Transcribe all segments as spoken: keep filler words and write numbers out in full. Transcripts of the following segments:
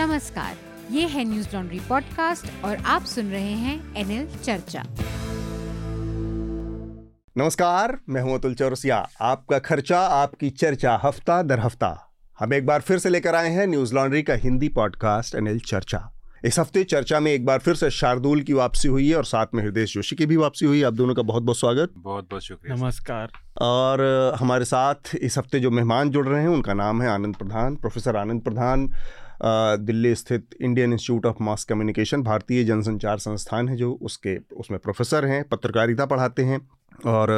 नमस्कार, ये है न्यूज लॉन्ड्री पॉडकास्ट और आप सुन रहे हैं एन एल चर्चा। नमस्कार, मैं हूं अतुल चौरसिया। आपका खर्चा आपकी चर्चा हफ्ता दर हफ्ता हम एक बार फिर से लेकर आए हैं न्यूज लॉन्ड्री का हिंदी पॉडकास्ट एन एल चर्चा। इस हफ्ते चर्चा में एक बार फिर से शार्दुल की वापसी हुई है और साथ में हृदयेश जोशी की भी वापसी हुई। आप दोनों का बहुत बहुत स्वागत। बहुत बहुत शुक्रिया। नमस्कार। और हमारे साथ इस हफ्ते जो मेहमान जुड़ रहे हैं उनका नाम है आनंद प्रधान। प्रोफेसर आनंद प्रधान दिल्ली स्थित Indian Institute of Mass Communication, भारतीय जनसंचार संस्थान है जो उसके उसमें प्रोफेसर हैं, पत्रकारिता पढ़ाते हैं और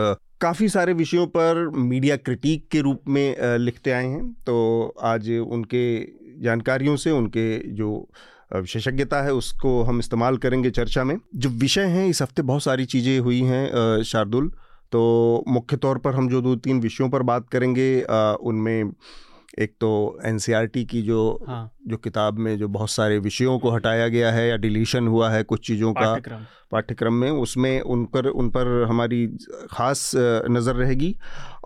काफ़ी सारे विषयों पर मीडिया क्रिटिक के रूप में लिखते आए हैं। तो आज उनके जानकारियों से, उनके जो विशेषज्ञता है, उसको हम इस्तेमाल करेंगे चर्चा में। जो विषय हैं, इस हफ्ते बहुत सारी चीज़ें हुई हैं शार्दुल, तो मुख्य तौर पर हम जो दो तीन विषयों पर बात करेंगे उनमें एक तो N C E R T की जो हाँ। जो किताब में जो बहुत सारे विषयों को हटाया गया है या डिलीशन हुआ है कुछ चीज़ों का पाठ्यक्रम में, उसमें उन पर उन पर हमारी ख़ास नज़र रहेगी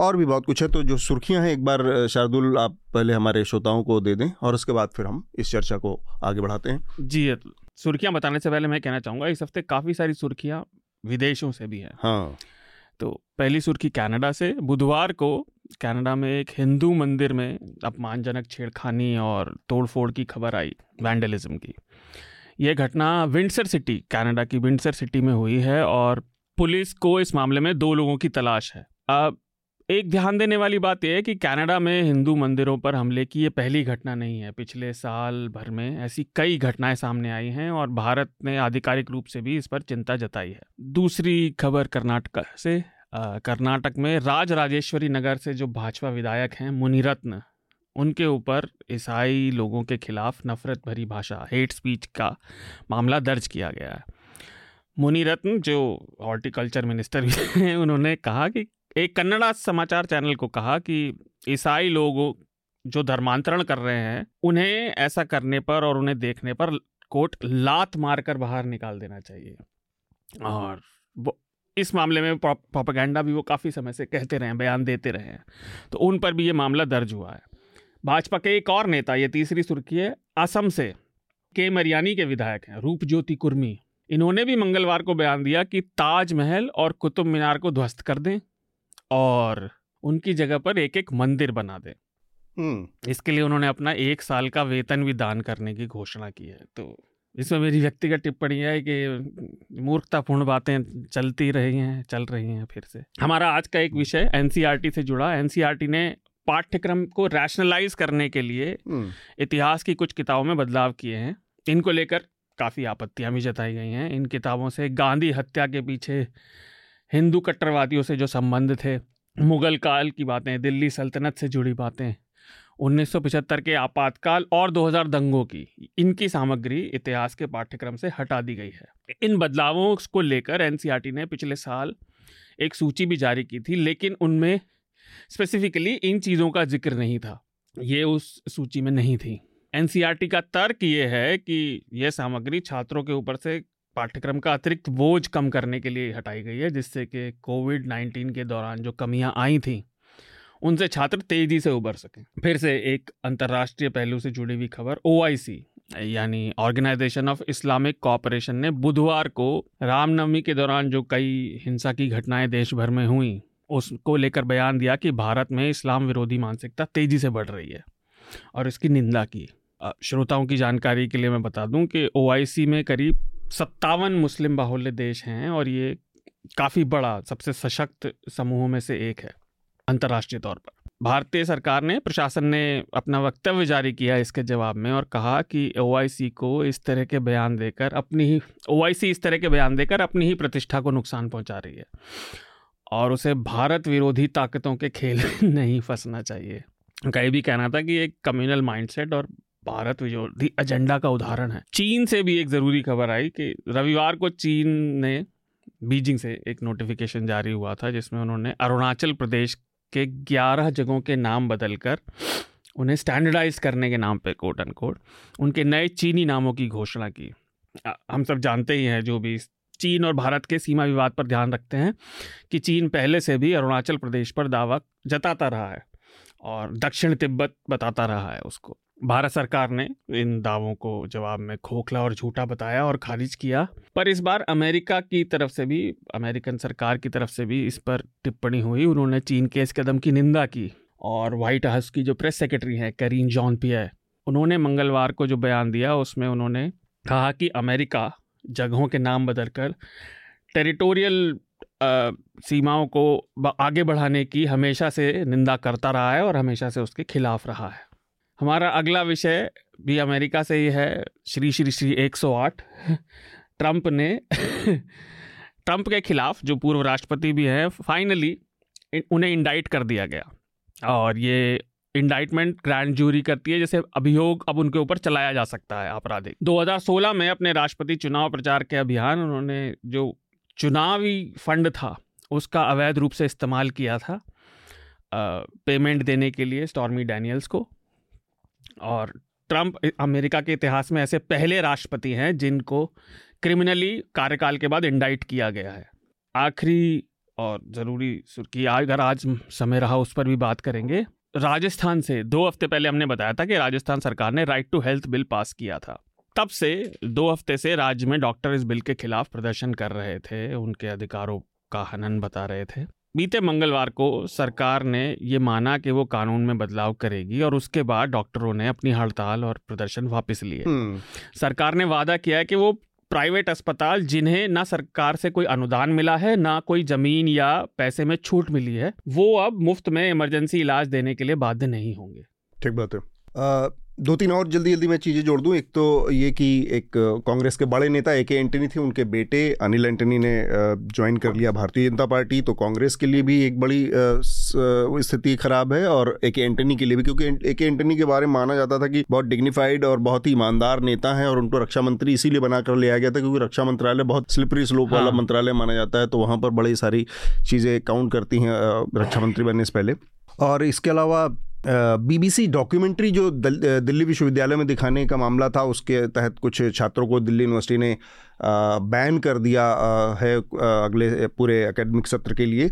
और भी बहुत कुछ है। तो जो सुर्खियां हैं एक बार शार्दुल आप पहले हमारे श्रोताओं को दे दें और उसके बाद फिर हम इस चर्चा को आगे बढ़ाते हैं। जी, सुर्खियाँ बताने से पहले मैं कहना चाहूँगा इस हफ्ते काफ़ी सारी सुर्खियाँ विदेशों से भी हैं। हाँ, तो पहली सुर्खी कनाडा से। बुधवार को कनाडा में एक हिंदू मंदिर में अपमानजनक छेड़खानी और तोड़फोड़ की खबर आई, वैंडलिज्म की। यह घटना विंडसर सिटी, कनाडा की विंडसर सिटी में हुई है और पुलिस को इस मामले में दो लोगों की तलाश है। अब एक ध्यान देने वाली बात यह है कि कनाडा में हिंदू मंदिरों पर हमले की ये पहली घटना नहीं है। पिछले साल भर में ऐसी कई घटनाएं सामने आई हैं और भारत ने आधिकारिक रूप से भी इस पर चिंता जताई है। दूसरी खबर कर्नाटक से। कर्नाटक में राज राजेश्वरी नगर से जो भाजपा विधायक हैं मुनिरत्न, उनके ऊपर ईसाई लोगों के खिलाफ नफरत भरी भाषा, हेट स्पीच का मामला दर्ज किया गया है। मुनिरत्न जो हॉर्टिकल्चर मिनिस्टर भी हैं, उन्होंने कहा कि एक कन्नड़ा समाचार चैनल को कहा कि ईसाई लोगों जो धर्मांतरण कर रहे हैं उन्हें ऐसा करने पर और उन्हें देखने पर कोट लात मारकर बाहर निकाल देना चाहिए। और वो इस मामले में प्रोपेगेंडा भी वो काफ़ी समय से कहते रहे हैं, बयान देते रहे हैं, तो उन पर भी ये मामला दर्ज हुआ है। भाजपा के एक और नेता, ये तीसरी सुर्खी है, असम से के मरियानी के विधायक हैं रूप ज्योति कुर्मी। इन्होंने भी मंगलवार को बयान दिया कि ताजमहल और कुतुब मीनार को ध्वस्त कर दें और उनकी जगह पर एक एक मंदिर बना दें। इसके लिए उन्होंने अपना एक साल का वेतन भी दान करने की घोषणा की है। तो इसमें मेरी व्यक्तिगत टिप्पणी है कि मूर्खतापूर्ण बातें चलती रही हैं चल रही हैं फिर से। हमारा आज का एक विषय N C E R T से जुड़ा। N C E R T ने पाठ्यक्रम को रैशनलाइज करने के लिए इतिहास की कुछ किताबों में बदलाव किए हैं। इनको लेकर काफ़ी आपत्तियां भी जताई गई हैं। इन किताबों से गांधी हत्या के पीछे हिंदू कट्टरवादियों से जो संबंध थे, मुग़ल काल की बातें, दिल्ली सल्तनत से जुड़ी बातें, उन्नीस सौ पचहत्तर के आपातकाल और दो हज़ार दंगों की, इनकी सामग्री इतिहास के पाठ्यक्रम से हटा दी गई है। इन बदलावों को लेकर N C E R T ने पिछले साल एक सूची भी जारी की थी, लेकिन उनमें स्पेसिफिकली इन चीज़ों का जिक्र नहीं था, ये उस सूची में नहीं थी। N C E R T का तर्क ये है कि यह सामग्री छात्रों के ऊपर से पाठ्यक्रम का अतिरिक्त बोझ कम करने के लिए हटाई गई है, जिससे कि कोविड नाइन्टीन के दौरान जो कमियां आई थीं उनसे छात्र तेजी से उबर सकें। फिर से एक अंतर्राष्ट्रीय पहलू से जुड़ी हुई खबर। ओ आई सी यानी ऑर्गेनाइजेशन ऑफ इस्लामिक को-ऑपरेशन ने बुधवार को रामनवमी के दौरान जो कई हिंसा की घटनाएं देश भर में हुई उसको लेकर बयान दिया कि भारत में इस्लाम विरोधी मानसिकता तेजी से बढ़ रही है और इसकी निंदा की। श्रोताओं की जानकारी के लिए मैं बता दूं कि ओ आई सी में करीब सत्तावन मुस्लिम बाहुल्य देश हैं और ये काफ़ी बड़ा, सबसे सशक्त समूहों में से एक है अंतर्राष्ट्रीय तौर पर। भारतीय सरकार ने, प्रशासन ने अपना वक्तव्य जारी किया इसके जवाब में और कहा कि ओआईसी को इस तरह के बयान देकर अपनी ही ओआईसी इस तरह के बयान देकर अपनी ही प्रतिष्ठा को नुकसान पहुंचा रही है और उसे भारत विरोधी ताकतों के खेल नहीं फंसना चाहिए। उनका ये भी कहना था कि एक कम्युनल माइंडसेट और भारत विरोधी एजेंडा का उदाहरण है। चीन से भी एक ज़रूरी खबर आई कि रविवार को चीन ने, बीजिंग से एक नोटिफिकेशन जारी हुआ था जिसमें उन्होंने अरुणाचल प्रदेश के ग्यारह जगहों के नाम बदलकर उन्हें स्टैंडर्डाइज करने के नाम पे कोट अनकोट उनके नए चीनी नामों की घोषणा की। हम सब जानते ही हैं, जो भी चीन और भारत के सीमा विवाद पर ध्यान रखते हैं, कि चीन पहले से भी अरुणाचल प्रदेश पर दावा जताता रहा है और दक्षिण तिब्बत बताता रहा है उसको। भारत सरकार ने इन दावों को जवाब में खोखला और झूठा बताया और खारिज किया। पर इस बार अमेरिका की तरफ से भी, अमेरिकन सरकार की तरफ से भी इस पर टिप्पणी हुई। उन्होंने चीन के इस कदम की निंदा की और व्हाइट हाउस की जो प्रेस सेक्रेटरी हैं करीन जॉन पियर, उन्होंने मंगलवार को जो बयान दिया उसमें उन्होंने कहा कि अमेरिका जगहों के नाम बदलकर टेरिटोरियल सीमाओं को आगे बढ़ाने की हमेशा से निंदा करता रहा है और हमेशा से उसके खिलाफ रहा है। हमारा अगला विषय भी अमेरिका से ही है, श्री श्री श्री एक सौ आठ। ट्रंप ने ट्रंप के खिलाफ, जो पूर्व राष्ट्रपति भी हैं, फाइनली उन्हें इंडाइट कर दिया गया। और ये इंडाइटमेंट ग्रैंड जूरी करती है, जैसे अभियोग अब उनके ऊपर चलाया जा सकता है आपराधिक। दो हज़ार सोलह में अपने राष्ट्रपति चुनाव प्रचार के अभियान, उन्होंने जो चुनावी फंड था उसका अवैध रूप से इस्तेमाल किया था पेमेंट देने के लिए स्टॉर्मी डैनियल्स को। और ट्रंप अमेरिका के इतिहास में ऐसे पहले राष्ट्रपति हैं जिनको क्रिमिनली कार्यकाल के बाद इंडाइट किया गया है। आखिरी और ज़रूरी सुर्खी, अगर आज समय रहा उस पर भी बात करेंगे। राजस्थान से दो हफ्ते पहले हमने बताया था कि राजस्थान सरकार ने right to health bill pass किया था। तब से दो हफ्ते से राज्य में डॉक्टर इस बिल के खिलाफ प्रदर्शन कर रहे थे, उनके अधिकारों का हनन बता रहे थे। बीते मंगलवार को सरकार ने ये माना कि वो कानून में बदलाव करेगी और उसके बाद डॉक्टरों ने अपनी हड़ताल और प्रदर्शन वापस लिए। सरकार ने वादा किया है कि वो प्राइवेट अस्पताल जिन्हें ना सरकार से कोई अनुदान मिला है, ना कोई जमीन या पैसे में छूट मिली है, वो अब मुफ्त में इमरजेंसी इलाज देने के लिए बाध्य नहीं होंगे। ठीक बात है। आ, दो तीन और जल्दी जल्दी मैं चीज़ें जोड़ दूं। एक तो ये कि एक कांग्रेस के बड़े नेता ए.के एंटनी थे, उनके बेटे अनिल एंटनी ने ज्वाइन कर लिया भारतीय जनता पार्टी। तो कांग्रेस के लिए भी एक बड़ी स्थिति ख़राब है और ए.के एंटनी के लिए भी, क्योंकि ए.के एंटनी के बारे में माना जाता था कि बहुत डिग्निफाइड और बहुत ही ईमानदार नेता हैं और उनको रक्षा मंत्री इसीलिए बनाकर लिया गया था क्योंकि रक्षा मंत्रालय बहुत स्लिपरी स्लोप वाला मंत्रालय माना जाता है, तो वहाँ पर बड़ी सारी चीज़ें काउंट करती हैं रक्षा मंत्री बनने से पहले। और इसके अलावा बीबीसी डॉक्यूमेंट्री जो दिल्ली विश्वविद्यालय में दिखाने का मामला था, उसके तहत कुछ छात्रों को दिल्ली यूनिवर्सिटी ने बैन कर दिया है अगले पूरे एकेडमिक सत्र के लिए।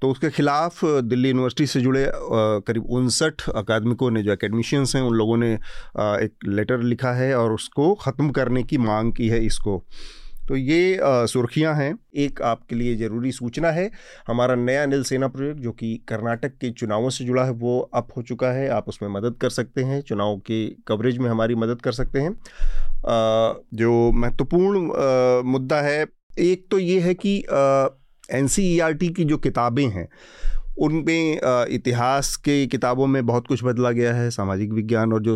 तो उसके खिलाफ दिल्ली यूनिवर्सिटी से जुड़े करीब उनसठ अकादमिकों ने, जो एकेडमिशियंस हैं, उन लोगों ने एक लेटर लिखा है और उसको ख़त्म करने की मांग की है इसको। तो ये सुर्खियां हैं। एक आपके लिए ज़रूरी सूचना है, हमारा नया एन एल सेना प्रोजेक्ट जो कि कर्नाटक के चुनावों से जुड़ा है वो अप हो चुका है। आप उसमें मदद कर सकते हैं, चुनाव के कवरेज में हमारी मदद कर सकते हैं। जो महत्वपूर्ण मुद्दा है, एक तो ये है कि एनसीईआरटी की जो किताबें हैं उनमें इतिहास के किताबों में बहुत कुछ बदला गया है। सामाजिक विज्ञान और जो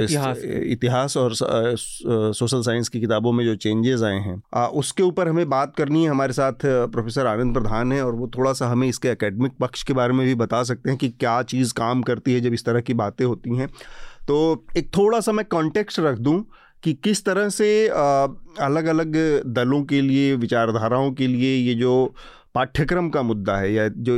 इतिहास इतिहास और सोशल साइंस की किताबों में जो चेंजेस आए हैं आ, उसके ऊपर हमें बात करनी है। हमारे साथ प्रोफेसर आनंद प्रधान है और वो थोड़ा सा हमें इसके एकेडमिक पक्ष के बारे में भी बता सकते हैं कि क्या चीज़ काम करती है जब इस तरह की बातें होती हैं। तो एक थोड़ा सा मैं कॉन्टेक्स्ट रख दूँ कि किस तरह से अलग अलग दलों के लिए, विचारधाराओं के लिए ये जो पाठ्यक्रम का मुद्दा है या जो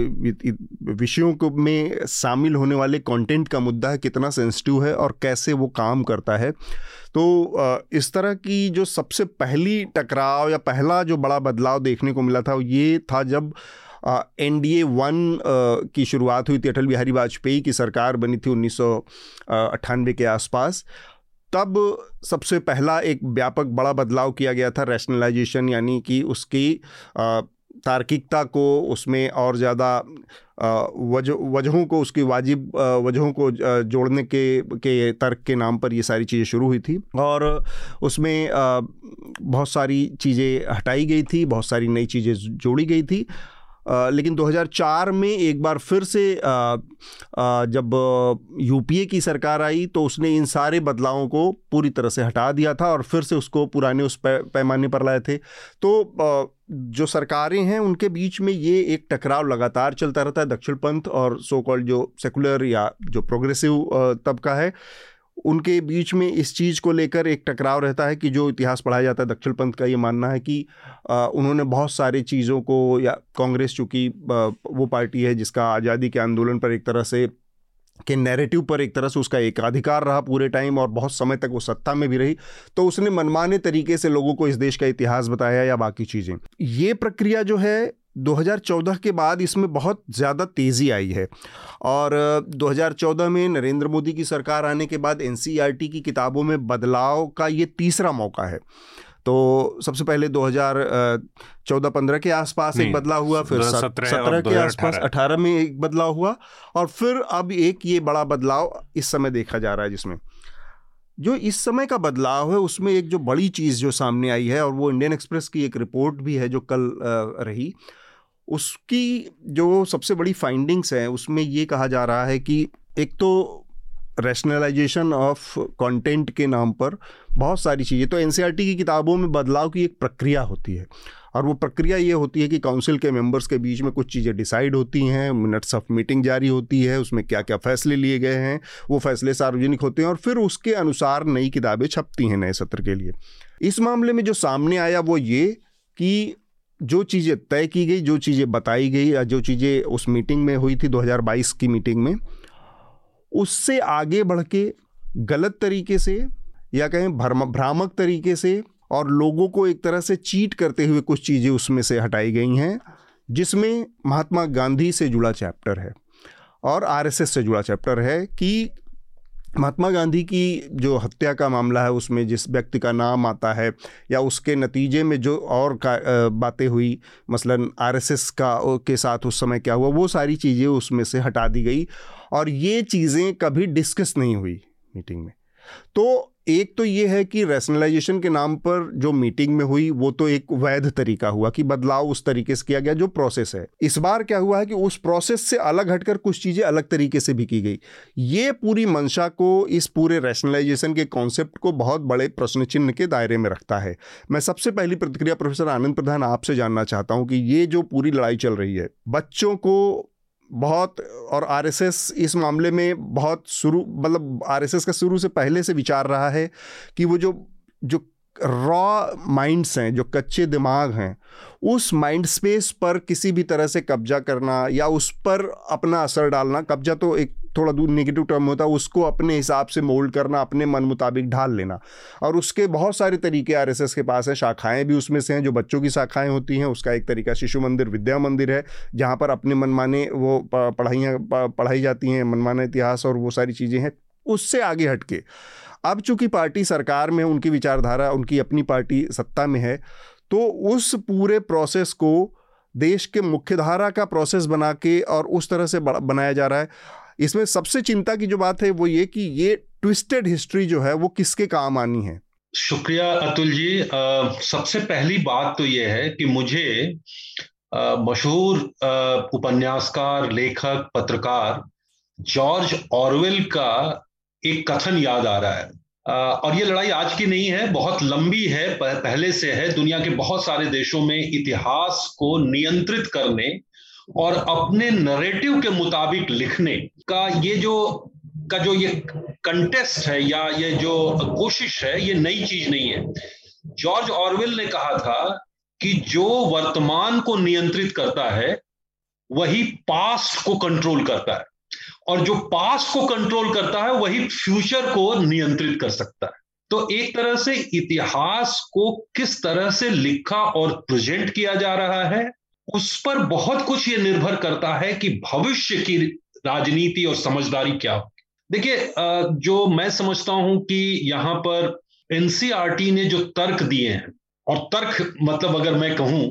विषयों को में शामिल होने वाले कंटेंट का मुद्दा है, कितना सेंसिटिव है और कैसे वो काम करता है। तो इस तरह की जो सबसे पहली टकराव या पहला जो बड़ा बदलाव देखने को मिला था वो ये था जब एन डी ए वन की शुरुआत हुई थी, अटल बिहारी वाजपेयी की सरकार बनी थी उन्नीस सौ अट्ठानवे के आसपास। तब सबसे पहला एक व्यापक बड़ा बदलाव किया गया था, रैशनलाइजेशन, यानी कि उसकी आ, तार्किकता को, उसमें और ज़्यादा वजहों को, उसकी वाजिब वजहों को जोड़ने के के तर्क के नाम पर ये सारी चीज़ें शुरू हुई थी और उसमें बहुत सारी चीज़ें हटाई गई थी, बहुत सारी नई चीज़ें जोड़ी गई थी। लेकिन दो हज़ार चार में एक बार फिर से जब यूपीए की सरकार आई तो उसने इन सारे बदलावों को पूरी तरह से हटा दिया था और फिर से उसको पुराने उस पैमाने पर लाए थे। तो जो सरकारें हैं उनके बीच में ये एक टकराव लगातार चलता रहता है। दक्षिणपंथ और सो कॉल्ड जो सेकुलर या जो प्रोग्रेसिव तबका है उनके बीच में इस चीज़ को लेकर एक टकराव रहता है कि जो इतिहास पढ़ाया जाता है, दक्षिण पंथ का ये मानना है कि आ, उन्होंने बहुत सारे चीज़ों को, या कांग्रेस चूँकि वो पार्टी है जिसका आज़ादी के आंदोलन पर एक तरह से के नैरेटिव पर एक तरह से उसका एकाधिकार रहा पूरे टाइम और बहुत समय तक वो सत्ता में भी रही, तो उसने मनमाने तरीके से लोगों को इस देश का इतिहास बताया या बाकी चीज़ें। ये प्रक्रिया जो है दो हज़ार चौदह के बाद इसमें बहुत ज़्यादा तेज़ी आई है और दो हज़ार चौदह में नरेंद्र मोदी की सरकार आने के बाद एनसीईआरटी की किताबों में बदलाव का ये तीसरा मौका है। तो सबसे पहले दो हज़ार चौदह पंद्रह के आसपास एक बदलाव हुआ, फिर सत्रह के आसपास अठारह में एक बदलाव हुआ और फिर अब एक ये बड़ा बदलाव इस समय देखा जा रहा है, जिसमें जो इस समय का बदलाव है उसमें एक जो बड़ी चीज़ जो सामने आई है और वो इंडियन एक्सप्रेस की एक रिपोर्ट भी है जो कल रही, उसकी जो सबसे बड़ी फाइंडिंग्स हैं उसमें ये कहा जा रहा है कि एक तो रैशनलाइजेशन ऑफ कंटेंट के नाम पर बहुत सारी चीज़ें, तो एनसीईआरटी की किताबों में बदलाव की एक प्रक्रिया होती है और वो प्रक्रिया ये होती है कि काउंसिल के मेंबर्स के बीच में कुछ चीज़ें डिसाइड होती हैं, मिनट्स ऑफ मीटिंग जारी होती है, उसमें क्या क्या फैसले लिए गए हैं वो फैसले सार्वजनिक होते हैं और फिर उसके अनुसार नई किताबें छपती हैं नए सत्र के लिए। इस मामले में जो सामने आया वो ये कि जो चीज़ें तय की गई, जो चीज़ें बताई गई या जो चीज़ें उस मीटिंग में हुई थी दो हज़ार बाईस की मीटिंग में, उससे आगे बढ़ के गलत तरीके से या कहें भ्रम भ्रामक तरीके से और लोगों को एक तरह से चीट करते हुए कुछ चीज़ें उसमें से हटाई गई हैं, जिसमें महात्मा गांधी से जुड़ा चैप्टर है और आरएसएस से जुड़ा चैप्टर है कि महात्मा गांधी की जो हत्या का मामला है उसमें जिस व्यक्ति का नाम आता है या उसके नतीजे में जो और बातें हुई, मसलन आरएसएस का के साथ उस समय क्या हुआ, वो सारी चीज़ें उसमें से हटा दी गई और ये चीज़ें कभी डिस्कस नहीं हुई मीटिंग में। तो एक तो ये है कि रैशनलाइजेशन के नाम पर जो मीटिंग में हुई वो तो एक वैध तरीका हुआ कि बदलाव उस तरीके से किया गया जो प्रोसेस है। इस बार क्या हुआ है कि उस प्रोसेस से अलग हटकर कुछ चीज़ें अलग तरीके से भी की गई। ये पूरी मंशा को, इस पूरे रैशनलाइजेशन के कॉन्सेप्ट को बहुत बड़े प्रश्न चिन्ह के दायरे में रखता है। मैं सबसे पहली प्रतिक्रिया प्रोफेसर आनंद प्रधान आपसे जानना चाहता हूँ कि ये जो पूरी लड़ाई चल रही है बच्चों को बहुत, और आरएसएस इस मामले में बहुत शुरू मतलब आरएसएस का शुरू से पहले से विचार रहा है कि वो जो जो रॉ माइंड्स हैं, जो कच्चे दिमाग हैं, उस माइंड स्पेस पर किसी भी तरह से कब्जा करना या उस पर अपना असर डालना, कब्जा तो एक थोड़ा दूर नेगेटिव टर्म होता है, उसको अपने हिसाब से मोल्ड करना, अपने मन मुताबिक ढाल लेना, और उसके बहुत सारे तरीके आरएसएस के पास हैं। शाखाएं भी उसमें से हैं जो बच्चों की शाखाएं होती हैं, उसका एक तरीका शिशु मंदिर, विद्या मंदिर है जहाँ पर अपने मनमाने वो पढ़ाइयाँ पढ़ाई जाती हैं, मनमाना इतिहास और वो सारी चीज़ें हैं। उससे आगे हट के अब चूँकि पार्टी सरकार में, उनकी विचारधारा, उनकी अपनी पार्टी सत्ता में है, तो उस पूरे प्रोसेस को देश के मुख्यधारा का प्रोसेस बना के और उस तरह से बनाया जा रहा है। इसमें सबसे चिंता की जो बात है वो ये कि ये ट्विस्टेड हिस्ट्री जो है वो किसके काम आनी है। शुक्रिया अतुल जी। आ, सबसे पहली बात तो ये है कि मुझे आ, मशहूर उपन्यासकार, लेखक, पत्रकार जॉर्ज ऑरवेल का एक कथन याद आ रहा है, आ, और ये लड़ाई आज की नहीं है, बहुत लंबी है, पहले से है। दुनिया के बहुत सारे देशों में इतिहास को नियंत्रित करने और अपने नरेटिव के मुताबिक लिखने का ये जो का जो ये कंटेस्ट है या ये जो कोशिश है, ये नई चीज नहीं है। जॉर्ज ऑरवेल ने कहा था कि जो वर्तमान को नियंत्रित करता है वही पास्ट को कंट्रोल करता है, और जो पास्ट को कंट्रोल करता है वही फ्यूचर को नियंत्रित कर सकता है। तो एक तरह से इतिहास को किस तरह से लिखा और प्रेजेंट किया जा रहा है उस पर बहुत कुछ ये निर्भर करता है कि भविष्य की राजनीति और समझदारी क्या हो। देखिए, जो मैं समझता हूं कि यहाँ पर एनसीईआरटी ने जो तर्क दिए हैं, और तर्क मतलब अगर मैं कहूं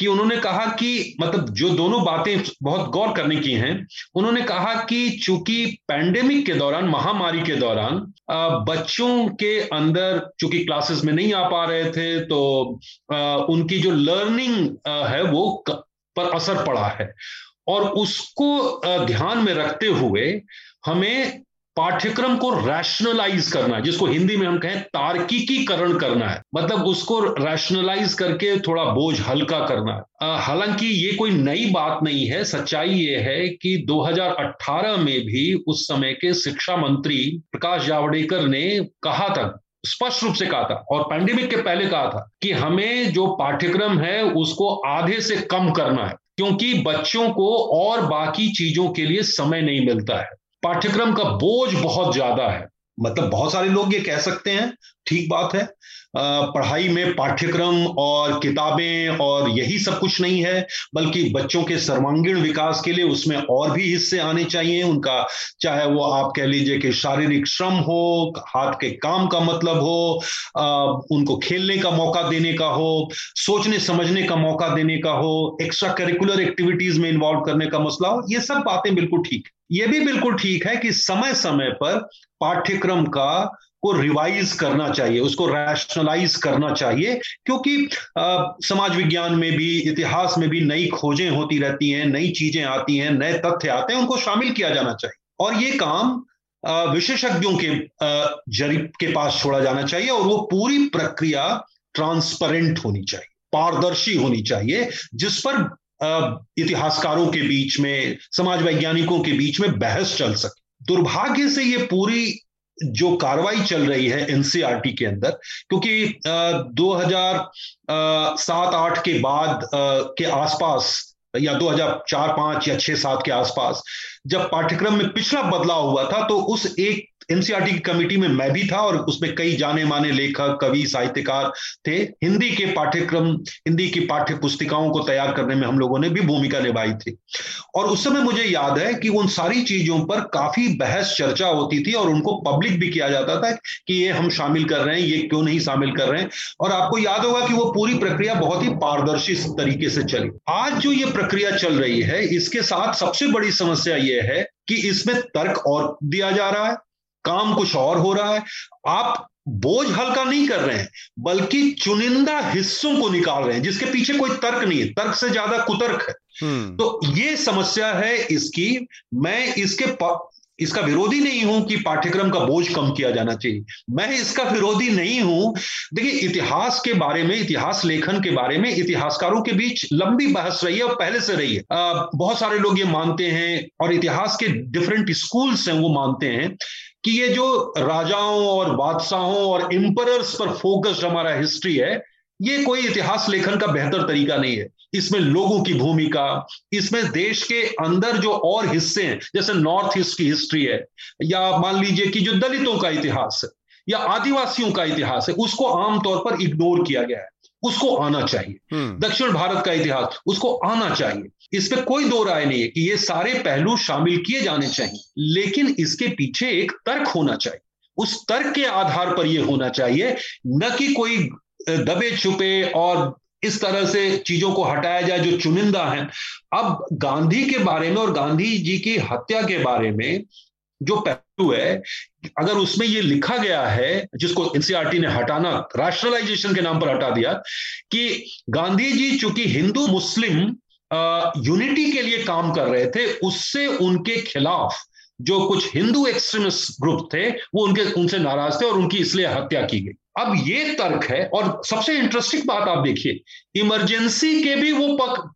कि उन्होंने कहा कि मतलब जो दोनों बातें बहुत गौर करने की हैं, उन्होंने कहा कि चूंकि पैंडेमिक के दौरान, महामारी के दौरान बच्चों के अंदर चूंकि क्लासेस में नहीं आ पा रहे थे, तो उनकी जो लर्निंग है वो पर असर पड़ा है, और उसको ध्यान में रखते हुए हमें पाठ्यक्रम को रैशनलाइज करना, जिसको हिंदी में हम कहें तार्किकीकरण करना है, मतलब उसको रैशनलाइज करके थोड़ा बोझ हल्का करना है। हालांकि ये कोई नई बात नहीं है, सच्चाई ये है कि दो हज़ार अठारह में भी उस समय के शिक्षा मंत्री प्रकाश जावड़ेकर ने कहा था, स्पष्ट रूप से कहा था, और पैंडेमिक के पहले कहा था कि हमें जो पाठ्यक्रम है उसको आधे से कम करना है, क्योंकि बच्चों को और बाकी चीजों के लिए समय नहीं मिलता है, पाठ्यक्रम का बोझ बहुत ज्यादा है। मतलब बहुत सारे लोग ये कह सकते हैं, ठीक बात है, पढ़ाई में पाठ्यक्रम और किताबें और यही सब कुछ नहीं है, बल्कि बच्चों के सर्वांगीण विकास के लिए उसमें और भी हिस्से आने चाहिए उनका, चाहे वो आप कह लीजिए कि शारीरिक श्रम हो, हाथ के काम का मतलब हो, उनको खेलने का मौका देने का हो, सोचने समझने का मौका देने का हो, एक्स्ट्रा करिकुलर एक्टिविटीज में इन्वॉल्व करने का मसला हो, ये सब बातें बिल्कुल ठीक है। ये भी बिल्कुल ठीक है कि समय समय पर पाठ्यक्रम का को रिवाइज करना चाहिए, उसको रैशनलाइज करना चाहिए, क्योंकि समाज विज्ञान में भी, इतिहास में भी नई खोजें होती रहती हैं, नई चीजें आती हैं, नए तथ्य आते हैं, उनको शामिल किया जाना चाहिए और ये काम विशेषज्ञों के जरीब के पास छोड़ा जाना चाहिए और वो पूरी प्रक्रिया ट्रांसपेरेंट होनी चाहिए, पारदर्शी होनी चाहिए, जिस पर इतिहासकारों के बीच में, समाज वैज्ञानिकों के बीच में बहस चल सके। दुर्भाग्य से ये पूरी जो कार्रवाई चल रही है एनसीईआरटी के अंदर, क्योंकि दो हज़ार सात आठ के बाद के आसपास या दो हज़ार चार पाँच या छह सात के आसपास जब पाठ्यक्रम में पिछला बदलाव हुआ था, तो उस एक एनसीईआरटी की कमेटी में मैं भी था और उसमें कई जाने माने लेखक, कवि, साहित्यकार थे। हिंदी के पाठ्यक्रम, हिंदी की पाठ्य पुस्तिकाओं को तैयार करने में हम लोगों ने भी भूमिका निभाई थी और उस समय मुझे याद है कि उन सारी चीजों पर काफी बहस चर्चा होती थी और उनको पब्लिक भी किया जाता था कि ये हम शामिल कर रहे हैं, ये क्यों नहीं शामिल कर रहे हैं। और आपको याद होगा कि वो पूरी प्रक्रिया बहुत ही पारदर्शी तरीके से चली। आज जो ये प्रक्रिया चल रही है, इसके साथ सबसे बड़ी समस्या ये है कि इसमें तर्क और दिया जा रहा है, काम कुछ और हो रहा है। आप बोझ हल्का नहीं कर रहे हैं, बल्कि चुनिंदा हिस्सों को निकाल रहे हैं जिसके पीछे कोई तर्क नहीं है, तर्क से ज्यादा कुतर्क है। तो ये समस्या है इसकी। मैं इसके इसका विरोधी नहीं हूं कि पाठ्यक्रम का बोझ कम किया जाना चाहिए, मैं इसका विरोधी नहीं हूं। देखिए, इतिहास के बारे में, इतिहास लेखन के बारे में इतिहासकारों के बीच लंबी बहस रही है और पहले से रही है। बहुत सारे लोग ये मानते हैं और इतिहास के डिफरेंट स्कूल्स हैं वो मानते हैं कि ये जो राजाओं और बादशाहों और एम्परर्स पर फोकस्ड हमारा हिस्ट्री है, ये कोई इतिहास लेखन का बेहतर तरीका नहीं है। इसमें लोगों की भूमिका, इसमें देश के अंदर जो और हिस्से हैं, जैसे नॉर्थ ईस्ट की हिस्ट्री है, या मान लीजिए कि जो दलितों का इतिहास है या आदिवासियों का इतिहास है, उसको आमतौर पर इग्नोर किया गया है, उसको आना चाहिए। दक्षिण भारत का इतिहास, उसको आना चाहिए। इस पर कोई दो राय नहीं है कि ये सारे पहलू शामिल किए जाने चाहिए, लेकिन इसके पीछे एक तर्क होना चाहिए। उस तर्क के आधार पर यह होना चाहिए, न कि कोई दबे छुपे और इस तरह से चीजों को हटाया जाए जो चुनिंदा हैं। अब गांधी के बारे में और गांधी जी की हत्या के बारे में जो पहलू है, अगर उसमें ये लिखा गया है, जिसको एनसीईआरटी ने हटाना, रैशनलाइजेशन के नाम पर हटा दिया, कि गांधी जी चूंकि हिंदू मुस्लिम यूनिटी के लिए काम कर रहे थे, उससे उनके खिलाफ जो कुछ हिंदू एक्सट्रीमिस्ट ग्रुप थे वो उनके उनसे नाराज थे और उनकी इसलिए हत्या की गई। अब ये तर्क है। और सबसे इंटरेस्टिंग बात आप देखिए, इमरजेंसी के भी वो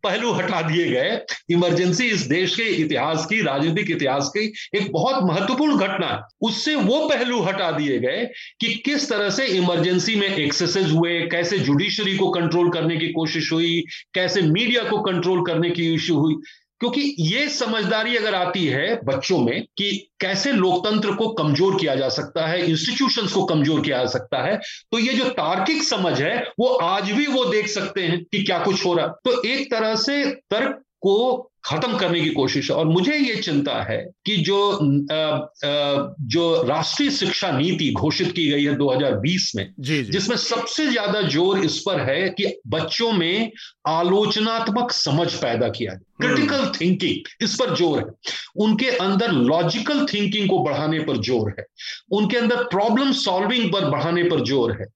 पहलू हटा दिए गए। इमरजेंसी इस देश के इतिहास की, राजनीतिक इतिहास की एक बहुत महत्वपूर्ण घटना है, उससे वो पहलू हटा दिए गए कि किस तरह से इमरजेंसी में एक्सेसेस हुए, कैसे जुडिशरी को कंट्रोल करने की कोशिश हुई, कैसे मीडिया को कंट्रोल करने की इश्यू हुई। क्योंकि ये समझदारी अगर आती है बच्चों में कि कैसे लोकतंत्र को कमजोर किया जा सकता है, इंस्टीट्यूशंस को कमजोर किया जा सकता है, तो ये जो तार्किक समझ है वो आज भी वो देख सकते हैं कि क्या कुछ हो रहा। तो एक तरह से तर्क को खत्म करने की कोशिश है। और मुझे ये चिंता है कि जो आ, आ, जो राष्ट्रीय शिक्षा नीति घोषित की गई है दो हज़ार बीस में, जी जी। जिसमें सबसे ज्यादा जोर इस पर है कि बच्चों में आलोचनात्मक समझ पैदा किया जाए, क्रिटिकल थिंकिंग, इस पर जोर है। उनके अंदर लॉजिकल थिंकिंग को बढ़ाने पर जोर है, उनके अंदर प्रॉब्लम सॉल्विंग पर बढ़ाने पर जोर है।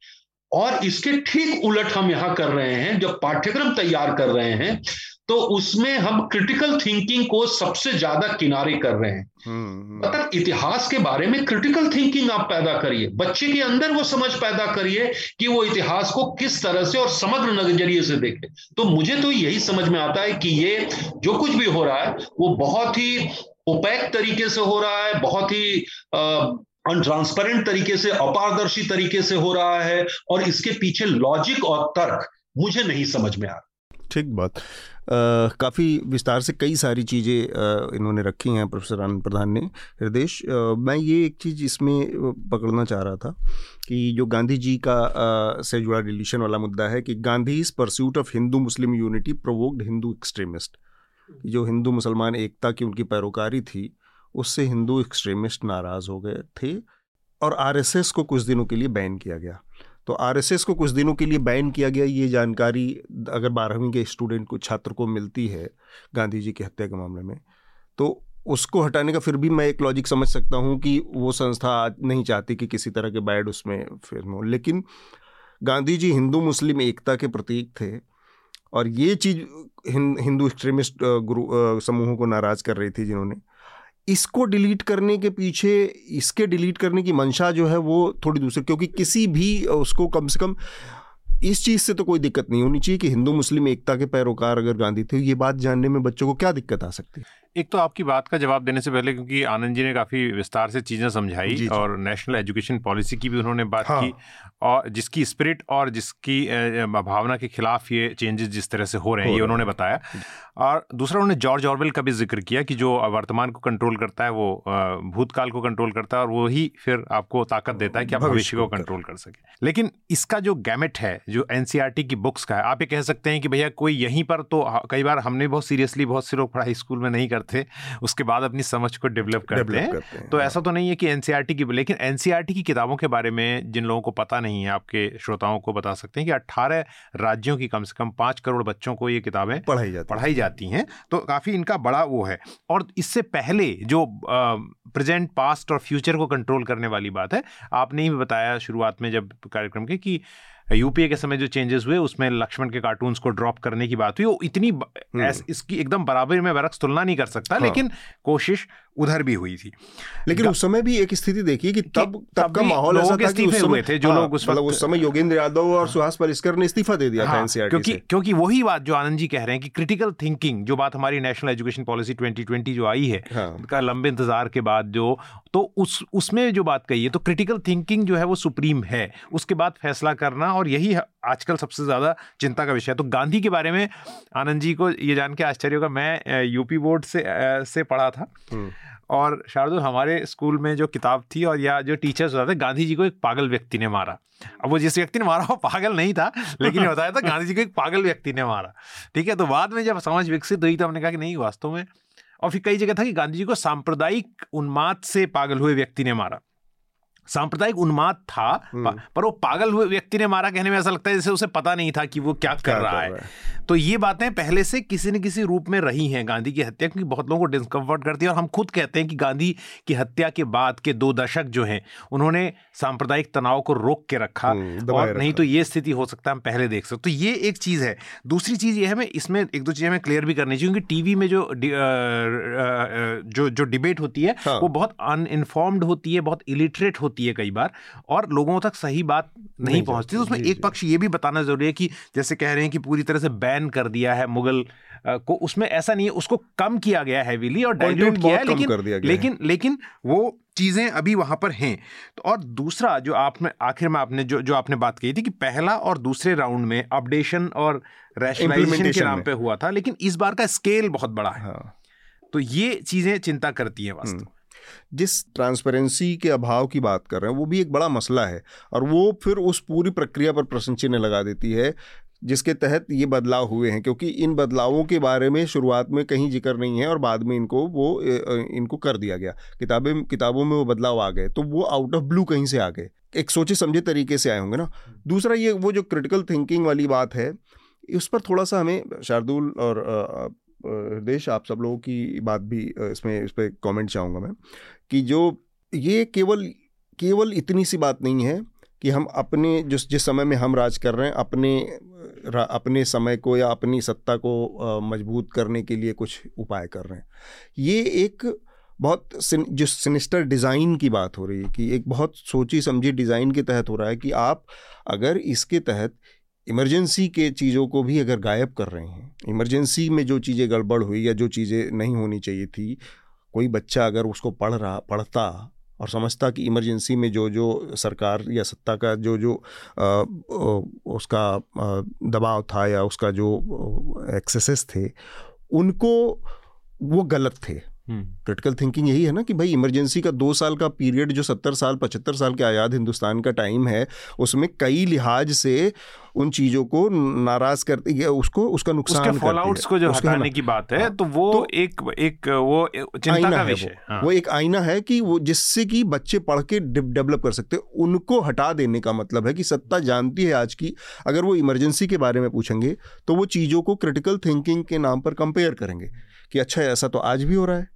और इसके ठीक उलट हम यहां कर रहे हैं, जब पाठ्यक्रम तैयार कर रहे हैं तो उसमें हम क्रिटिकल थिंकिंग को सबसे ज्यादा किनारे कर रहे हैं। मतलब इतिहास के बारे में क्रिटिकल थिंकिंग आप पैदा करिए, बच्चे के अंदर वो समझ पैदा करिए कि वो इतिहास को किस तरह से और समग्र नजरिए से देखे। तो मुझे तो यही समझ में आता है कि ये जो कुछ भी हो रहा है वो बहुत ही ओपैक तरीके से हो रहा है, बहुत ही आ, अनट्रांसपेरेंट तरीके से, अपारदर्शी तरीके से हो रहा है और इसके पीछे लॉजिक और तर्क मुझे नहीं समझ में आ रहा। ठीक बात। काफ़ी विस्तार से कई सारी चीज़ें इन्होंने रखी हैं प्रोफेसर आनंद प्रधान ने। हृदयेश, मैं ये एक चीज़ इसमें पकड़ना चाह रहा था कि जो गांधी जी का आ, से जुड़ा रिलेशन वाला मुद्दा है कि गांधी इस pursuit of Hindu Muslim unity provoked Hindu extremist, जो हिंदू मुसलमान एकता की उनकी पैरोकारी थी उससे हिंदू एक्सट्रीमिस्ट नाराज़ हो गए थे और आरएसएस को कुछ दिनों के लिए बैन किया गया। तो आरएसएस को कुछ दिनों के लिए बैन किया गया, ये जानकारी अगर बारहवीं के स्टूडेंट को छात्र को मिलती है गांधी जी की हत्या के मामले में, तो उसको हटाने का फिर भी मैं एक लॉजिक समझ सकता हूँ कि वो संस्था नहीं चाहती कि किसी तरह के बैड उसमें फिल्म हो, लेकिन गांधी जी हिंदू मुस्लिम एकता के प्रतीक थे और ये चीज़ हिंदू एक्सट्रीमिस्ट ग्रुप समूहों को नाराज़ कर रही थी, जिन्होंने इसको डिलीट करने के पीछे, इसके डिलीट करने की मंशा जो है वो थोड़ी दूसरी, क्योंकि किसी भी उसको कम से कम इस चीज़ से तो कोई दिक्कत नहीं होनी चाहिए कि हिंदू मुस्लिम एकता के पैरोकार अगर गांधी थे। ये बात जानने में बच्चों को क्या दिक्कत आ सकती है? एक तो आपकी बात का जवाब देने से पहले, क्योंकि आनंद जी ने काफ़ी विस्तार से चीज़ें समझाई और नेशनल एजुकेशन पॉलिसी की भी उन्होंने बात हाँ। की, और जिसकी स्पिरिट और जिसकी भावना के खिलाफ ये चेंजेस जिस तरह से हो रहे हैं ये उन्होंने बताया। और दूसरा उन्होंने जॉर्ज ऑरवेल का भी जिक्र किया कि जो वर्तमान को कंट्रोल करता है वो भूतकाल को कंट्रोल करता है और वही फिर आपको ताकत देता है कि आप भविष्य को कंट्रोल कर सकें। लेकिन इसका जो गैमेट है जो एनसीईआरटी की बुक्स का है, आप ये कह सकते हैं कि भैया कोई यहीं पर, तो कई बार हमने बहुत सीरियसली बहुत से लोग पढ़ाई स्कूल में नहीं थे, उसके बाद अपनी समझ को डेवलप करते हैं, करते हैं। तो ऐसा तो नहीं है कि एनसीईआरटी की, लेकिन एनसीईआरटी की किताबों के बारे में जिन लोगों को पता नहीं है, आपके श्रोताओं को बता सकते हैं कि अठारह राज्यों की कम से कम पाँच करोड़ बच्चों को ये किताबें पढ़ाई जाती पढ़ाई जाती हैं, तो काफ़ी इनका बड़ा वो है। और इससे पहले जो प्रेजेंट, पास्ट और फ्यूचर को कंट्रोल करने वाली बात है, आपने ही बताया शुरुआत में जब कार्यक्रम के कि यूपीए के समय जो चेंजेस हुए उसमें लक्ष्मण के कार्टून्स को ड्रॉप करने की बात हुई, वो इतनी एस, इसकी एकदम बराबर में बरक्स तुलना नहीं कर सकता हाँ। लेकिन कोशिश उधर भी हुई थी। लेकिन उस समय भी एक स्थिति देखिए कि तब तब का माहौल ऐसा था कि उस समय थे जो लोग उस मतलब उस समय योगेंद्र यादव और सुहास परिस्कर ने इस्तीफा दे दिया था एनसीईआरटी से, क्योंकि वही बात जो आनंद जी कह रहे हैं कि क्रिटिकल थिंकिंग, जो बात हमारी national education policy twenty twenty जो आई है का लंबे इंतजार के बाद जो, तो उस उसमें जो बात कही है, तो क्रिटिकल थिंकिंग जो है वो सुप्रीम है, उसके बाद फैसला करना, और यही आजकल सबसे ज़्यादा चिंता का विषय है। तो गांधी के बारे में आनंद जी को ये जान के आश्चर्य होगा, मैं यूपी बोर्ड से से पढ़ा था और शार्दुल हमारे स्कूल में जो किताब थी और या जो टीचर्स बताते थे, गांधी जी को एक पागल व्यक्ति ने मारा। अब वो जिस व्यक्ति ने मारा वो पागल नहीं था, लेकिन ये बताया था गांधी जी को एक पागल व्यक्ति ने मारा, ठीक है। तो बाद में जब समझ विकसित हुई तो हमने कहा कि नहीं वास्तव में, और फिर कई जगह था कि गांधी जी को सांप्रदायिक उन्माद से पागल हुए व्यक्ति ने मारा। सांप्रदायिक उन्माद था पर वो पागल हुए व्यक्ति ने मारा कहने में ऐसा लगता है जैसे उसे पता नहीं था कि वो क्या, क्या कर रहा है।, है तो ये बातें पहले से किसी न किसी रूप में रही हैं गांधी की हत्या, क्योंकि बहुत लोगों को डिस्कम्फर्ट करती है। और हम खुद कहते हैं कि गांधी की हत्या के बाद के दो दशक जो हैं उन्होंने सांप्रदायिक तनाव को रोक के रखा, और नहीं तो ये स्थिति हो सकता है हम पहले देख सकते। तो ये एक चीज़ है। दूसरी चीज़ ये है, मैं इसमें एक दो चीज़ें हमें क्लियर भी करनी चाहिए, क्योंकि टीवी में जो जो जो डिबेट होती है वो बहुत अनइन्फॉर्म्ड होती है, बहुत इलिटरेट होती है कई बार, और लोगों तक सही बात नहीं, नहीं पहुंचती। तो उसमें एक पक्ष ये भी बताना जरूरी है कि जैसे कह रहे हैं कि पूरी तरह से बैन कर दिया है मुगल को, उसमें ऐसा नहीं है, उसको कम किया गया हैवीली और डाइल्यूट किया है, लेकिन गया लेकिन है। लेकिन वो चीज़ें अभी वहाँ पर हैं। तो और दूसरा जो आप में आखिर में आपने जो जो आपने बात कही थी कि पहला और दूसरे राउंड में अपडेशन और रैशनलाइजेशन के नाम पे हुआ था, लेकिन इस बार का स्केल बहुत बड़ा है, तो ये चीज़ें चिंता करती हैं वास्तव में। जिस ट्रांसपेरेंसी के अभाव की बात कर रहे हैं वो भी एक बड़ा मसला है, और वो फिर उस पूरी प्रक्रिया पर प्रश्न चिन्ह लगा देती है जिसके तहत ये बदलाव हुए हैं, क्योंकि इन बदलावों के बारे में शुरुआत में कहीं जिक्र नहीं है और बाद में इनको वो इनको कर दिया गया, किताबें किताबों में वो बदलाव आ गए, तो वो आउट ऑफ ब्लू कहीं से आ गए, एक सोचे समझे तरीके से आए होंगे ना। दूसरा ये वो जो क्रिटिकल थिंकिंग वाली बात है, उस पर थोड़ा सा हमें शार्दुल और हृदयेश आप सब लोगों की बात भी इसमें इस पर कमेंट चाहूँगा मैं, कि जो ये केवल केवल इतनी सी बात नहीं है कि हम अपने जिस जिस समय में हम राज कर रहे हैं अपने अपने समय को या अपनी सत्ता को मजबूत करने के लिए कुछ उपाय कर रहे हैं। ये एक बहुत सिन, जो सिनिस्टर डिज़ाइन की बात हो रही है कि एक बहुत सोची समझी डिज़ाइन के तहत हो रहा है कि आप अगर इसके तहत इमरजेंसी के चीज़ों को भी अगर गायब कर रहे हैं, इमरजेंसी में जो चीज़ें गड़बड़ हुई या जो चीज़ें नहीं होनी चाहिए थी, कोई बच्चा अगर उसको पढ़ रहा पढ़ता और समझता कि इमरजेंसी में जो जो सरकार या सत्ता का जो जो आ, उसका दबाव था या उसका जो एक्सेसेस थे उनको वो गलत थे। क्रिटिकल थिंकिंग यही है ना कि भाई इमरजेंसी का दो साल का पीरियड जो सत्तर साल पचहत्तर साल के आज़ाद हिंदुस्तान का टाइम है उसमें कई लिहाज से उन चीज़ों को नाराज करती है, उसको उसका नुकसान उसके फॉल आउट्स को जो हटाने की बात है तो वो तो एक एक वो चिंता का विषय, वो, हाँ। वो एक आईना है कि वो जिससे कि बच्चे पढ़ के डेवलप कर सकते, उनको हटा देने का मतलब है कि सत्ता जानती है आज की अगर वो इमरजेंसी के बारे में पूछेंगे तो वो चीज़ों को क्रिटिकल थिंकिंग के नाम पर कंपेयर करेंगे कि अच्छा ऐसा तो आज भी हो रहा है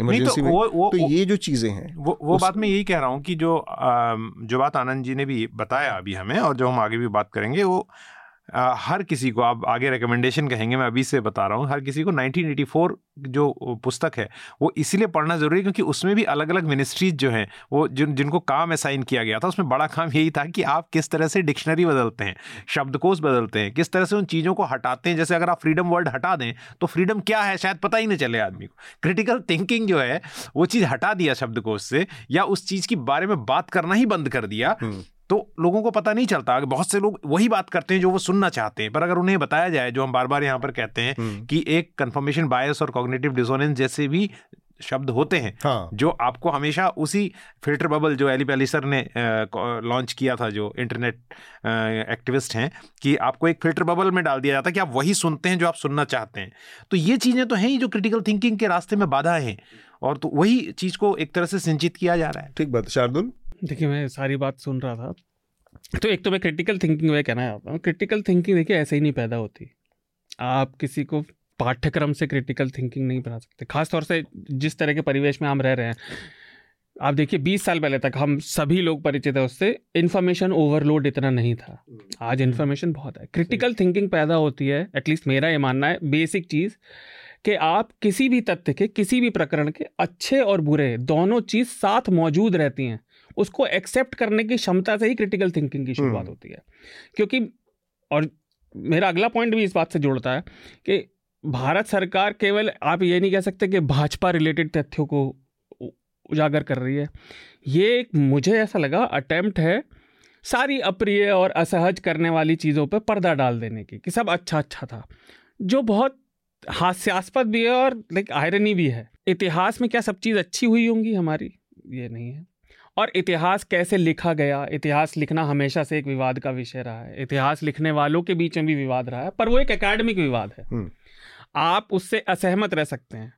इमरजेंसी में। वो, वो, तो ये जो चीज़ें हैं वो वो उस... बात मैं यही कह रहा हूँ कि जो आ, जो बात आनंद जी ने भी बताया अभी हमें और जो हम आगे भी बात करेंगे वो आ, हर किसी को आप आगे रिकमेंडेशन कहेंगे, मैं अभी से बता रहा हूँ हर किसी को नाइनटीन एटी फोर जो पुस्तक है वो इसीलिए पढ़ना ज़रूरी है क्योंकि उसमें भी अलग अलग मिनिस्ट्रीज जो हैं वो जिन जिनको काम असाइन किया गया था उसमें बड़ा काम यही था कि आप किस तरह से डिक्शनरी बदलते हैं, शब्दकोश बदलते हैं, किस तरह से उन चीज़ों को हटाते हैं। जैसे अगर आप फ्रीडम वर्ड हटा दें तो फ्रीडम क्या है शायद पता ही नहीं चले आदमी को। क्रिटिकल थिंकिंग जो है वो चीज़ हटा दिया शब्दकोश से या उस चीज़ के बारे में बात करना ही बंद कर दिया तो लोगों को पता नहीं चलता। बहुत से लोग वही बात करते हैं जो वो सुनना चाहते हैं, पर अगर उन्हें बताया जाए, जो हम बार बार यहाँ पर कहते हैं कि एक कंफर्मेशन बायस और कॉग्निटिव डिसोनेंस जैसे भी शब्द होते हैं, हाँ। जो आपको हमेशा उसी फिल्टर बबल जो एली पैलिसर ने लॉन्च किया था, जो इंटरनेट एक्टिविस्ट हैं, कि आपको एक फिल्टर बबल में डाल दिया जाता है कि आप वही सुनते हैं जो आप सुनना चाहते हैं। तो ये चीज़ें तो हैं ही जो क्रिटिकल थिंकिंग के रास्ते में बाधा है और तो वही चीज़ को एक तरह से सिंचित किया जा रहा है। ठीक बात शार्दुल। देखिए मैं सारी बात सुन रहा था तो एक तो मैं क्रिटिकल थिंकिंग में कहना चाहता हूँ, क्रिटिकल थिंकिंग देखिए ऐसे ही नहीं पैदा होती, आप किसी को पाठ्यक्रम से क्रिटिकल थिंकिंग नहीं बना सकते, खासतौर से जिस तरह के परिवेश में हम रह रहे हैं। आप देखिए बीस साल पहले तक हम सभी लोग परिचित हैं उससे, इन्फॉर्मेशन ओवरलोड इतना नहीं था, आज इन्फॉर्मेशन बहुत है। क्रिटिकल थिंकिंग पैदा होती है, एटलीस्ट मेरा ये मानना है, बेसिक चीज़ कि आप किसी भी तथ्य के, किसी भी प्रकरण के अच्छे और बुरे दोनों चीज़ साथ मौजूद रहती हैं, उसको एक्सेप्ट करने की क्षमता से ही क्रिटिकल थिंकिंग की शुरुआत होती है। क्योंकि और मेरा अगला पॉइंट भी इस बात से जोड़ता है कि भारत सरकार केवल आप ये नहीं कह सकते कि भाजपा रिलेटेड तथ्यों को उजागर कर रही है, ये एक मुझे ऐसा लगा अटेम्प्ट है सारी अप्रिय और असहज करने वाली चीज़ों पर पर्दा डाल देने की, कि सब अच्छा अच्छा था, जो बहुत हास्यास्पद भी है और लाइक आयरनी भी है। इतिहास में क्या सब चीज़ अच्छी हुई होंगी हमारी? ये नहीं है। और इतिहास कैसे लिखा गया, इतिहास लिखना हमेशा से एक विवाद का विषय रहा है, इतिहास लिखने वालों के बीच में भी विवाद रहा है, पर वो एक एकेडमिक विवाद है, आप उससे असहमत रह सकते हैं।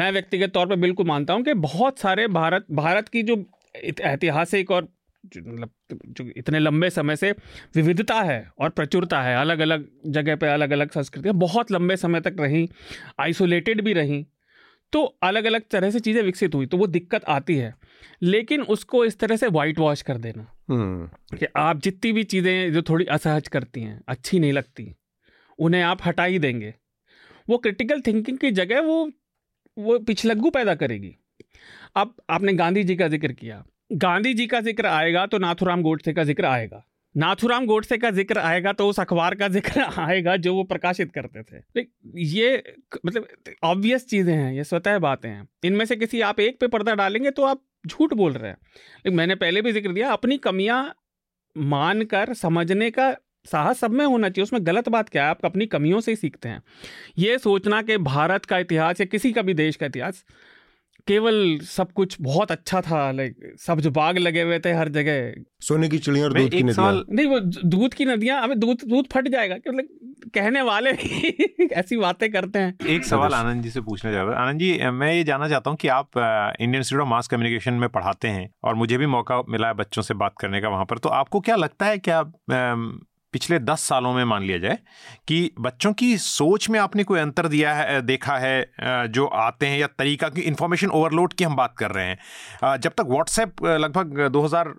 मैं व्यक्तिगत तौर पर बिल्कुल मानता हूं कि बहुत सारे भारत भारत की जो ऐतिहासिक और मतलब जो इतने लंबे समय से विविधता है और प्रचुरता है, अलग अलग जगह पे अलग अलग संस्कृतियाँ बहुत लंबे समय तक रहीं, आइसोलेटेड भी रहीं, तो अलग अलग तरह से चीज़ें विकसित हुई, तो वो दिक्कत आती है। लेकिन उसको इस तरह से वाइट वॉश कर देना कि आप जितनी भी चीज़ें जो थोड़ी असहज करती हैं, अच्छी नहीं लगती, उन्हें आप हटा ही देंगे, वो क्रिटिकल थिंकिंग की जगह वो वो पिछलग्गू पैदा करेगी। अब आपने गांधी जी का जिक्र किया, गांधी जी का जिक्र आएगा तो नाथूराम गोडसे का जिक्र आएगा, नाथूराम गोडसे का जिक्र आएगा तो उस अखबार का जिक्र आएगा जो वो प्रकाशित करते थे। ये मतलब ऑब्वियस चीज़ें हैं, ये स्वतः बातें हैं, इनमें से किसी आप एक पे पर्दा डालेंगे तो आप झूठ बोल रहे हैं। मैंने पहले भी जिक्र दिया, अपनी कमियां मानकर समझने का साहस सब में होना चाहिए, उसमें गलत बात क्या है, आप अपनी कमियों से ही सीखते हैं। ये सोचना कि भारत का इतिहास या किसी का भी देश का इतिहास केवल सब कुछ बहुत अच्छा था, लाइक सब जो बाग लगे हुए थे हर जगह, सोने की चिड़िया और दूध की नदियां, नहीं वो दूध की नदियां, अबे दूध दूध फट जाएगा, मतलब कहने वाले ऐसी बातें करते हैं। एक सवाल आनंद जी से पूछना चाहता हूँ, आनंद जी मैं ये जानना चाहता हूँ कि आप Indian Institute of Mass Communication में पढ़ाते हैं और मुझे भी मौका मिला है बच्चों से बात करने का वहाँ पर, तो आपको क्या लगता है क्या पिछले दस सालों में मान लिया जाए कि बच्चों की सोच में आपने कोई अंतर दिया है, देखा है जो आते हैं, या तरीका की इन्फॉर्मेशन ओवरलोड की हम बात कर रहे हैं। जब तक व्हाट्सएप लगभग दो हज़ार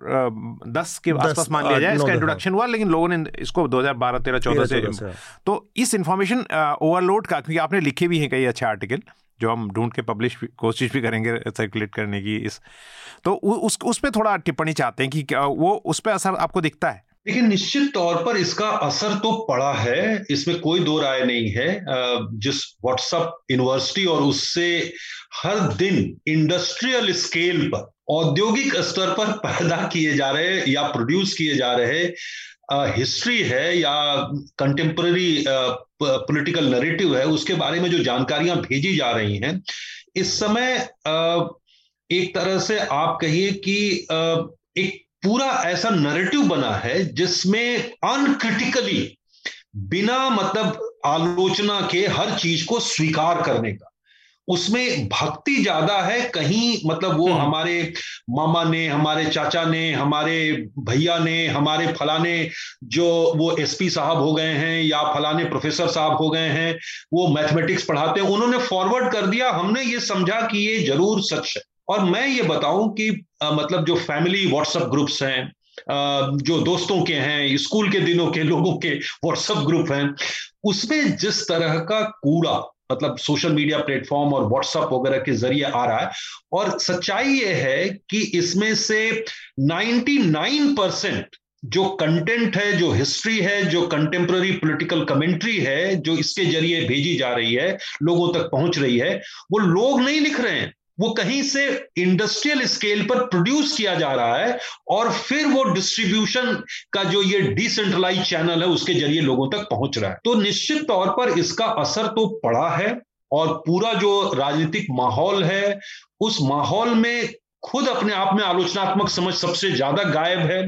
दस के आसपास मान लिया जाए इसका इंट्रोडक्शन हुआ, लेकिन लोगों ने इसको दो हज़ार बारह तेरह चौदह से, तो इस इन्फॉर्मेशन ओवरलोड का, क्योंकि आपने लिखे भी हैं कई अच्छे आर्टिकल जो हम ढूंढ के पब्लिश कोशिश भी करेंगे सर्कुलेट करने की, इस तो उस उस पर थोड़ा टिप्पणी चाहते हैं कि वो उस पर असर आपको दिखता है? देखिए निश्चित तौर पर इसका असर तो पड़ा है, इसमें कोई दो राय नहीं है। जिस व्हाट्सएप यूनिवर्सिटी और उससे हर दिन इंडस्ट्रियल स्केल पर औद्योगिक स्तर पर पैदा किए जा रहे या प्रोड्यूस किए जा रहे हिस्ट्री uh, है या कंटेम्पररी पॉलिटिकल नैरेटिव है, उसके बारे में जो जानकारियां भेजी जा रही हैं इस समय uh, एक तरह से आप कहिए कि uh, एक पूरा ऐसा नैरेटिव बना है जिसमें अनक्रिटिकली बिना मतलब आलोचना के हर चीज को स्वीकार करने का, उसमें भक्ति ज्यादा है कहीं, मतलब वो हमारे मामा ने, हमारे चाचा ने, हमारे भैया ने, हमारे फलाने जो वो एसपी साहब हो गए हैं या फलाने प्रोफेसर साहब हो गए हैं, वो मैथमेटिक्स पढ़ाते हैं, उन्होंने फॉरवर्ड कर दिया, हमने ये समझा कि ये जरूर सच है। और मैं ये बताऊं कि आ, मतलब जो फैमिली व्हाट्सएप ग्रुप्स हैं, जो दोस्तों के हैं, स्कूल के दिनों के लोगों के व्हाट्सएप ग्रुप हैं, उसमें जिस तरह का कूड़ा मतलब सोशल मीडिया प्लेटफॉर्म और व्हाट्सएप वगैरह के जरिए आ रहा है, और सच्चाई ये है कि इसमें से निन्यानवे परसेंट जो कंटेंट है, जो हिस्ट्री है, जो कंटेम्प्ररी पॉलिटिकल कमेंट्री है, जो इसके जरिए भेजी जा रही है, लोगों तक पहुंच रही है, वो लोग नहीं लिख रहे हैं, वो कहीं से इंडस्ट्रियल स्केल पर प्रोड्यूस किया जा रहा है और फिर वो डिस्ट्रीब्यूशन का जो ये डिसेंट्रलाइज चैनल है उसके जरिए लोगों तक पहुंच रहा है। तो निश्चित तौर पर इसका असर तो पड़ा है और पूरा जो राजनीतिक माहौल है उस माहौल में खुद अपने आप में आलोचनात्मक समझ सबसे ज्यादा गायब है,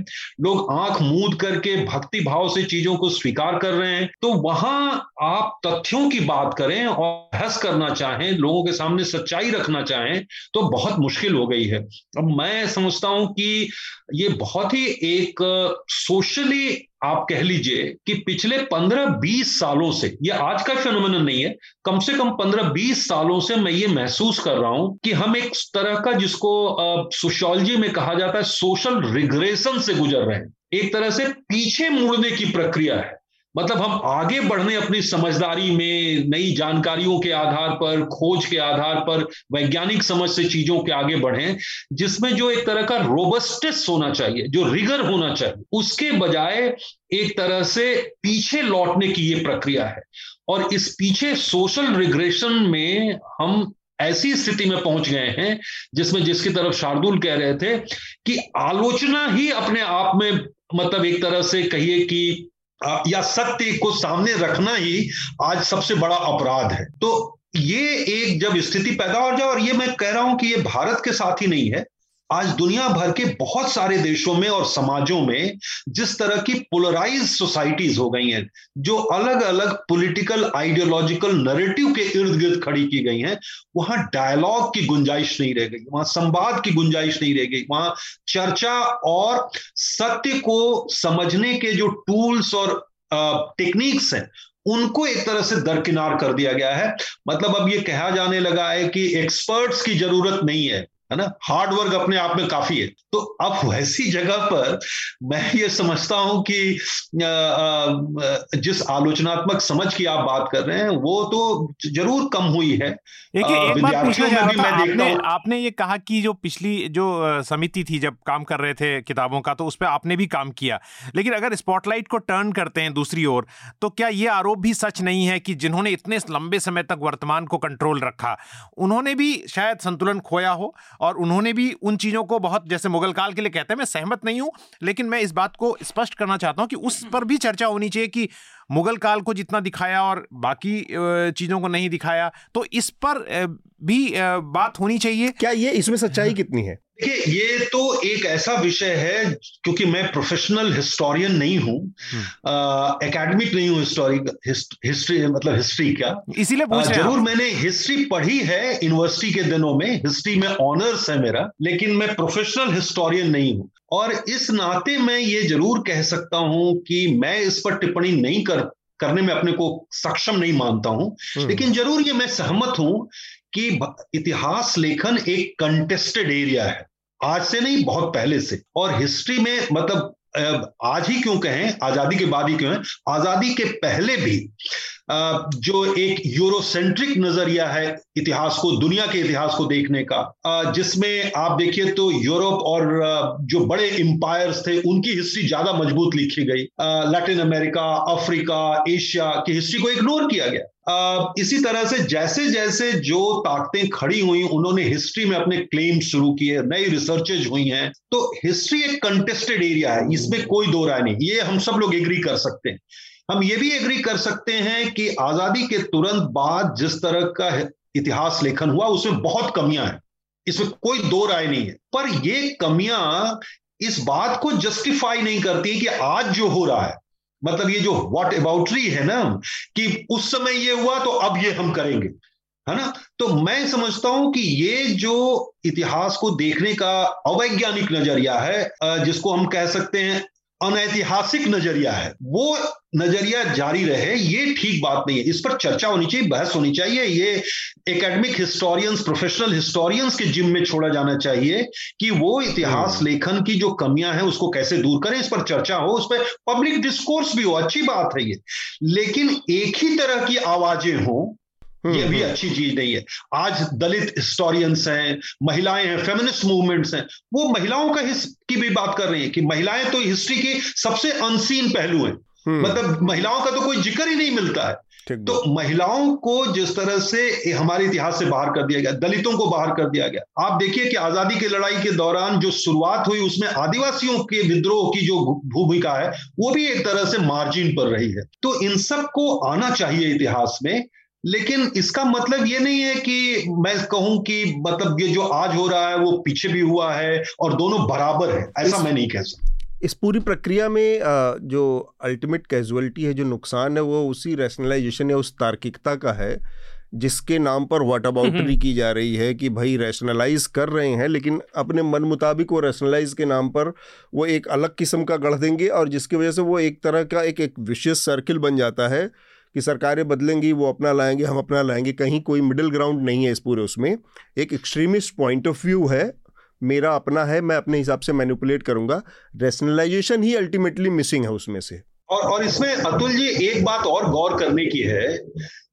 लोग आंख मूंद करके भक्ति भाव से चीजों को स्वीकार कर रहे हैं। तो वहां आप तथ्यों की बात करें और बहस करना चाहें, लोगों के सामने सच्चाई रखना चाहें, तो बहुत मुश्किल हो गई है। अब मैं समझता हूं कि ये बहुत ही एक सोशली आप कह लीजिए कि पिछले पंद्रह बीस सालों से, ये आज का फेनोमेनन नहीं है, कम से कम पंद्रह बीस सालों से मैं ये महसूस कर रहा हूं कि हम एक तरह का, जिसको सोशियोलॉजी में कहा जाता है, सोशल रिग्रेशन से गुजर रहे हैं। एक तरह से पीछे मुड़ने की प्रक्रिया है, मतलब हम आगे बढ़ने अपनी समझदारी में, नई जानकारियों के आधार पर, खोज के आधार पर, वैज्ञानिक समझ से चीजों के आगे बढ़ें, जिसमें जो एक तरह का रोबस्टनेस होना चाहिए, जो रिगर होना चाहिए, उसके बजाय एक तरह से पीछे लौटने की ये प्रक्रिया है। और इस पीछे सोशल रिग्रेशन में हम ऐसी स्थिति में पहुंच गए हैं जिसमें, जिसकी तरफ शार्दुल कह रहे थे, कि आलोचना ही अपने आप में, मतलब एक तरह से कहिए कि या सत्य को सामने रखना ही आज सबसे बड़ा अपराध है। तो ये एक जब स्थिति पैदा हो जाए, और ये मैं कह रहा हूं कि ये भारत के साथ ही नहीं है, आज दुनिया भर के बहुत सारे देशों में और समाजों में जिस तरह की पोलराइज्ड सोसाइटीज हो गई हैं, जो अलग अलग पॉलिटिकल आइडियोलॉजिकल नैरेटिव के इर्द गिर्द खड़ी की गई हैं, वहां डायलॉग की गुंजाइश नहीं रह गई, वहां संवाद की गुंजाइश नहीं रह गई, वहां चर्चा और सत्य को समझने के जो टूल्स और टेक्निक्स हैं उनको एक तरह से दरकिनार कर दिया गया है। मतलब अब ये कहा जाने लगा है कि एक्सपर्ट्स की जरूरत नहीं है, है ना, हार्ड वर्क अपने आप में काफी है। तो अब वैसी जगह पर मैं ये समझता हूं कि जिस आलोचनात्मक समझ की आप बात कर रहे हैं वो तो जरूर कम हुई है। एक एक बात पूछना चाह रहा था, आपने, आपने ये कहा कि जो पिछली जो समिति थी जब काम कर रहे थे किताबों का, तो उस पर आपने भी काम किया, लेकिन अगर स्पॉटलाइट को टर्न करते हैं दूसरी ओर, तो क्या ये आरोप भी सच नहीं है कि जिन्होंने इतने लंबे समय तक वर्तमान को कंट्रोल रखा उन्होंने भी शायद संतुलन खोया हो, और उन्होंने भी उन चीजों को बहुत, जैसे मुगल काल के लिए कहते हैं, मैं सहमत नहीं हूं, लेकिन मैं इस बात को स्पष्ट करना चाहता हूं कि उस पर भी चर्चा होनी चाहिए कि मुगल काल को जितना दिखाया और बाकी चीजों को नहीं दिखाया, तो इस पर भी बात होनी चाहिए। क्या ये, इसमें सच्चाई कितनी है? देखिए, ये तो एक ऐसा विषय है, क्योंकि मैं प्रोफेशनल हिस्टोरियन नहीं हूँ, एकेडमिक नहीं हूँ हिस्ट्री, मतलब हिस्ट्री का, इसीलिए पूछ रहे हैं। जरूर मैंने हिस्ट्री पढ़ी है यूनिवर्सिटी के दिनों में, हिस्ट्री में ऑनर्स है मेरा, लेकिन मैं प्रोफेशनल हिस्टोरियन नहीं हूँ, और इस नाते मैं ये जरूर कह सकता हूँ कि मैं इस पर टिप्पणी नहीं कर करने में अपने को सक्षम नहीं मानता हूँ, लेकिन जरूर ये मैं सहमत हूँ कि इतिहास लेखन एक कंटेस्टेड एरिया है, आज से नहीं बहुत पहले से। और हिस्ट्री में, मतलब आज ही क्यों कहें, आजादी के बाद ही क्यों है, आजादी के पहले भी जो एक यूरोसेंट्रिक नजरिया है इतिहास को, दुनिया के इतिहास को देखने का, जिसमें आप देखिए तो यूरोप और जो बड़े एम्पायर्स थे उनकी हिस्ट्री ज्यादा मजबूत लिखी गई, लैटिन अमेरिका, अफ्रीका, एशिया की हिस्ट्री को इग्नोर किया गया। इसी तरह से जैसे जैसे जो ताकतें खड़ी हुई उन्होंने हिस्ट्री में अपने क्लेम शुरू किए, नई रिसर्चेज हुई हैं, तो हिस्ट्री एक कंटेस्टेड एरिया है, इसमें कोई दो राय नहीं, ये हम सब लोग एग्री कर सकते हैं। हम ये भी एग्री कर सकते हैं कि आजादी के तुरंत बाद जिस तरह का इतिहास लेखन हुआ उसमें बहुत कमियां हैं, इसमें कोई दो राय नहीं है, पर ये कमियां इस बात को जस्टिफाई नहीं करती कि आज जो हो रहा है, मतलब ये जो व्हाट अबाउटरी है ना कि उस समय ये हुआ तो अब ये हम करेंगे, है ना। तो मैं समझता हूं कि ये जो इतिहास को देखने का अवैज्ञानिक नजरिया है, जिसको हम कह सकते हैं अनैतिहासिक नजरिया है, वो नजरिया जारी रहे, ये ठीक बात नहीं है। इस पर चर्चा होनी चाहिए, बहस होनी चाहिए, ये एकेडमिक हिस्टोरियंस, प्रोफेशनल हिस्टोरियंस के जिम में छोड़ा जाना चाहिए कि वो इतिहास लेखन की जो कमियां हैं उसको कैसे दूर करें, इस पर चर्चा हो, उस पर पब्लिक डिस्कोर्स भी हो, अच्छी बात है ये, लेकिन एक ही तरह की आवाजें हों ये भी अच्छी चीज नहीं है। आज दलित हिस्टोरियंस हैं, महिलाएं हैं, फेमिनिस्ट मूवमेंट्स हैं, वो महिलाओं का की भी बात कर रही हैं कि महिलाएं तो हिस्ट्री के सबसे अनसीन पहलू हैं, मतलब महिलाओं का तो कोई जिक्र ही नहीं मिलता है। तो महिलाओं को जिस तरह से हमारे इतिहास से बाहर कर दिया गया, दलितों को बाहर कर दिया गया, आप देखिए कि आजादी की लड़ाई के दौरान जो शुरुआत हुई उसमें आदिवासियों के विद्रोह की जो भूमिका है वो भी एक तरह से मार्जिन पर रही है। तो इन सब को आना चाहिए इतिहास में, लेकिन इसका मतलब ये नहीं है कि मैं कहूं कि मतलब ये जो आज हो रहा है वो पीछे भी हुआ है और दोनों बराबर है, ऐसा मैं नहीं कह सकता। इस पूरी प्रक्रिया में जो अल्टीमेट कैजुअलिटी है, जो नुकसान है, वो उसी रैशनलाइजेशन या उस तार्किकता का है जिसके नाम पर व्हाट अबाउटरी की जा रही है कि भाई रैशनलाइज कर रहे हैं, लेकिन अपने मन मुताबिक वो रैशनलाइज के नाम पर वो एक अलग किस्म का गढ़ देंगे, और जिसकी वजह से वो एक तरह का एक एक विशेष सर्किल बन जाता है कि सरकारें बदलेंगी, वो अपना लाएंगे, हम अपना लाएंगे, कहीं कोई मिडिल ग्राउंड नहीं है इस पूरे उसमें। एक एक्सट्रीमिस्ट पॉइंट ऑफ व्यू है, मेरा अपना है, मैं अपने हिसाब से मैनिपुलेट करूंगा, रैशनलाइजेशन ही अल्टीमेटली मिसिंग है उसमें से। और और इसमें अतुल जी एक बात और गौर करने की है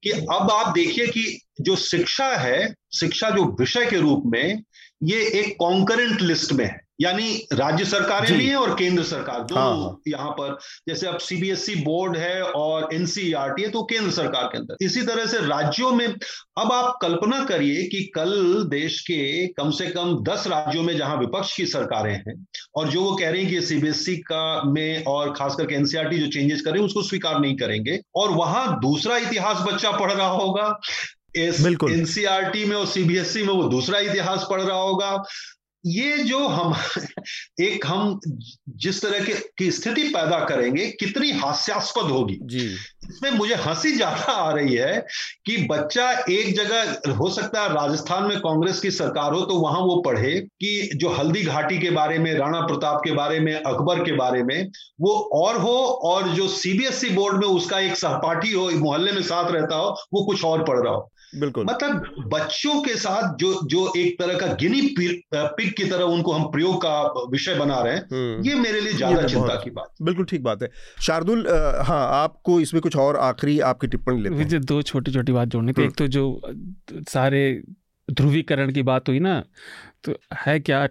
कि अब आप देखिए कि जो शिक्षा है, शिक्षा जो विषय के रूप में, ये एक कॉन्करेंट लिस्ट में है, यानी राज्य सरकारें भी हैं और केंद्र सरकार दोनों। हाँ। यहाँ पर जैसे अब सीबीएसई बोर्ड है और एनसीईआरटी है तो केंद्र सरकार के अंदर, इसी तरह से राज्यों में। अब आप कल्पना करिए कि कल देश के कम से कम दस राज्यों में जहां विपक्ष की सरकारें हैं और जो वो कह रही हैं कि सीबीएसई का में और खास करके एनसीईआरटी जो चेंजेस कर रहे हैं उसको स्वीकार नहीं करेंगे, और वहां दूसरा इतिहास बच्चा पढ़ रहा होगा, एनसीईआरटी में और सीबीएसई में वो दूसरा इतिहास पढ़ रहा होगा। ये जो हम एक हम जिस तरह के की स्थिति पैदा करेंगे कितनी हास्यास्पद होगी जी। इसमें मुझे हंसी ज्यादा आ रही है कि बच्चा एक जगह, हो सकता है राजस्थान में कांग्रेस की सरकार हो तो वहां वो पढ़े कि जो हल्दी घाटी के बारे में, राणा प्रताप के बारे में, अकबर के बारे में वो और हो, और जो सीबीएसई बोर्ड में उसका एक सहपाठी हो, मोहल्ले में साथ रहता हो, वो कुछ और पढ़ रहा हो। बिल्कुल, मतलब बच्चों के साथ जो जो एक तरह का गिनी पिग की तरह उनको हम प्रयोग का विषय बना रहे हैं, ये मेरे लिए ज्यादा चिंता की बात। बिल्कुल ठीक बात है शार्दुल। हाँ, आपको इसमें कुछ और आखिरी आपकी टिप्पणी लेते हैं। दो छोटी छोटी बात जोड़ने की, एक तो जो सारे ध्रुवीकरण की बात हुई ना, तो है क्या,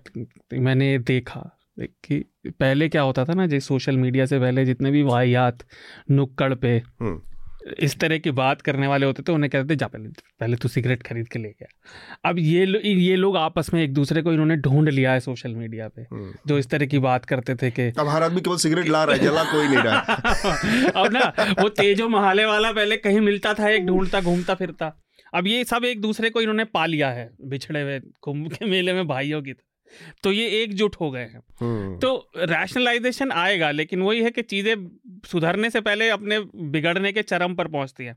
मैंने देखा कि पहले क्या होता था ना, जैसे सोशल मीडिया से पहले जितने भी वाहियात नुक्कड़ पे इस तरह की बात करने वाले होते थे, उन्हें कहते थे जा पहले पहले तू सिगरेट खरीद के ले गया। अब ये लो, ये लोग आपस में एक दूसरे को इन्होंने ढूंढ लिया है सोशल मीडिया पे, जो इस तरह की बात करते थे कि अब हर आदमी केवल सिगरेट ला रहा है, जला कोई नहीं रहा। अब ना वो तेजो महाले वाला पहले कहीं मिलता था, एक ढूंढता घूमता फिरता, अब ये सब एक दूसरे को इन्होंने पा लिया है बिछड़े हुए कुंभ के मेले में भाइयों की, तो ये एकजुट हो गए हैं। तो रैशनलाइजेशन आएगा, लेकिन वही है कि चीज़ें सुधरने से पहले अपने बिगड़ने के चरम पर पहुंचती हैं।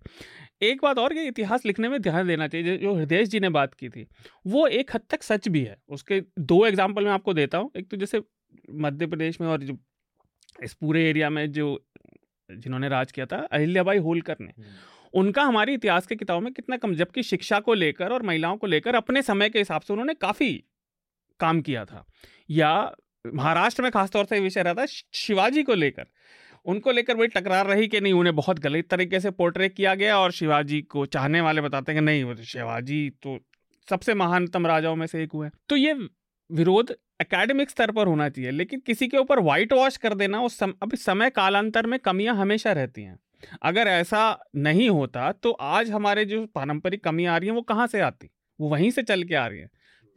एक बात और, कि इतिहास लिखने में ध्यान देना चाहिए, जो हृदयेश जी ने बात की थी वो एक हद तक सच भी है। उसके दो एग्जाम्पल मैं आपको देता हूं। एक तो जैसे मध्य प्रदेश में और जो इस पूरे एरिया में जो जिन्होंने राज किया था, अहिल्याबाई होलकर ने, उनका हमारी इतिहास के किताबों में कितना कम, जबकि शिक्षा को लेकर और महिलाओं को लेकर अपने समय के हिसाब से उन्होंने काफ़ी काम किया था। या महाराष्ट्र में खासतौर से विषय रहा था शिवाजी को लेकर, उनको लेकर वही टकरार रही कि नहीं, उन्हें बहुत गलत तरीके से पोर्ट्रे किया गया, और शिवाजी को चाहने वाले बताते हैं कि नहीं, वो शिवाजी तो सबसे महानतम राजाओं में से एक हुए। तो ये विरोध एकेडमिक स्तर पर होना चाहिए, लेकिन किसी के ऊपर वाइट वॉश कर देना उस सम, अभी समय कालांतर में कमियां हमेशा रहती हैं। अगर ऐसा नहीं होता तो आज हमारे जो पारंपरिक कमी आ रही है वो कहाँ से आती, वो वहीं से चल के आ रही है।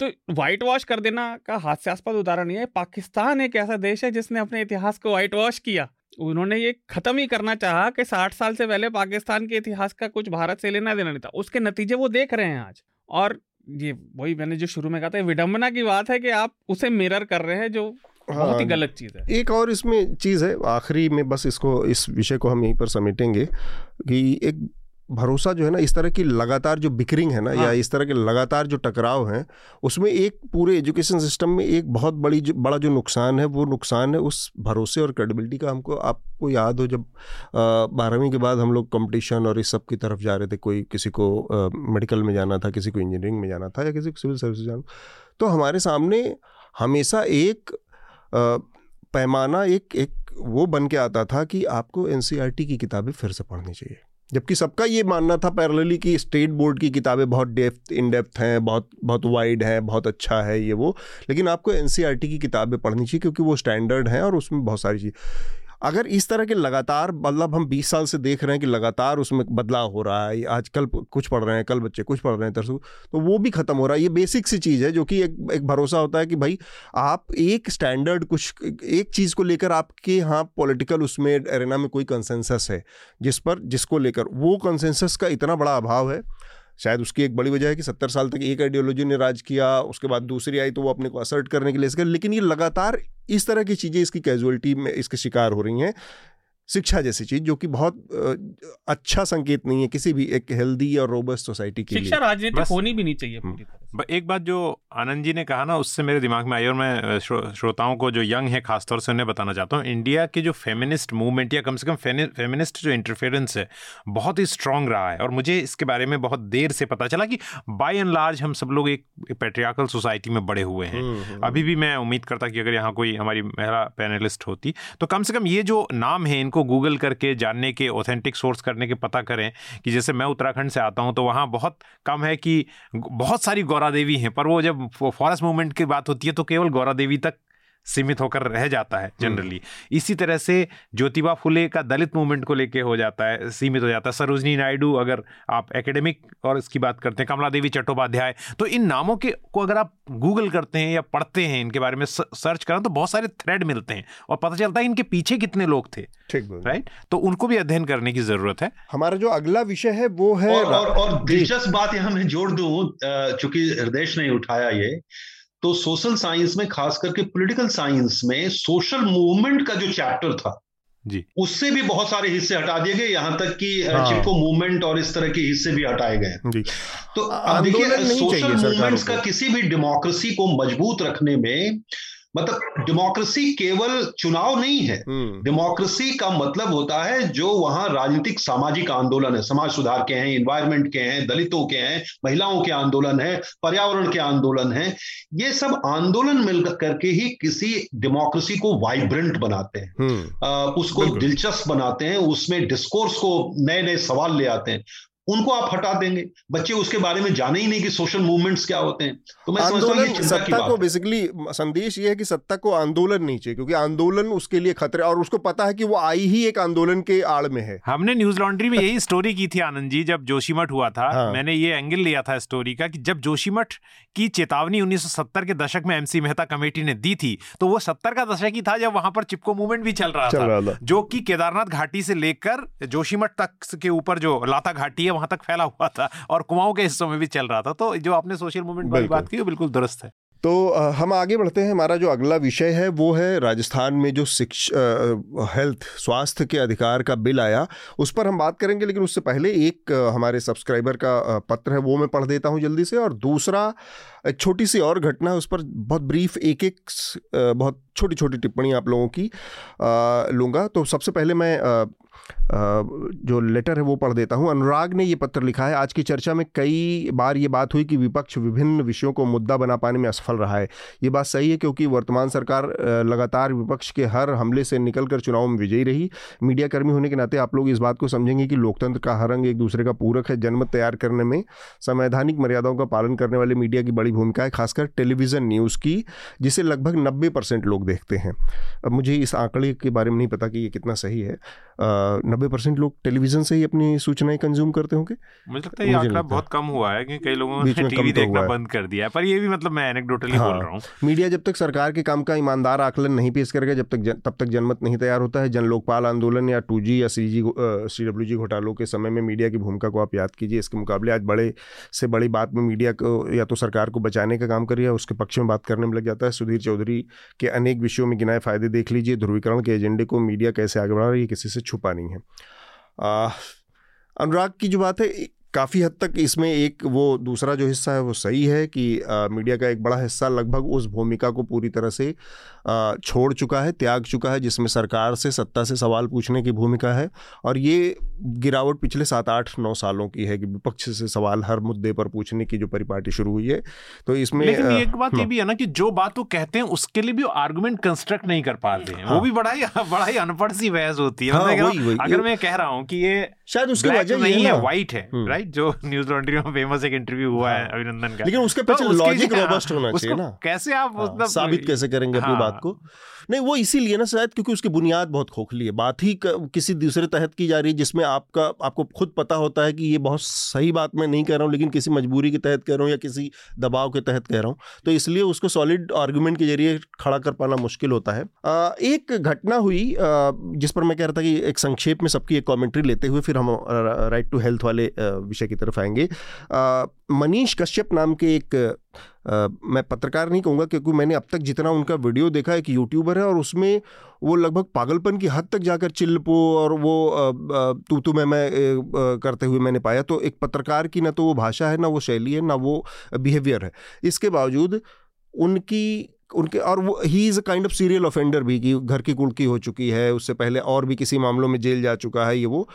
तो वाइट वॉश कर देना का हास्यास्पद उदाहरण यह है, पाकिस्तान एक ऐसा देश है जिसने अपने इतिहास को वाइट वॉश किया। उन्होंने ये खत्म ही करना चाहा कि साठ साल से पहले पाकिस्तान के इतिहास का कुछ भारत से लेना देना नहीं था। उसके नतीजे वो देख रहे हैं आज। और ये वही मैंने जो शुरू में कहा था, विडंबना की बात है कि आप उसे मिरर कर रहे हैं, जो बहुत ही गलत चीज़ है। एक और इसमें चीज़ है, आखिरी में बस इसको, इस विषय को हम यहीं पर समेटेंगे, कि एक भरोसा जो है ना, इस तरह की लगातार जो बिकरिंग है ना, हाँ। या इस तरह के लगातार जो टकराव हैं, उसमें एक पूरे एजुकेशन सिस्टम में एक बहुत बड़ी जो, बड़ा जो नुकसान है, वो नुकसान है उस भरोसे और क्रेडिबिलिटी का। हमको आपको याद हो जब बारहवीं के बाद हम लोग कंपटीशन और इस सब की तरफ जा रहे थे, कोई किसी को मेडिकल में जाना था, किसी को इंजीनियरिंग में जाना था, या किसी को सिविल सर्विस जाना, तो हमारे सामने हमेशा एक आ, पैमाना एक एक वो बन के आता था कि आपको एनसीईआरटी की किताबें फिर से पढ़नी चाहिए, जबकि सबका ये मानना था पैरेलली कि स्टेट बोर्ड की किताबें बहुत डेप्थ इन डेप्थ हैं, बहुत बहुत वाइड हैं, बहुत अच्छा है ये वो, लेकिन आपको एनसीईआरटी की किताबें पढ़नी चाहिए क्योंकि वो स्टैंडर्ड हैं और उसमें बहुत सारी चीज़। अगर इस तरह के लगातार, मतलब हम बीस साल से देख रहे हैं कि लगातार उसमें बदलाव हो रहा है, आज कल कुछ पढ़ रहे हैं, कल बच्चे कुछ पढ़ रहे हैं, तरसों तो वो भी ख़त्म हो रहा है। ये बेसिक सी चीज़ है जो कि एक एक भरोसा होता है कि भाई आप एक स्टैंडर्ड कुछ एक चीज़ को लेकर आपके यहाँ पॉलिटिकल उसमें एरेना में कोई कंसेंसस है जिस पर जिसको लेकर, वो कंसेंसस का इतना बड़ा अभाव है। शायद उसकी एक बड़ी वजह है कि सत्तर साल तक एक आइडियोलॉजी ने राज किया, उसके बाद दूसरी आई तो वो अपने को असर्ट करने के लिए इसके, लेकिन ये लगातार इस तरह की चीज़ें इसकी कैजुअलिटी में इसके शिकार हो रही हैं। शिक्षा जैसी चीज़ जो कि बहुत अच्छा संकेत नहीं है किसी भी एक हेल्दी और रोबस्ट सोसाइटी के लिए। शिक्षा राजनीतिक होनी भी नहीं चाहिए। एक बात जो आनंद जी ने कहा ना, उससे मेरे दिमाग में आई और मैं श्रोताओं को जो यंग है खासतौर से उन्हें बताना चाहता हूँ, इंडिया की जो फेमिनिस्ट मूवमेंट या कम से कम फेमिनिस्ट जो इंटरफेरेंस है बहुत ही स्ट्रांग रहा है। और मुझे इसके बारे में बहुत देर से पता चला कि बाय एंड लार्ज हम सब लोग एक पैट्रियार्कल सोसाइटी में बड़े हुए हैं। अभी भी मैं उम्मीद करता कि अगर यहाँ कोई हमारी महिला पैनलिस्ट होती तो कम से कम ये जो नाम है इनको गूगल करके जानने के, ऑथेंटिक सोर्स करने के पता करें कि जैसे मैं उत्तराखंड से आता हूं तो वहां बहुत कम है कि बहुत सारी गौरा देवी हैं, पर वो जब फॉरेस्ट मूवमेंट की बात होती है तो केवल गौरा देवी तक सीमित होकर रह जाता है जनरली। इसी तरह से ज्योतिबा फुले का दलित मूवमेंट को लेके हो जाता है, सीमित हो जाता है। सरोजनी नायडू, अगर आप एकेडमिक और इसकी बात करते हैं, कमला देवी चट्टोपाध्याय, तो इन नामों के को अगर आप गूगल करते हैं या पढ़ते हैं, इनके बारे में सर्च करें तो बहुत सारे थ्रेड मिलते हैं और पता चलता है इनके पीछे कितने लोग थे। ठीक, राइट, तो उनको भी अध्ययन करने की जरूरत है। हमारा जो अगला विषय है वो है, और दिलचस्प बात यहाँ मैं जोड़ दूं, चूंकि हृदयेश ने उठाया ये, तो सोशल साइंस में, खास करके पॉलिटिकल साइंस में, सोशल मूवमेंट का जो चैप्टर था जी, उससे भी बहुत सारे हिस्से हटा दिए गए, यहाँ तक कि चिपको मूवमेंट और इस तरह के हिस्से भी हटाए गए। तो अब देखिए, सोशल मूवमेंट्स का किसी भी डेमोक्रेसी को मजबूत रखने में, मतलब डेमोक्रेसी केवल चुनाव नहीं है, डेमोक्रेसी का मतलब होता है जो वहां राजनीतिक सामाजिक आंदोलन है, समाज सुधार के हैं, एनवायरमेंट के हैं, दलितों के हैं, महिलाओं के आंदोलन है, पर्यावरण के आंदोलन है, ये सब आंदोलन मिलकर करके ही किसी डेमोक्रेसी को वाइब्रेंट बनाते हैं, आ, उसको दिलचस्प बनाते हैं, उसमें डिस्कोर्स को नए नए सवाल ले आते हैं। उनको आप हटा देंगे, बच्चे उसके बारे में जाने ही नहीं कि सोशल मूवमेंट्स क्या होते हैं। तो मैं समझता हूं ये चिंता की बात है। को बेसिकली संदेश ये है कि सत्ता को आंदोलन नहीं चाहिए, क्योंकि आंदोलन उसके लिए खतरे, और उसको पता है कि वो आई ही एक आंदोलन के आड़ में है। हमने न्यूज लॉन्ड्री में यही स्टोरी की थी आनंद जी, जब जोशीमठ हुआ था, हाँ। मैंने ये एंगल लिया था स्टोरी का कि जब जोशीमठ की चेतावनी उन्नीस सौ सत्तर के दशक में एमसी मेहता कमेटी ने दी थी, तो वो सत्तर का दशक ही था जब वहां पर चिपको मूवमेंट भी चल रहा था, जो की केदारनाथ घाटी से लेकर जोशीमठ तक के ऊपर जो लाता घाटी है वहां तक फैला हुआ था, और कुमाऊं के हिस्सों में भी चल रहा था। तो जो आपने सोशल मूवमेंट वाली बात की वो बिल्कुल दुरुस्त है। तो हम आगे बढ़ते हैं। हमारा जो अगला विषय है वो है राजस्थान में जो शिक्षा, हेल्थ, स्वास्थ्य के अधिकार का बिल आया, उस पर हम बात करेंगे। लेकिन उससे पहले एक हमारे सब्सक्राइबर का पत्र है वो मैं पढ़ देता हूं जल्दी से, और दूसरा एक छोटी सी और घटना है, उस पर बहुत ब्रीफ एक एक बहुत छोटी छोटी टिप्पणी आप लोगों की लूँगा। तो सबसे पहले मैं जो लेटर है वो पढ़ देता हूँ। अनुराग ने ये पत्र लिखा है। आज की चर्चा में कई बार ये बात हुई कि विपक्ष विभिन्न विषयों को मुद्दा बना पाने में असफल रहा है। ये बात सही है क्योंकि वर्तमान सरकार लगातार विपक्ष के हर हमले से निकलकर चुनाव में विजयी रही। मीडियाकर्मी होने के नाते आप लोग इस बात को समझेंगे कि लोकतंत्र का हर अंग एक दूसरे का पूरक है। जनमत तैयार करने में संवैधानिक मर्यादाओं का पालन करने वाले मीडिया की बड़ी भूमिका है, खासकर टेलीविज़न न्यूज़ की, जिसे लगभग नब्बे परसेंट लोग देखते हैं। अब मुझे इस आंकड़े के बारे में नहीं पता कि ये कितना सही है, नब्बे परसेंट लोग टेलीविजन से ही अपनी सूचनाएं कंज्यूम करते होंगे। मुझे लगता है ये आंकड़ा बहुत कम हुआ है कि कई लोगों ने टीवी देखना बंद कर दिया है, पर ये भी मतलब मैं एनेक्डोटली बोल रहा हूँ। मीडिया जब तक सरकार के काम का ईमानदार आकलन नहीं पेश करेगा जब तक तब तक जनमत नहीं तैयार होता है। जन लोकपाल आंदोलन या टू जी या सी जी सी डब्ल्यू जी घोटालों के समय में मीडिया की भूमिका को आप याद कीजिए। इसके मुकाबले आज बड़े से बड़ी बात में मीडिया को या तो सरकार को बचाने का काम कर रही है, उसके पक्ष में बात करने में लग जाता है। सुधीर चौधरी के अनेक विषयों में गिनाए फायदे देख लीजिए। ध्रुवीकरण के एजेंडे को मीडिया कैसे आगे बढ़ा रही है, किसी से छुपा नहीं है। आ, अनुराग की जो बात है काफ़ी हद तक इसमें एक वो दूसरा जो हिस्सा है वो सही है कि आ, मीडिया का एक बड़ा हिस्सा लगभग उस भूमिका को पूरी तरह से आ, छोड़ चुका है, त्याग चुका है जिसमें सरकार से सत्ता से सवाल पूछने की भूमिका है। और ये गिरावट पिछले सात आठ नौ सालों की है कि विपक्ष से सवाल हर मुद्दे पर पूछने की जो परिपाटी शुरू हुई है। तो इसमें लेकिन आ, एक बात ये भी है ना कि जो बात वो कहते हैं उसके लिए भी आर्गूमेंट कंस्ट्रक्ट नहीं कर पाते हैं। हाँ। वो भी बड़ा ही बड़ा ही अनपढ़ सी बहस होती है। अगर मैं कह रहा हूँ कि ये शायद उसकी वजह नहीं है, वाइट है, राइट, जो न्यूज लॉन्ड्री में फेमस एक इंटरव्यू हुआ है अभिनंदन का, लेकिन उसके पीछे लॉजिक रोबस्ट होना चाहिए ना। कैसे आप मतलब साबित कैसे करेंगे अपनी बात को? नहीं, वो इसीलिए ना शायद क्योंकि उसकी बुनियाद बहुत खोखली है। बात ही किसी दूसरे तहत की जा रही है जिसमें आपका आपको खुद पता होता है कि ये बहुत सही बात मैं नहीं कह रहा हूँ, लेकिन किसी मजबूरी के तहत कह रहा हूँ या किसी दबाव के तहत कह रहा हूँ। तो इसलिए उसको सॉलिड आर्गूमेंट के जरिए खड़ा कर पाना मुश्किल होता है। एक घटना हुई जिस पर मैं कह रहा था कि एक संक्षेप में सबकी एक कॉमेंट्री लेते हुए फिर हम राइट टू हेल्थ वाले विषय की तरफ आएंगे। मनीष कश्यप नाम के एक आ, मैं पत्रकार नहीं कहूँगा क्योंकि मैंने अब तक जितना उनका वीडियो देखा है कि यूट्यूबर है और उसमें वो लगभग पागलपन की हद तक जाकर चिल्पो और वो तू तू मैं मैं करते हुए मैंने पाया। तो एक पत्रकार की ना तो वो भाषा है, ना वो शैली है, ना वो बिहेवियर है। इसके बावजूद उनकी उनके और वो ही is a kind of serial offender भी कि घर की कुड़की हो चुकी है, उससे पहले और भी किसी मामलों में जेल जा चुका है। ये वो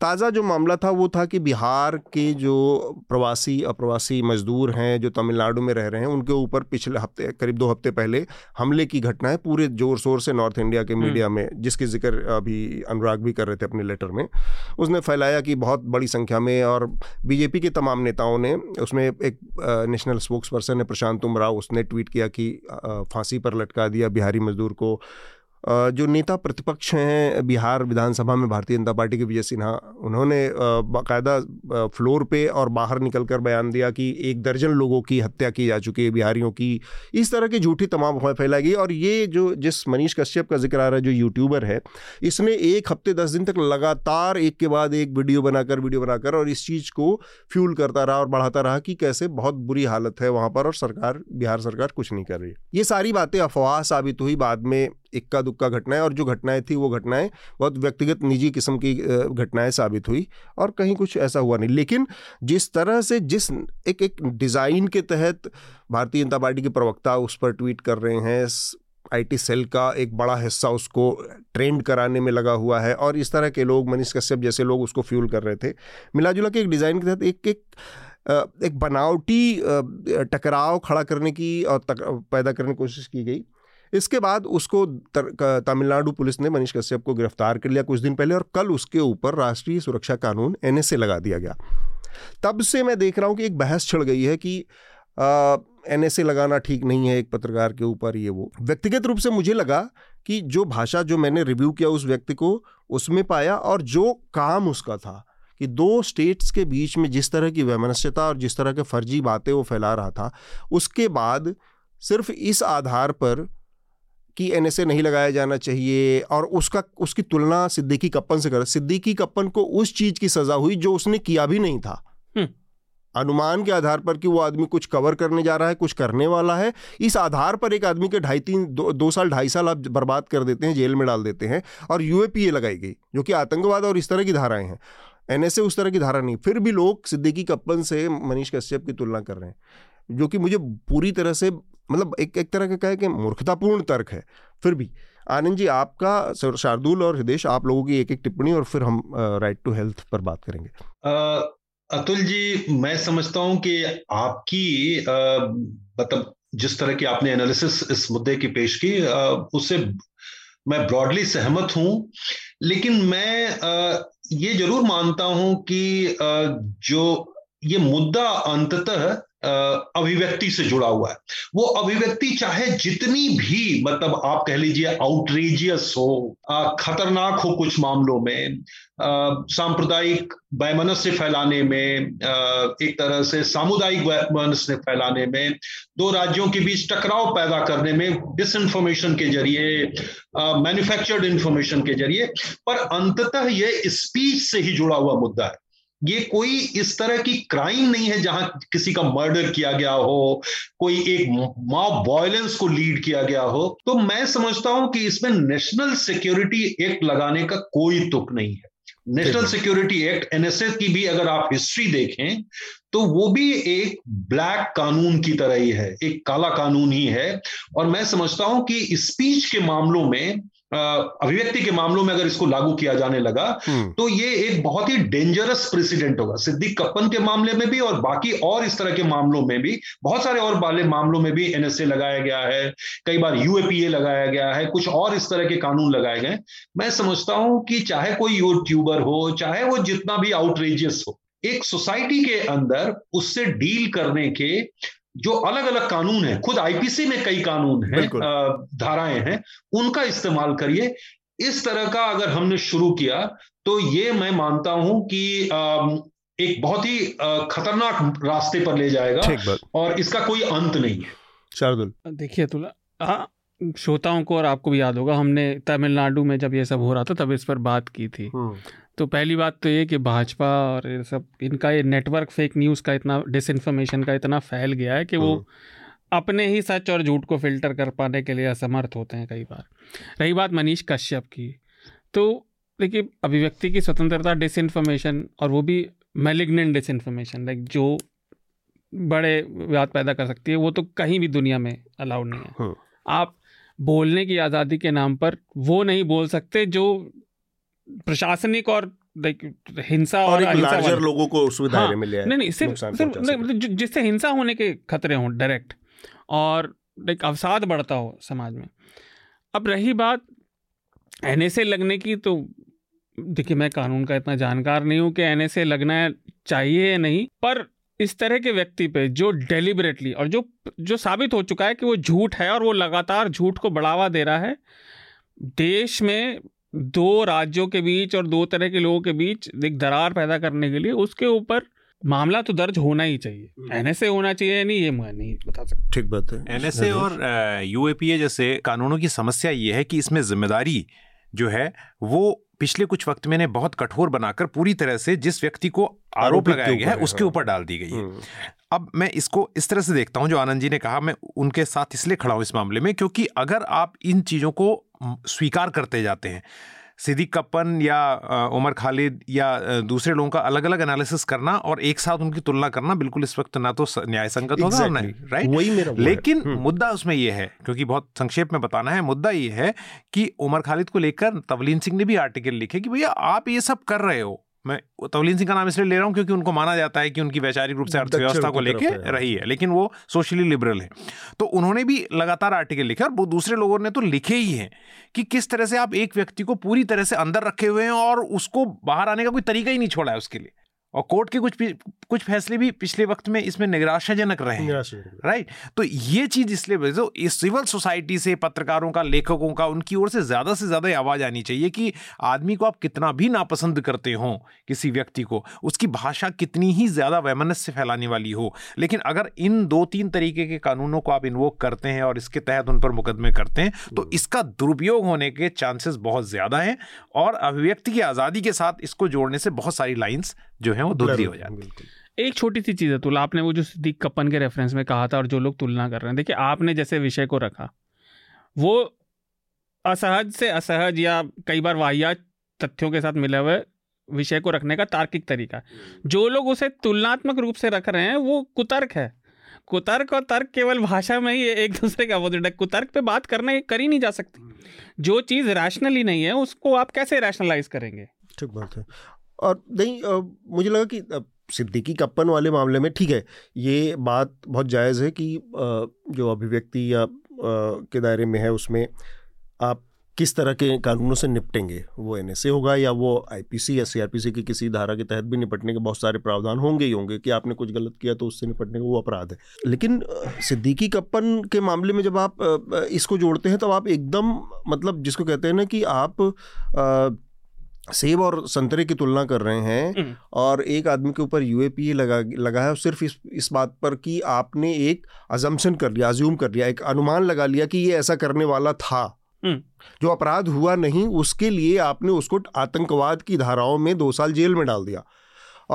ताज़ा जो मामला था वो था कि बिहार के जो प्रवासी अप्रवासी मजदूर हैं जो तमिलनाडु में रह रहे हैं उनके ऊपर पिछले हफ्ते करीब दो हफ्ते पहले हमले की घटना है पूरे ज़ोर शोर से नॉर्थ इंडिया के मीडिया में, जिसकी जिक्र अभी अनुराग भी कर रहे थे अपने लेटर में। उसने फैलाया कि बहुत बड़ी संख्या में और बीजेपी के तमाम नेताओं ने, उसमें एक नेशनल स्पोक्स पर्सन है प्रशांत उमराव, उसने ट्वीट किया कि फांसी पर लटका दिया बिहारी मजदूर को। जो नेता प्रतिपक्ष हैं बिहार विधानसभा में भारतीय जनता पार्टी के विजय सिन्हा, उन्होंने बाकायदा फ्लोर पे और बाहर निकलकर बयान दिया कि एक दर्जन लोगों की हत्या की जा चुकी है बिहारियों की। इस तरह की झूठी तमाम खबरें फैलाई गई। और ये जो जिस मनीष कश्यप का जिक्र आ रहा है जो यूट्यूबर है, इसने एक हफ्ते दस दिन तक लगातार एक के बाद एक वीडियो बनाकर वीडियो बनाकर और इस चीज़ को फ्यूल करता रहा और बढ़ाता रहा कि कैसे बहुत बुरी हालत है वहाँ पर और सरकार बिहार सरकार कुछ नहीं कर रही। ये सारी बातें अफवाह साबित हुई, बाद में इक्का दुक्का घटनाएं, और जो घटनाएं थी वो घटनाएं बहुत व्यक्तिगत निजी किस्म की घटनाएं साबित हुई और कहीं कुछ ऐसा हुआ नहीं। लेकिन जिस तरह से जिस एक एक डिज़ाइन के तहत भारतीय जनता पार्टी के प्रवक्ता उस पर ट्वीट कर रहे हैं, आईटी सेल का एक बड़ा हिस्सा उसको ट्रेंड कराने में लगा हुआ है और इस तरह के लोग मनीष कश्यप जैसे लोग उसको फ्यूल कर रहे थे, मिलाजुला के एक डिज़ाइन के तहत एक एक एक बनावटी टकराव खड़ा करने की और पैदा करने की कोशिश की गई। इसके बाद उसको तमिलनाडु पुलिस ने मनीष कश्यप को गिरफ्तार कर लिया कुछ दिन पहले और कल उसके ऊपर राष्ट्रीय सुरक्षा कानून एन एस ए लगा दिया गया। तब से मैं देख रहा हूँ कि एक बहस छिड़ गई है कि एन एस ए लगाना ठीक नहीं है एक पत्रकार के ऊपर। ये वो व्यक्तिगत रूप से मुझे लगा कि जो भाषा जो मैंने रिव्यू किया उस व्यक्ति को उसमें पाया और जो काम उसका था कि दो स्टेट्स के बीच में जिस तरह की वैमनस्यता और जिस तरह के फर्जी बातें वो फैला रहा था, उसके बाद सिर्फ इस आधार पर कि एन एस ए नहीं लगाया जाना चाहिए और उसका उसकी तुलना सिद्दीकी कप्पन से कर, सिद्दीकी कप्पन को उस चीज़ की सज़ा हुई जो उसने किया भी नहीं था, अनुमान के आधार पर कि वो आदमी कुछ कवर करने जा रहा है, कुछ करने वाला है। इस आधार पर एक आदमी के ढाई तीन दो, दो साल ढाई साल आप बर्बाद कर देते हैं, जेल में डाल देते हैं और यू ए पी ए लगाई गई जो कि आतंकवाद और इस तरह की धाराएँ हैं। एन एस ए उस तरह की धारा नहीं, फिर भी लोग सिद्दीकी कप्पन से मनीष कश्यप की तुलना कर रहे हैं जो कि मुझे पूरी तरह से मतलब एक एक तरह का कहे कि मूर्खतापूर्ण तर्क है। फिर भी आनंद जी आपका, शार्दुल और हृदयेश, आप लोगों की एक एक टिप्पणी और फिर हम राइट टू हेल्थ पर बात करेंगे। आ, अतुल जी, मैं समझता हूं कि आपकी मतलब जिस तरह की आपने एनालिसिस इस मुद्दे की पेश की आ, उससे मैं ब्रॉडली सहमत हूं, लेकिन मैं आ, ये जरूर मानता हूं कि आ, जो ये मुद्दा अंततः अभिव्यक्ति से जुड़ा हुआ है। वो अभिव्यक्ति चाहे जितनी भी मतलब आप कह लीजिए आउटरेजियस हो, खतरनाक हो, कुछ मामलों में सांप्रदायिक वैमनस्य फैलाने में, एक तरह से सामुदायिक वैमनस्य फैलाने में, दो राज्यों के बीच टकराव पैदा करने में, डिसइंफॉर्मेशन के जरिए, मैन्युफैक्चर्ड इंफॉर्मेशन के जरिए, पर अंततः ये स्पीच से ही जुड़ा हुआ मुद्दा है। ये कोई इस तरह की क्राइम नहीं है जहां किसी का मर्डर किया गया हो, कोई एक मॉब वायलेंस को लीड किया गया हो। तो मैं समझता हूं कि इसमें नेशनल सिक्योरिटी एक्ट लगाने का कोई तुक नहीं है। National security act N S A की भी अगर आप हिस्ट्री देखें तो वो भी एक ब्लैक कानून की तरह ही है, एक काला कानून ही है। और मैं समझता हूं कि स्पीच के मामलों में, अभिव्यक्ति के मामलों में अगर इसको लागू किया जाने लगा तो ये एक बहुत ही डेंजरस प्रेसिडेंट होगा। सिद्दीकी कप्पन के मामले में भी और बाकी और इस तरह के मामलों में भी, बहुत सारे और वाले मामलों में भी एन एस ए लगाया गया है, कई बार यू ए पी ए लगाया गया है, कुछ और इस तरह के कानून लगाए गए। मैं समझता हूं कि चाहे कोई यूट्यूबर हो, चाहे वो जितना भी आउटरेजियस हो, एक सोसाइटी के अंदर उससे डील करने के जो अलग अलग कानून है, खुद आई पी सी में कई कानून हैं, धाराएं हैं, उनका इस्तेमाल करिए। इस तरह का अगर हमने शुरू किया तो ये मैं मानता हूं कि एक बहुत ही खतरनाक रास्ते पर ले जाएगा और इसका कोई अंत नहीं है। शार्दुल, देखिए अतुल, श्रोताओं को और आपको भी याद होगा, हमने तमिलनाडु में जब ये सब हो रहा था तब इस पर बात की थी। तो पहली बात तो ये कि भाजपा और ये सब, इनका ये नेटवर्क फेक न्यूज़ का, इतना डिसइंफॉर्मेशन का इतना फैल गया है कि वो अपने ही सच और झूठ को फिल्टर कर पाने के लिए असमर्थ होते हैं कई बार। रही बात मनीष कश्यप की, तो देखिए अभिव्यक्ति की स्वतंत्रता, डिसइंफॉर्मेशन, और वो भी मैलिग्नेंट डिसइंफॉर्मेशन, लाइक जो बड़े विवाद पैदा कर सकती है, वो तो कहीं भी दुनिया में अलाउड नहीं है। आप बोलने की आज़ादी के नाम पर वो नहीं बोल सकते जो प्रशासनिक और हिंसा और, और लार्जर लोगों को उसमें दायरे में ले आए। नहीं नहीं सिर्फ सिर्फ जिससे हिंसा होने के खतरे हों डायरेक्ट और लाइक अवसाद बढ़ता हो समाज में। अब रही बात एन एस ए लगने की, तो देखिए मैं कानून का इतना जानकार नहीं हूँ कि एन एस ए लगना चाहिए या नहीं, पर इस तरह के व्यक्ति पे जो डेलिबरेटली और जो जो साबित हो चुका है कि वो झूठ है और वो लगातार झूठ को बढ़ावा दे रहा है, देश में दो राज्यों के बीच और दो तरह के लोगों के बीच एक दरार पैदा करने के लिए उसके ऊपर मामला तो दर्ज होना ही चाहिए। एन एस ए होना चाहिए नहीं, ये मैं नहीं बता सकता। ठीक बात है। एन एस ए और यू ए पी ए जैसे कानूनों की समस्या ये है कि इसमें जिम्मेदारी जो है वो पिछले कुछ वक्त मैंने बहुत कठोर बनाकर पूरी तरह से जिस व्यक्ति को आरोप लगाया गया है उसके ऊपर डाल दी गई है। अब मैं इसको इस तरह से देखता हूं, जो आनंद जी ने कहा मैं उनके साथ इसलिए खड़ा हूं इस मामले में, क्योंकि अगर आप इन चीज़ों को स्वीकार करते जाते हैं, सिद्दीकी कप्पन या उमर खालिद या दूसरे लोगों का अलग अलग एनालिसिस करना और एक साथ उनकी तुलना करना, बिल्कुल इस वक्त ना तो न्याय संगत होगा और ना ही राइट। लेकिन मुद्दा उसमें यह है, क्योंकि बहुत संक्षेप में बताना है, मुद्दा यह है कि उमर खालिद को लेकर तवलीन सिंह ने भी आर्टिकल लिखे कि भैया आप ये सब कर रहे हो। मैं तवलीन सिंह का नाम इसलिए ले रहा हूँ क्योंकि उनको माना जाता है कि उनकी वैचारिक रूप से अर्थव्यवस्था को लेके रही है, लेकिन वो सोशली लिबरल है। तो उन्होंने भी लगातार आर्टिकल लिखे और वो दूसरे लोगों ने तो लिखे ही हैं कि किस तरह से आप एक व्यक्ति को पूरी तरह से अंदर रखे हुए हैं और उसको बाहर आने का कोई तरीका ही नहीं छोड़ा है उसके लिए। और कोर्ट के कुछ कुछ फैसले भी पिछले वक्त में इसमें निराशाजनक रहे हैं, राइट। तो ये चीज़ इसलिए जो इस सिविल सोसाइटी से, पत्रकारों का, लेखकों का, उनकी ओर से ज़्यादा से ज़्यादा आवाज़ आनी चाहिए कि आदमी को आप कितना भी नापसंद करते हों, किसी व्यक्ति को, उसकी भाषा कितनी ही ज़्यादा वैमनस्य फैलाने वाली हो, लेकिन अगर इन दो तीन तरीके के कानूनों को आप इन्वोक करते हैं और इसके तहत उन पर मुकदमे करते हैं तो इसका दुरुपयोग होने के चांसेस बहुत ज़्यादा हैं। और अभिव्यक्ति की आज़ादी के साथ इसको जोड़ने से बहुत सारी लाइन्स जो है वो दुधली हो जाती है। एक छोटी सी चीज़ है तुला, आपने वो जो सिद्दीकी कप्पन के रेफरेंस में कहा था और जो लोग तुलना कर रहे हैं, देखिए आपने जैसे विषय को रखा, वो असहज से असहज या कई बार वाहियात तथ्यों के साथ मिले हुए विषय को रखने का तार्किक तरीका, जो लोग उसे तुलनात्मक रूप से रख रहे हैं वो कुतर्क है। कुतर्क और तर्क केवल भाषा में ही एक दूसरे का अपोजिट है। कुतर्क पे बात करने कर ही नहीं जा सकती, जो चीज़ रैशनल ही नहीं है उसको आप कैसे रैशनलाइज करेंगे। ठीक बात है। और नहीं आ, मुझे लगा कि सिद्दीकी कप्पन वाले मामले में ठीक है, ये बात बहुत जायज़ है कि आ, जो अभिव्यक्ति या आ, के दायरे में है उसमें आप किस तरह के कानूनों से निपटेंगे, वो एन एस ए होगा या वो आई पी सी या सी आर पी सी की किसी धारा के तहत भी निपटने के बहुत सारे प्रावधान होंगे ही होंगे कि आपने कुछ गलत किया तो उससे निपटने का वो अपराध है। लेकिन सिद्दीकी कप्पन के मामले में जब आप इसको जोड़ते हैं तब तो आप एकदम, मतलब जिसको कहते हैं ना कि आप आ, सेब और संतरे की तुलना कर रहे हैं, और एक आदमी के ऊपर यू ए पी ए लगा लगा है सिर्फ इस इस बात पर कि आपने एक अजम्पशन कर लिया, अज्यूम कर लिया, एक अनुमान लगा लिया कि ये ऐसा करने वाला था, जो अपराध हुआ नहीं, उसके लिए आपने उसको आतंकवाद की धाराओं में दो साल जेल में डाल दिया।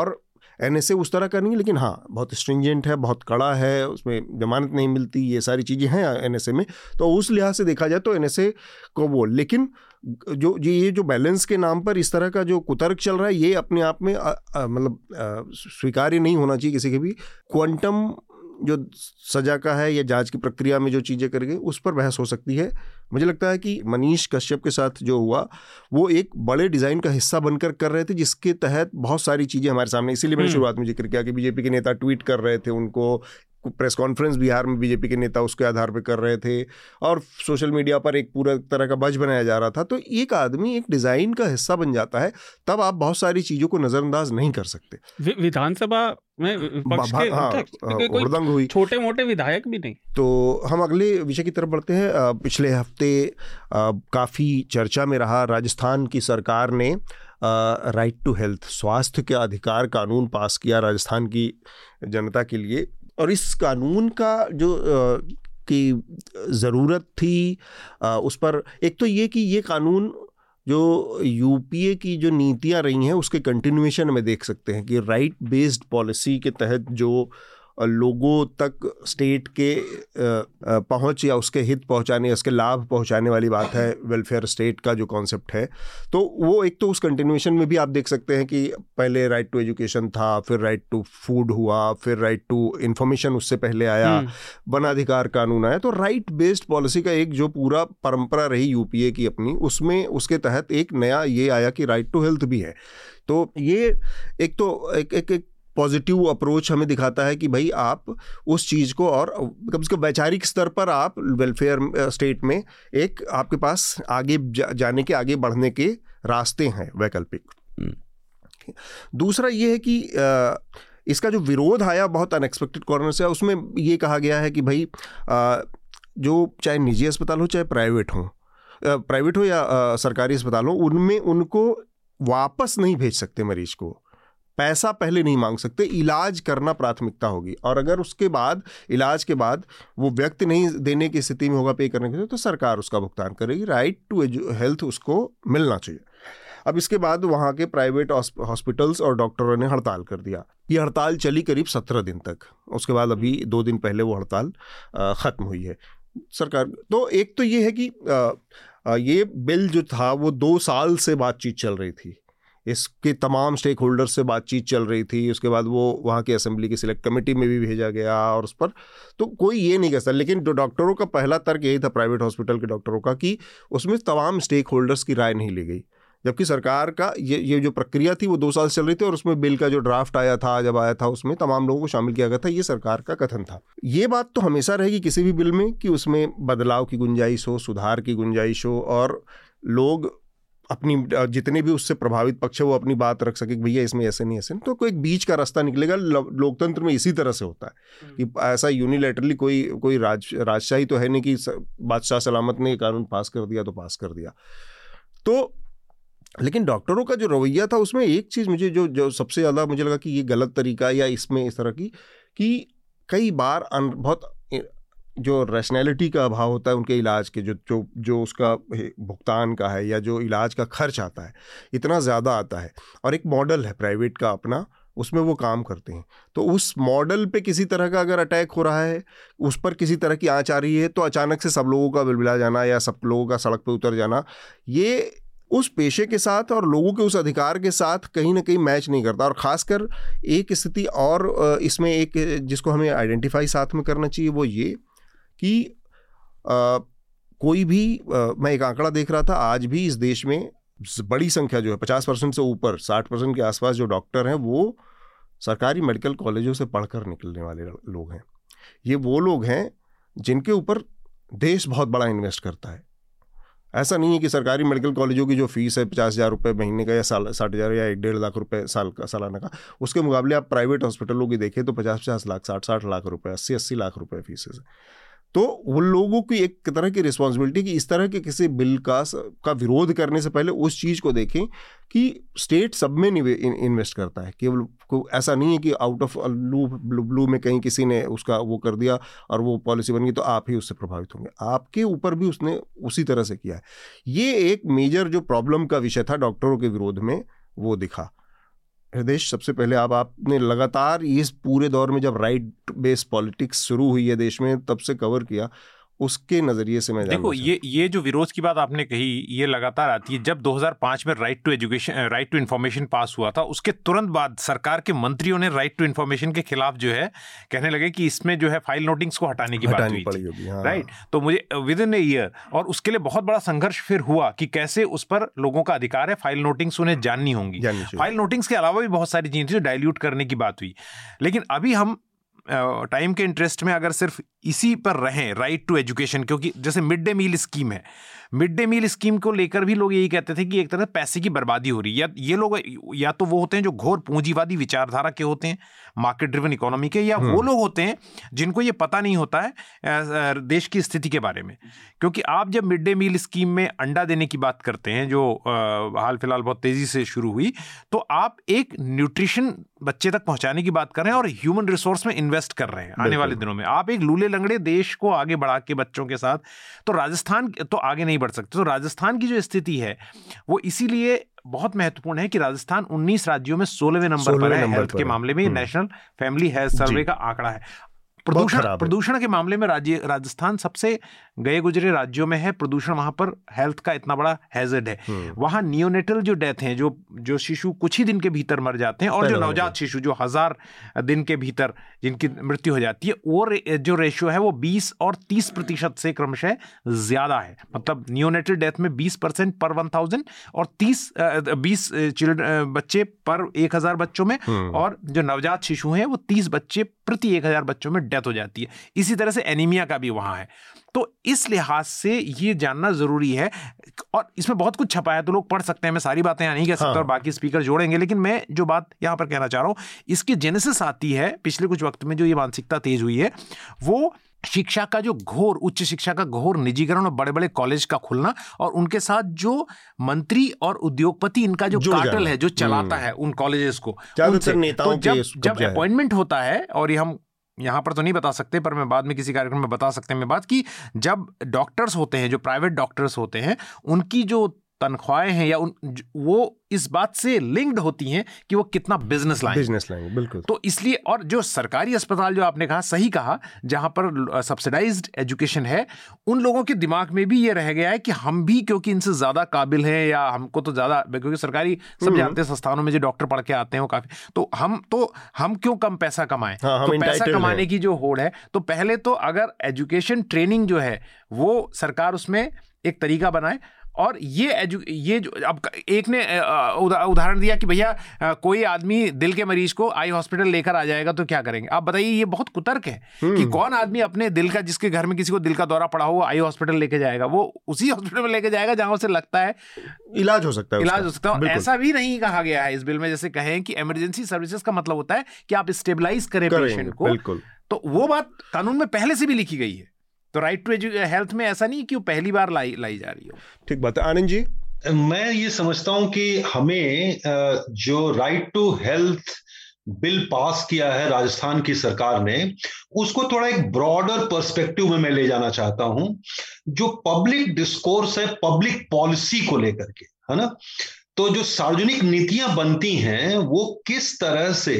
और एन एस ए उस तरह का नहीं, लेकिन हाँ बहुत स्ट्रिंजेंट है, बहुत कड़ा है, उसमें जमानत नहीं मिलती, ये सारी चीज़ें हैं एन एस ए में। तो उस लिहाज से देखा जाए तो एन एस ए को वो, लेकिन जो ये जो बैलेंस के नाम पर इस तरह का जो कुतर्क चल रहा है ये अपने आप में मतलब स्वीकार्य नहीं होना चाहिए किसी के भी। क्वांटम जो सजा का है या जांच की प्रक्रिया में जो चीज़ें कर गई उस पर बहस हो सकती है। मुझे लगता है कि मनीष कश्यप के साथ जो हुआ वो एक बड़े डिज़ाइन का हिस्सा बनकर कर रहे थे, जिसके तहत बहुत सारी चीज़ें हमारे सामने, इसीलिए मैंने शुरुआत में जिक्र किया कि बीजेपी के नेता ट्वीट कर रहे थे, उनको प्रेस कॉन्फ्रेंस बिहार में बीजेपी के नेता उसके आधार पर कर रहे थे, और सोशल मीडिया पर एक पूरा तरह का बज बनाया जा रहा था। तो एक आदमी एक डिज़ाइन का हिस्सा बन जाता है, तब आप बहुत सारी चीज़ों को नज़रअंदाज नहीं कर सकते। विधानसभा में पक्ष के उड़दंग हुई, छोटे मोटे विधायक भी नहीं। तो हम अगले विषय की तरफ बढ़ते हैं। पिछले हफ्ते काफ़ी चर्चा में रहा, राजस्थान की सरकार ने राइट टू हेल्थ, स्वास्थ्य के अधिकार कानून पास किया राजस्थान की जनता के लिए, और इस कानून का जो आ, की ज़रूरत थी आ, उस पर एक तो ये कि ये कानून जो यू पी ए की जो नीतियाँ रही हैं उसके कंटिन्यूएशन में देख सकते हैं कि राइट बेस्ड पॉलिसी के तहत जो लोगों तक स्टेट के पहुंच या उसके हित पहुंचाने या उसके लाभ पहुंचाने वाली बात है, वेलफेयर स्टेट का जो कॉन्सेप्ट है, तो वो एक तो उस कंटिन्यूएशन में भी आप देख सकते हैं कि पहले राइट टू एजुकेशन था, फिर राइट टू फूड हुआ, फिर राइट टू इंफॉर्मेशन उससे पहले आया, वनाधिकार कानून आया। तो राइट बेस्ड पॉलिसी का एक जो पूरा परंपरा रही यू पी ए की अपनी, उसमें उसके तहत एक नया ये आया कि राइट टू हेल्थ भी है। तो ये एक तो एक एक, एक पॉजिटिव अप्रोच हमें दिखाता है कि भाई आप उस चीज़ को और कम से कम वैचारिक स्तर पर आप वेलफेयर स्टेट में एक आपके पास आगे जा, जाने के आगे बढ़ने के रास्ते हैं वैकल्पिक। दूसरा ये है कि आ, इसका जो विरोध आया बहुत अनएक्सपेक्टेड कॉर्नर से, उसमें ये कहा गया है कि भाई आ, जो चाहे निजी अस्पताल हो चाहे प्राइवेट हो प्राइवेट हो या आ, सरकारी अस्पताल हो, उनमें उनको वापस नहीं भेज सकते मरीज को, पैसा पहले नहीं मांग सकते, इलाज करना प्राथमिकता होगी, और अगर उसके बाद इलाज के बाद वो व्यक्ति नहीं देने की स्थिति में होगा पे करने के लिए तो सरकार उसका भुगतान करेगी, राइट टू हेल्थ उसको मिलना चाहिए। अब इसके बाद वहाँ के प्राइवेट हॉस्पिटल्स और डॉक्टरों ने हड़ताल कर दिया। ये हड़ताल चली करीब सत्रह दिन तक, उसके बाद अभी दो दिन पहले वो हड़ताल ख़त्म हुई है सरकार। तो एक तो ये है कि ये बिल जो था वो दो साल से बातचीत चल रही थी, इसके तमाम स्टेक होल्डर से बातचीत चल रही थी, उसके बाद वो वहाँ की असेंबली की सिलेक्ट कमेटी में भी भेजा गया, और उस पर तो कोई ये नहीं कह सकता। लेकिन जो डॉक्टरों का पहला तर्क यही था प्राइवेट हॉस्पिटल के डॉक्टरों का कि उसमें तमाम स्टेक होल्डर्स की राय नहीं ली गई, जबकि सरकार का ये ये जो प्रक्रिया थी वो दो साल चल रही थी, और उसमें बिल का जो ड्राफ्ट आया था जब आया था उसमें तमाम लोगों को शामिल किया गया था, ये सरकार का कथन था। ये बात तो हमेशा रहेगी किसी भी बिल में कि उसमें बदलाव की गुंजाइश हो, सुधार की गुंजाइश हो, और लोग अपनी जितने भी उससे प्रभावित पक्ष है वो अपनी बात रख सके, भैया इसमें ऐसे नहीं ऐसे नहीं, तो कोई एक बीच का रास्ता निकलेगा। लोकतंत्र में इसी तरह से होता है कि ऐसा यूनिलैटरली कोई कोई राज राजशाही तो है नहीं कि बादशाह सलामत ने कानून पास कर दिया तो पास कर दिया। तो लेकिन डॉक्टरों का जो रवैया था उसमें एक चीज़ मुझे जो जो सबसे ज़्यादा मुझे लगा कि ये गलत तरीका, या इसमें इस तरह की कि कई बार बहुत जो रैशनैलिटी का अभाव होता है उनके इलाज के, जो जो जो उसका भुगतान का है या जो इलाज का खर्च आता है इतना ज़्यादा आता है, और एक मॉडल है प्राइवेट का अपना, उसमें वो काम करते हैं। तो उस मॉडल पे किसी तरह का अगर अटैक हो रहा है, उस पर किसी तरह की आँच आ रही है, तो अचानक से सब लोगों का बिलबिला जाना या सब लोगों का सड़क पर उतर जाना, ये उस पेशे के साथ और लोगों के उस अधिकार के साथ कहीं ना कहीं मैच नहीं करता। और ख़ासकर एक स्थिति और इसमें एक जिसको हमें आइडेंटिफाई साथ में करना चाहिए वो ये कि आ, कोई भी आ, मैं एक आंकड़ा देख रहा था, आज भी इस देश में बड़ी संख्या जो है पचास परसेंट से ऊपर साठ परसेंट के आसपास जो डॉक्टर हैं वो सरकारी मेडिकल कॉलेजों से पढ़कर निकलने वाले लोग हैं। ये वो लोग हैं जिनके ऊपर देश बहुत बड़ा इन्वेस्ट करता है। ऐसा नहीं है कि सरकारी मेडिकल कॉलेजों की जो फीस है पचास हज़ार रुपये महीने का या साल साठ हज़ार या एक डेढ़ लाख रुपये साल का सालाना का, उसके मुकाबले आप प्राइवेट हॉस्पिटलों की देखें तो पचास पचास लाख साठ साठ लाख रुपये अस्सी अस्सी लाख रुपये फीस है। तो उन लोगों की एक तरह की रिस्पॉन्सिबिलिटी कि इस तरह के किसी बिल का का विरोध करने से पहले उस चीज़ को देखें कि स्टेट सब में इन्वेस्ट करता है, केवल को ऐसा नहीं है कि आउट ऑफ ब्लू ब्लू में कहीं किसी ने उसका वो कर दिया और वो पॉलिसी बन गई तो आप ही उससे प्रभावित होंगे, आपके ऊपर भी उसने उसी तरह से किया है। ये एक मेजर जो प्रॉब्लम का विषय था डॉक्टरों के विरोध में वो दिखा। हृदयेश, सबसे पहले आप आपने लगातार इस पूरे दौर में जब राइट बेस्ड पॉलिटिक्स शुरू हुई है देश में तब से कवर किया, उसके नज़रिए से मैं देखो ये ये जो विरोध की बात आपने कही ये लगातार आती है। जब दो हज़ार पाँच में right to education right to information pass हुआ था उसके तुरंत बाद सरकार के मंत्रियों ने राइट टू इन्फॉर्मेशन के खिलाफ जो है कहने लगे कि इसमें जो है फाइल नोटिंग्स को हटाने की बात हुई थी, राइट। तो मुझे विद इन ए ईयर, और उसके लिए बहुत बड़ा संघर्ष फिर हुआ कि कैसे उस पर लोगों का अधिकार है, फाइल नोटिंग्स उन्हें जाननी होंगी। फाइल नोटिंग्स के अलावा भी बहुत सारी चीज़ें जो डायल्यूट करने की बात हुई, लेकिन अभी हम टाइम uh, के इंटरेस्ट में अगर सिर्फ इसी पर रहें राइट टू एजुकेशन, क्योंकि जैसे मिड डे मील स्कीम है, मिड डे मील स्कीम को लेकर भी लोग यही कहते थे कि एक तरह पैसे की बर्बादी हो रही है। या ये लोग या तो वो होते हैं जो घोर पूंजीवादी विचारधारा के होते हैं, मार्केट ड्रिवन इकोनॉमी के, या वो लोग होते हैं जिनको ये पता नहीं होता है देश की स्थिति के बारे में। क्योंकि आप जब मिड डे मील स्कीम में अंडा देने की बात करते हैं जो हाल फिलहाल बहुत तेज़ी से शुरू हुई, तो आप एक न्यूट्रिशन बच्चे तक पहुँचाने की बात कर रहे हैं और ह्यूमन रिसोर्स में इन्वेस्ट कर रहे हैं आने वाले दिनों में। आप एक लूले लंगड़े देश को आगे बढ़ा के बच्चों के साथ तो राजस्थान तो आगे नहीं बढ़ सकते। तो राजस्थान की जो स्थिति है वो इसीलिए बहुत महत्वपूर्ण है कि राजस्थान उन्नीस राज्यों में सोलहवें नंबर पर है हेल्थ के मामले में। नेशनल फैमिली हेल्थ सर्वे का आंकड़ा है। प्रदूषण प्रदूषण के मामले में राज्य राजस्थान सबसे गए गुजरे राज्यों में है। प्रदूषण वहाँ पर हेल्थ का इतना बड़ा हैजर्ड है। वहाँ नियोनेटल जो डेथ हैं, जो जो शिशु कुछ ही दिन के भीतर मर जाते हैं, और जो नवजात शिशु जो हजार दिन के भीतर जिनकी मृत्यु हो जाती है, वो रे, जो रेशियो है वो बीस और तीस प्रतिशत से क्रमशः ज़्यादा है। मतलब नियोनेटल डेथ में बीस परसेंट पर वन थाउजेंड और तीस बीस चिल्ड्रन बच्चे पर एक हज़ार बच्चों में, और जो नवजात शिशु हैं वो तीस बच्चे प्रति एक हज़ार बच्चों में डेथ हो जाती है। इसी तरह से एनीमिया का भी वहाँ है। तो इस लिहाज से ये जानना ज़रूरी है, और इसमें बहुत कुछ छपा है तो लोग पढ़ सकते हैं। मैं सारी बातें यहाँ नहीं कह सकता, हाँ। और बाकी स्पीकर जोड़ेंगे, लेकिन मैं जो बात यहाँ पर कहना चाह रहा हूँ, इसकी जेनेसिस आती है पिछले कुछ वक्त में जो ये मानसिकता तेज हुई है, वो शिक्षा का जो घोर उच्च शिक्षा का घोर निजीकरण और बड़े बड़े कॉलेज का खुलना, और उनके साथ जो मंत्री और उद्योगपति इनका जो कार्टल है जो चलाता है उन कॉलेजेस को, जब अपॉइंटमेंट होता है, और ये हम यहाँ पर तो नहीं बता सकते पर मैं बाद में किसी कार्यक्रम में बता सकते हैं मैं बात की, जब डॉक्टर्स होते हैं जो प्राइवेट डॉक्टर्स होते हैं उनकी जो तनख्वाहें हैं या उन वो इस बात से लिंक्ड होती हैं कि वो कितना बिजनेस लाइन बिजनेस लाइन बिल्कुल। तो इसलिए, और जो सरकारी अस्पताल जो आपने कहा सही कहा, जहाँ पर सब्सिडाइज्ड एजुकेशन है, उन लोगों के दिमाग में भी ये रह गया है कि हम भी क्योंकि इनसे ज़्यादा काबिल हैं या हमको तो ज़्यादा, क्योंकि सरकारी सब जानते हैं संस्थानों में जो डॉक्टर पढ़ के आते हैं वो काफ़ी, तो हम तो हम क्यों कम पैसा कमाएं। हाँ, तो पैसा कमाने की जो होड़ है, तो पहले तो अगर एजुकेशन ट्रेनिंग जो है वो सरकार उसमें एक तरीका बनाए। और ये एजु ये जो अब एक ने उदाहरण दिया कि भैया कोई आदमी दिल के मरीज को आई हॉस्पिटल लेकर आ जाएगा तो क्या करेंगे। आप बताइए, ये बहुत कुतर्क है कि कौन आदमी अपने दिल का, जिसके घर में किसी को दिल का दौरा पड़ा हो, आई हॉस्पिटल लेके जाएगा। वो उसी हॉस्पिटल में लेके जाएगा जहाँ उसे लगता है इलाज हो सकता है इलाज हो सकता है ऐसा भी नहीं कहा गया है इस बिल में, जैसे कहें कि इमरजेंसी सर्विसेज का मतलब होता है कि आप स्टेबलाइज करें पेशेंट को, तो वो बात कानून में पहले से भी लिखी गई है। तो राइट टू हेल्थ में ऐसा नहीं कि वो पहली बार लाई लाई जा रही हो। ठीक बात है आनंद जी। मैं ये समझता हूं कि हमें जो right to health bill pass किया है राजस्थान की सरकार ने, उसको थोड़ा एक ब्रॉडर पर्सपेक्टिव में मैं ले जाना चाहता हूं, जो पब्लिक डिस्कोर्स है पब्लिक पॉलिसी को लेकर के, है ना। तो जो सार्वजनिक नीतियां बनती हैं वो किस तरह से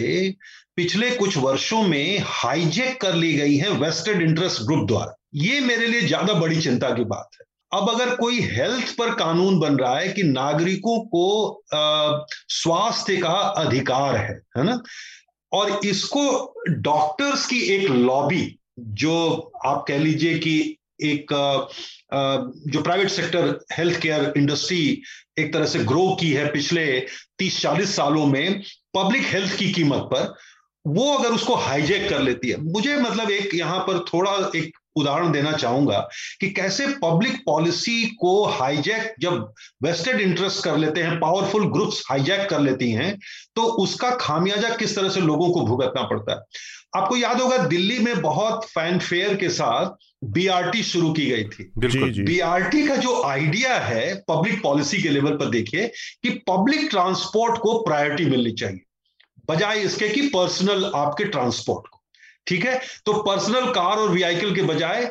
पिछले कुछ वर्षों में हाईजेक कर ली गई है वेस्टेड इंटरेस्ट ग्रुप द्वारा, ये मेरे लिए ज्यादा बड़ी चिंता की बात है। अब अगर कोई हेल्थ पर कानून बन रहा है कि नागरिकों को स्वास्थ्य का अधिकार है, है ना, और इसको डॉक्टर्स की एक लॉबी, जो आप कह लीजिए कि एक आ, जो private sector health care industry एक तरह से ग्रो की है पिछले तीस चालीस सालों में पब्लिक हेल्थ की कीमत पर, वो अगर उसको हाईजेक कर लेती है, मुझे मतलब एक यहाँ पर थोड़ा एक उदाहरण देना चाहूंगा कि कैसे पब्लिक पॉलिसी को हाईजैक, जब वेस्टेड इंटरेस्ट कर लेते हैं, पावरफुल ग्रुप्स हाईजैक कर लेती हैं, तो उसका खामियाजा किस तरह से लोगों को भुगतना पड़ता है। आपको याद होगा दिल्ली में बहुत फैनफेयर के साथ बीआरटी शुरू की गई थी। बीआरटी का जो आइडिया है पब्लिक पॉलिसी के लेवल पर, देखिए कि पब्लिक ट्रांसपोर्ट को प्रायोरिटी मिलनी चाहिए बजाय इसके कि पर्सनल आपके ट्रांसपोर्ट को। ठीक है, तो पर्सनल कार और व्हीकल के बजाय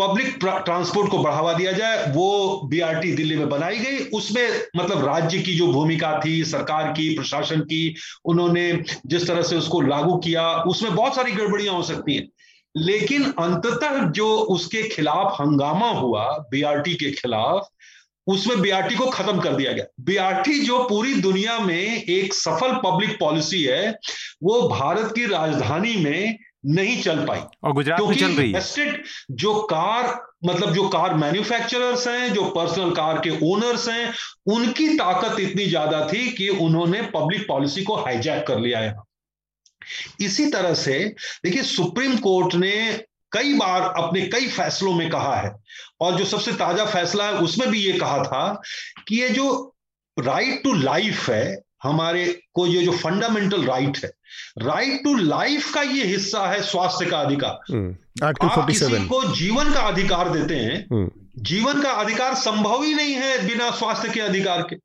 पब्लिक ट्रांसपोर्ट को बढ़ावा दिया जाए, वो बीआरटी दिल्ली में बनाई गई। उसमें मतलब राज्य की जो भूमिका थी, सरकार की, प्रशासन की, उन्होंने जिस तरह से उसको लागू किया, उसमें बहुत सारी गड़बड़ियां हो सकती हैं, लेकिन अंततः जो उसके खिलाफ हंगामा हुआ बीआरटी के खिलाफ, उसमें बीआरटी को खत्म कर दिया गया। बीआरटी जो पूरी दुनिया में एक सफल पब्लिक पॉलिसी है, वो भारत की राजधानी में नहीं चल पाई और गुजरात में चल रही है। जो कार मतलब जो कार मैन्युफैक्चरर्स हैं, जो पर्सनल कार के ओनर्स हैं, उनकी ताकत इतनी ज्यादा थी कि उन्होंने पब्लिक पॉलिसी को हाईजैक कर लिया है। इसी तरह से देखिए सुप्रीम कोर्ट ने कई बार अपने कई फैसलों में कहा है, और जो सबसे ताजा फैसला है उसमें भी ये कहा था कि ये जो राइट टू लाइफ है, हमारे को ये जो फंडामेंटल राइट है, राइट टू लाइफ का ये हिस्सा है स्वास्थ्य का अधिकार। आप किसी को जीवन का अधिकार देते हैं, जीवन का अधिकार संभव ही नहीं है बिना स्वास्थ्य के अधिकार के।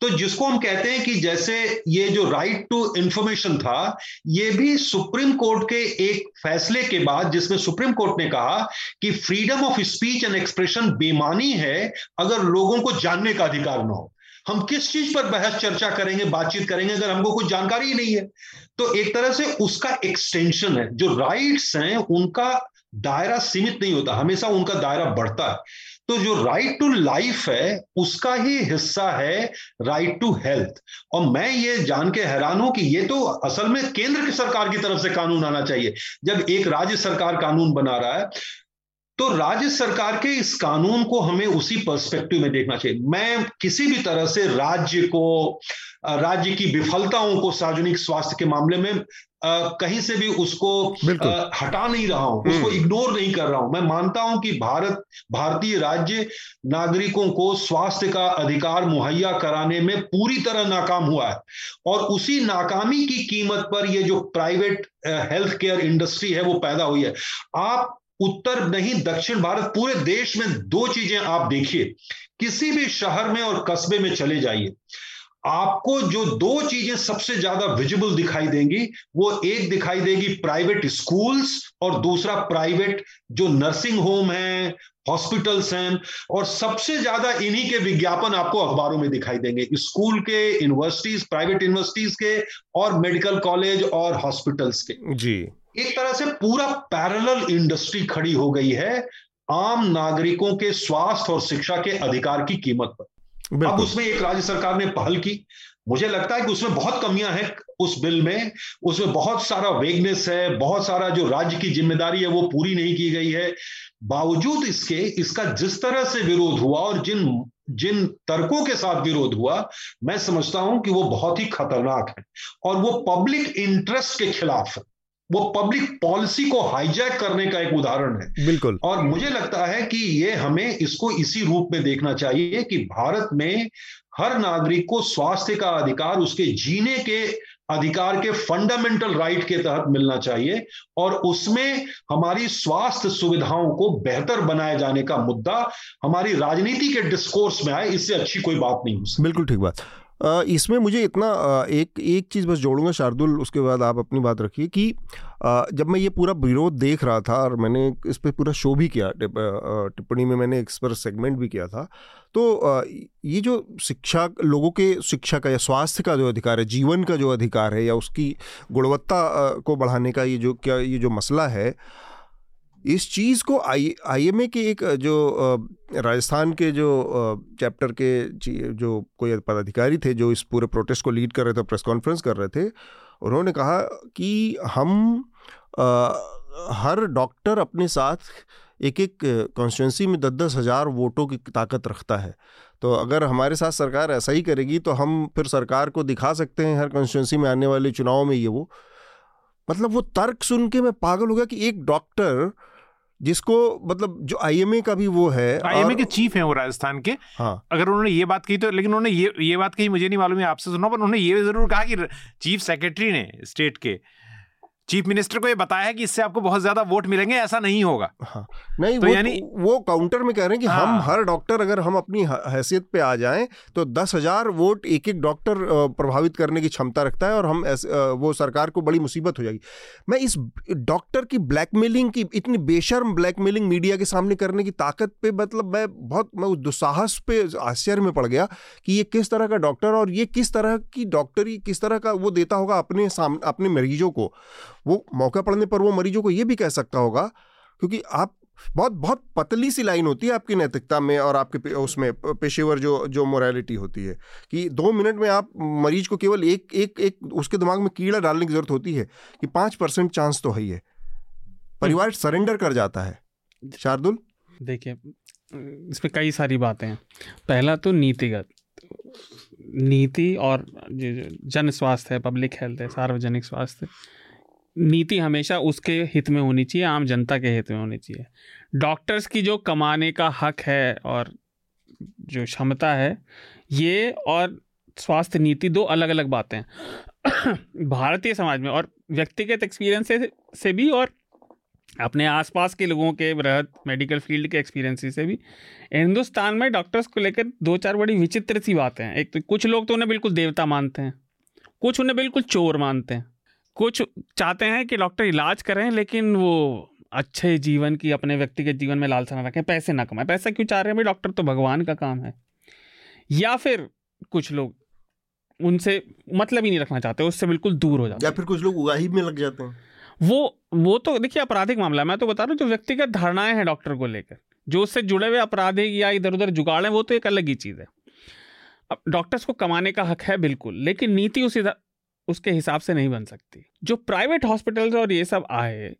तो जिसको हम कहते हैं कि जैसे ये जो राइट टू इंफॉर्मेशन था, ये भी सुप्रीम कोर्ट के एक फैसले के बाद, जिसमें सुप्रीम कोर्ट ने कहा कि freedom of speech and expression बेमानी है अगर लोगों को जानने का अधिकार ना हो। हम किस चीज पर बहस चर्चा करेंगे, बातचीत करेंगे अगर हमको कुछ जानकारी ही नहीं है। तो एक तरह से उसका एक्सटेंशन है, जो राइट्स हैं उनका दायरा सीमित नहीं होता, हमेशा उनका दायरा बढ़ता है। तो जो राइट टू लाइफ है उसका ही हिस्सा है राइट टू हेल्थ। और मैं ये जान के हैरान हूं कि ये तो असल में केंद्र की सरकार की तरफ से कानून आना चाहिए। जब एक राज्य सरकार कानून बना रहा है, तो राज्य सरकार के इस कानून को हमें उसी पर्सपेक्टिव में देखना चाहिए। मैं किसी भी तरह से राज्य को, राज्य की विफलताओं को सार्वजनिक स्वास्थ्य के मामले में आ, कहीं से भी उसको आ, हटा नहीं रहा हूं, उसको इग्नोर नहीं कर रहा हूं। मैं मानता हूं कि भारत भारतीय राज्य नागरिकों को स्वास्थ्य का अधिकार मुहैया कराने में पूरी तरह नाकाम हुआ है, और उसी नाकामी की कीमत पर ये जो प्राइवेट हेल्थ केयर इंडस्ट्री है वो पैदा हुई है। आप उत्तर नहीं, दक्षिण भारत, पूरे देश में दो चीजें आप देखिए, किसी भी शहर में और कस्बे में चले जाइए, आपको जो दो चीजें सबसे ज्यादा विजिबल दिखाई देंगी, वो एक दिखाई देगी प्राइवेट स्कूल्स और दूसरा प्राइवेट जो नर्सिंग होम है, हॉस्पिटल्स हैं, और सबसे ज्यादा इन्हीं के विज्ञापन आपको अखबारों में दिखाई देंगे, स्कूल के, यूनिवर्सिटीज, प्राइवेट यूनिवर्सिटीज के, और मेडिकल कॉलेज और हॉस्पिटल्स के। जी, एक तरह से पूरा पैरेलल इंडस्ट्री खड़ी हो गई है आम नागरिकों के स्वास्थ्य और शिक्षा के अधिकार की कीमत पर। अब उसमें एक राज्य सरकार ने पहल की, मुझे लगता है कि उसमें बहुत कमियां हैं उस बिल में, उसमें बहुत सारा वेगनेस है, बहुत सारा जो राज्य की जिम्मेदारी है वो पूरी नहीं की गई है। बावजूद इसके, इसका जिस तरह से विरोध हुआ और जिन जिन तर्कों के साथ विरोध हुआ, मैं समझता हूं कि वो बहुत ही खतरनाक है और वो पब्लिक इंटरेस्ट के खिलाफ है, वो पब्लिक पॉलिसी को हाईजैक करने का एक उदाहरण है। बिल्कुल। और मुझे लगता है कि ये हमें इसको इसी रूप में देखना चाहिए कि भारत में हर नागरिक को स्वास्थ्य का अधिकार उसके जीने के अधिकार के फंडामेंटल राइट के तहत मिलना चाहिए, और उसमें हमारी स्वास्थ्य सुविधाओं को बेहतर बनाए जाने का मुद्दा हमारी राजनीति के डिस्कोर्स में आए, इससे अच्छी कोई बात नहीं हो। बिल्कुल ठीक बात। इसमें मुझे इतना एक एक चीज़ बस जोड़ूंगा शार्दुल, उसके बाद आप अपनी बात रखिए, कि जब मैं ये पूरा विरोध देख रहा था और मैंने इस पर पूरा शो भी किया, टिप्पणी में मैंने इस पर सेगमेंट भी किया था, तो ये जो शिक्षा, लोगों के शिक्षा का या स्वास्थ्य का जो अधिकार है, जीवन का जो अधिकार है, या उसकी गुणवत्ता को बढ़ाने का ये जो क्या ये जो मसला है, इस चीज़ को आई आई एम ए के एक जो राजस्थान के जो चैप्टर के जो कोई पदाधिकारी थे जो इस पूरे प्रोटेस्ट को लीड कर रहे थे, प्रेस कॉन्फ्रेंस कर रहे थे, उन्होंने कहा कि हम आ, हर डॉक्टर अपने साथ एक एक कॉन्स्टिट्यूंसी में दस दस हज़ार वोटों की ताकत रखता है, तो अगर हमारे साथ सरकार ऐसा ही करेगी तो हम फिर सरकार को दिखा सकते हैं हर कॉन्स्टिट्यूंसी में आने वाले चुनाव में। ये वो मतलब वो तर्क सुन के मैं पागल हो गया कि एक डॉक्टर जिसको मतलब जो आईएमए का भी वो है, आईएमए के चीफ हैं वो राजस्थान के। हाँ। अगर उन्होंने ये बात कही तो, लेकिन उन्होंने ये ये बात कही मुझे नहीं मालूम है, आपसे सुना, पर उन्होंने ये जरूर कहा कि चीफ सेक्रेटरी ने स्टेट के चीफ मिनिस्टर को ये बताया कि इससे आपको बहुत ज्यादा वोट मिलेंगे, ऐसा नहीं होगा। हाँ। नहीं तो वो, यानी वो काउंटर में कह रहे हैं कि हाँ। हम हर डॉक्टर अगर हम अपनी हैसियत पे आ जाएं तो दस हजार वोट एक एक डॉक्टर प्रभावित करने की क्षमता रखता है और हम एस, वो सरकार को बड़ी मुसीबत हो जाएगी। मैं इस डॉक्टर की ब्लैकमेलिंग की, इतनी बेशर्म ब्लैकमेलिंग मीडिया के सामने करने की ताकत पे मतलब मैं बहुत मैं उस दुस्साहस पे आश्चर्य में पड़ गया कि ये किस तरह का डॉक्टर और ये किस तरह की डॉक्टरी, किस तरह का वो देता होगा अपने सामने अपने मरीजों को। वो मौका पड़ने पर वो मरीजों को ये भी कह सकता होगा, क्योंकि आप बहुत बहुत पतली सी लाइन होती है आपकी नैतिकता में और आपके पे, उसमें पेशेवर जो जो मोरालिटी होती है कि दो मिनट में आप मरीज को केवल एक एक एक उसके दिमाग में कीड़ा डालने की जरूरत होती है कि पाँच परसेंट चांस तो है ही है। परिवार सरेंडर कर जाता है। शार्दुल, देखिए इसमें कई सारी बातें हैं। पहला तो नीतिगत नीति और जन स्वास्थ्य है, पब्लिक हेल्थ है, सार्वजनिक स्वास्थ्य। नीति हमेशा उसके हित में होनी चाहिए, आम जनता के हित में होनी चाहिए। डॉक्टर्स की जो कमाने का हक है और जो क्षमता है, ये और स्वास्थ्य नीति दो अलग अलग बातें हैं। भारतीय समाज में और व्यक्तिगत एक्सपीरियंस से, से भी और अपने आसपास के लोगों के बृहद मेडिकल फील्ड के एक्सपीरियंस से भी हिंदुस्तान में डॉक्टर्स को लेकर दो चार बड़ी विचित्र सी बातें हैं। एक तो कुछ लोग तो उन्हें बिल्कुल देवता मानते हैं, कुछ उन्हें बिल्कुल चोर मानते हैं, कुछ चाहते हैं कि डॉक्टर इलाज करें लेकिन वो अच्छे जीवन की, अपने व्यक्तिगत जीवन में लालसा ना रखें, पैसे ना कमाएं। पैसा क्यों चाह रहे हैं भाई, डॉक्टर तो भगवान का काम है। या फिर कुछ लोग उनसे मतलब ही नहीं रखना चाहते, उससे बिल्कुल दूर हो जाते हैं। या फिर कुछ लोग उगाही में लग जाते हैं। वो वो तो देखिए आपराधिक मामला है। मैं तो बता रहा हूँ जो व्यक्तिगत धारणाएं हैं डॉक्टर को लेकर, जो उससे जुड़े हुए आपराधिक या इधर उधर जुगाड़ हैं, वो तो एक अलग ही चीज़ है। अब डॉक्टर्स को कमाने का हक है बिल्कुल, लेकिन नीति उसी उसके हिसाब से नहीं बन सकती। जो प्राइवेट हॉस्पिटल्स और ये सब आए,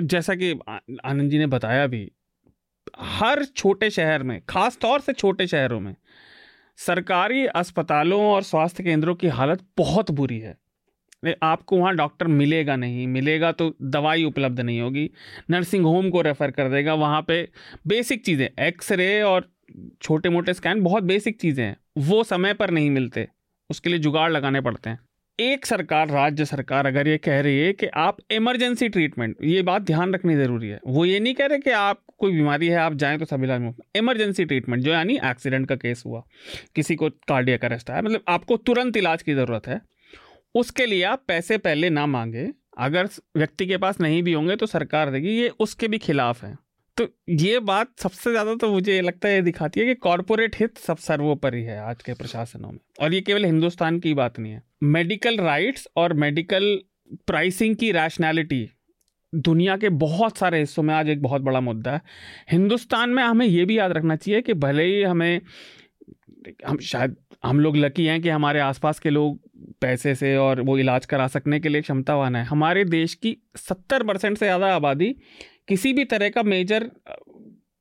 जैसा कि आनंद जी ने बताया भी, हर छोटे शहर में, खास तौर से छोटे शहरों में सरकारी अस्पतालों और स्वास्थ्य केंद्रों की हालत बहुत बुरी है। आपको वहाँ डॉक्टर मिलेगा नहीं, मिलेगा तो दवाई उपलब्ध नहीं होगी, नर्सिंग होम को रेफ़र कर देगा। वहाँ पे बेसिक चीज़ें, एक्सरे और छोटे मोटे स्कैन, बहुत बेसिक चीज़ें हैं, वो समय पर नहीं मिलते, उसके लिए जुगाड़ लगाने पड़ते हैं। एक सरकार, राज्य सरकार अगर ये कह रही है कि आप इमरजेंसी ट्रीटमेंट, ये बात ध्यान रखनी ज़रूरी है, वो ये नहीं कह रहे कि आप कोई बीमारी है आप जाएं तो सब इलाज में। इमरजेंसी ट्रीटमेंट जो यानी एक्सीडेंट का केस हुआ, किसी को कार्डियक अरेस्ट आया, मतलब आपको तुरंत इलाज की ज़रूरत है, उसके लिए आप पैसे पहले ना मांगे। अगर व्यक्ति के पास नहीं भी होंगे तो सरकार देगी, ये उसके भी खिलाफ है। तो ये बात सबसे ज़्यादा तो मुझे लगता है ये दिखाती है कि कॉरपोरेट हित सब सर्वोपरि है आज के प्रशासनों में। और ये केवल हिंदुस्तान की बात नहीं है। मेडिकल राइट्स और मेडिकल प्राइसिंग की रैशनैलिटी दुनिया के बहुत सारे हिस्सों में आज एक बहुत बड़ा मुद्दा है। हिंदुस्तान में हमें ये भी याद रखना चाहिए कि भले ही हमें हम शायद हम लोग लकी हैं कि हमारे आसपास के लोग पैसे से और वो इलाज करा सकने के लिए क्षमतावान है। हमारे देश की सत्तर परसेंट से ज़्यादा आबादी किसी भी तरह का मेजर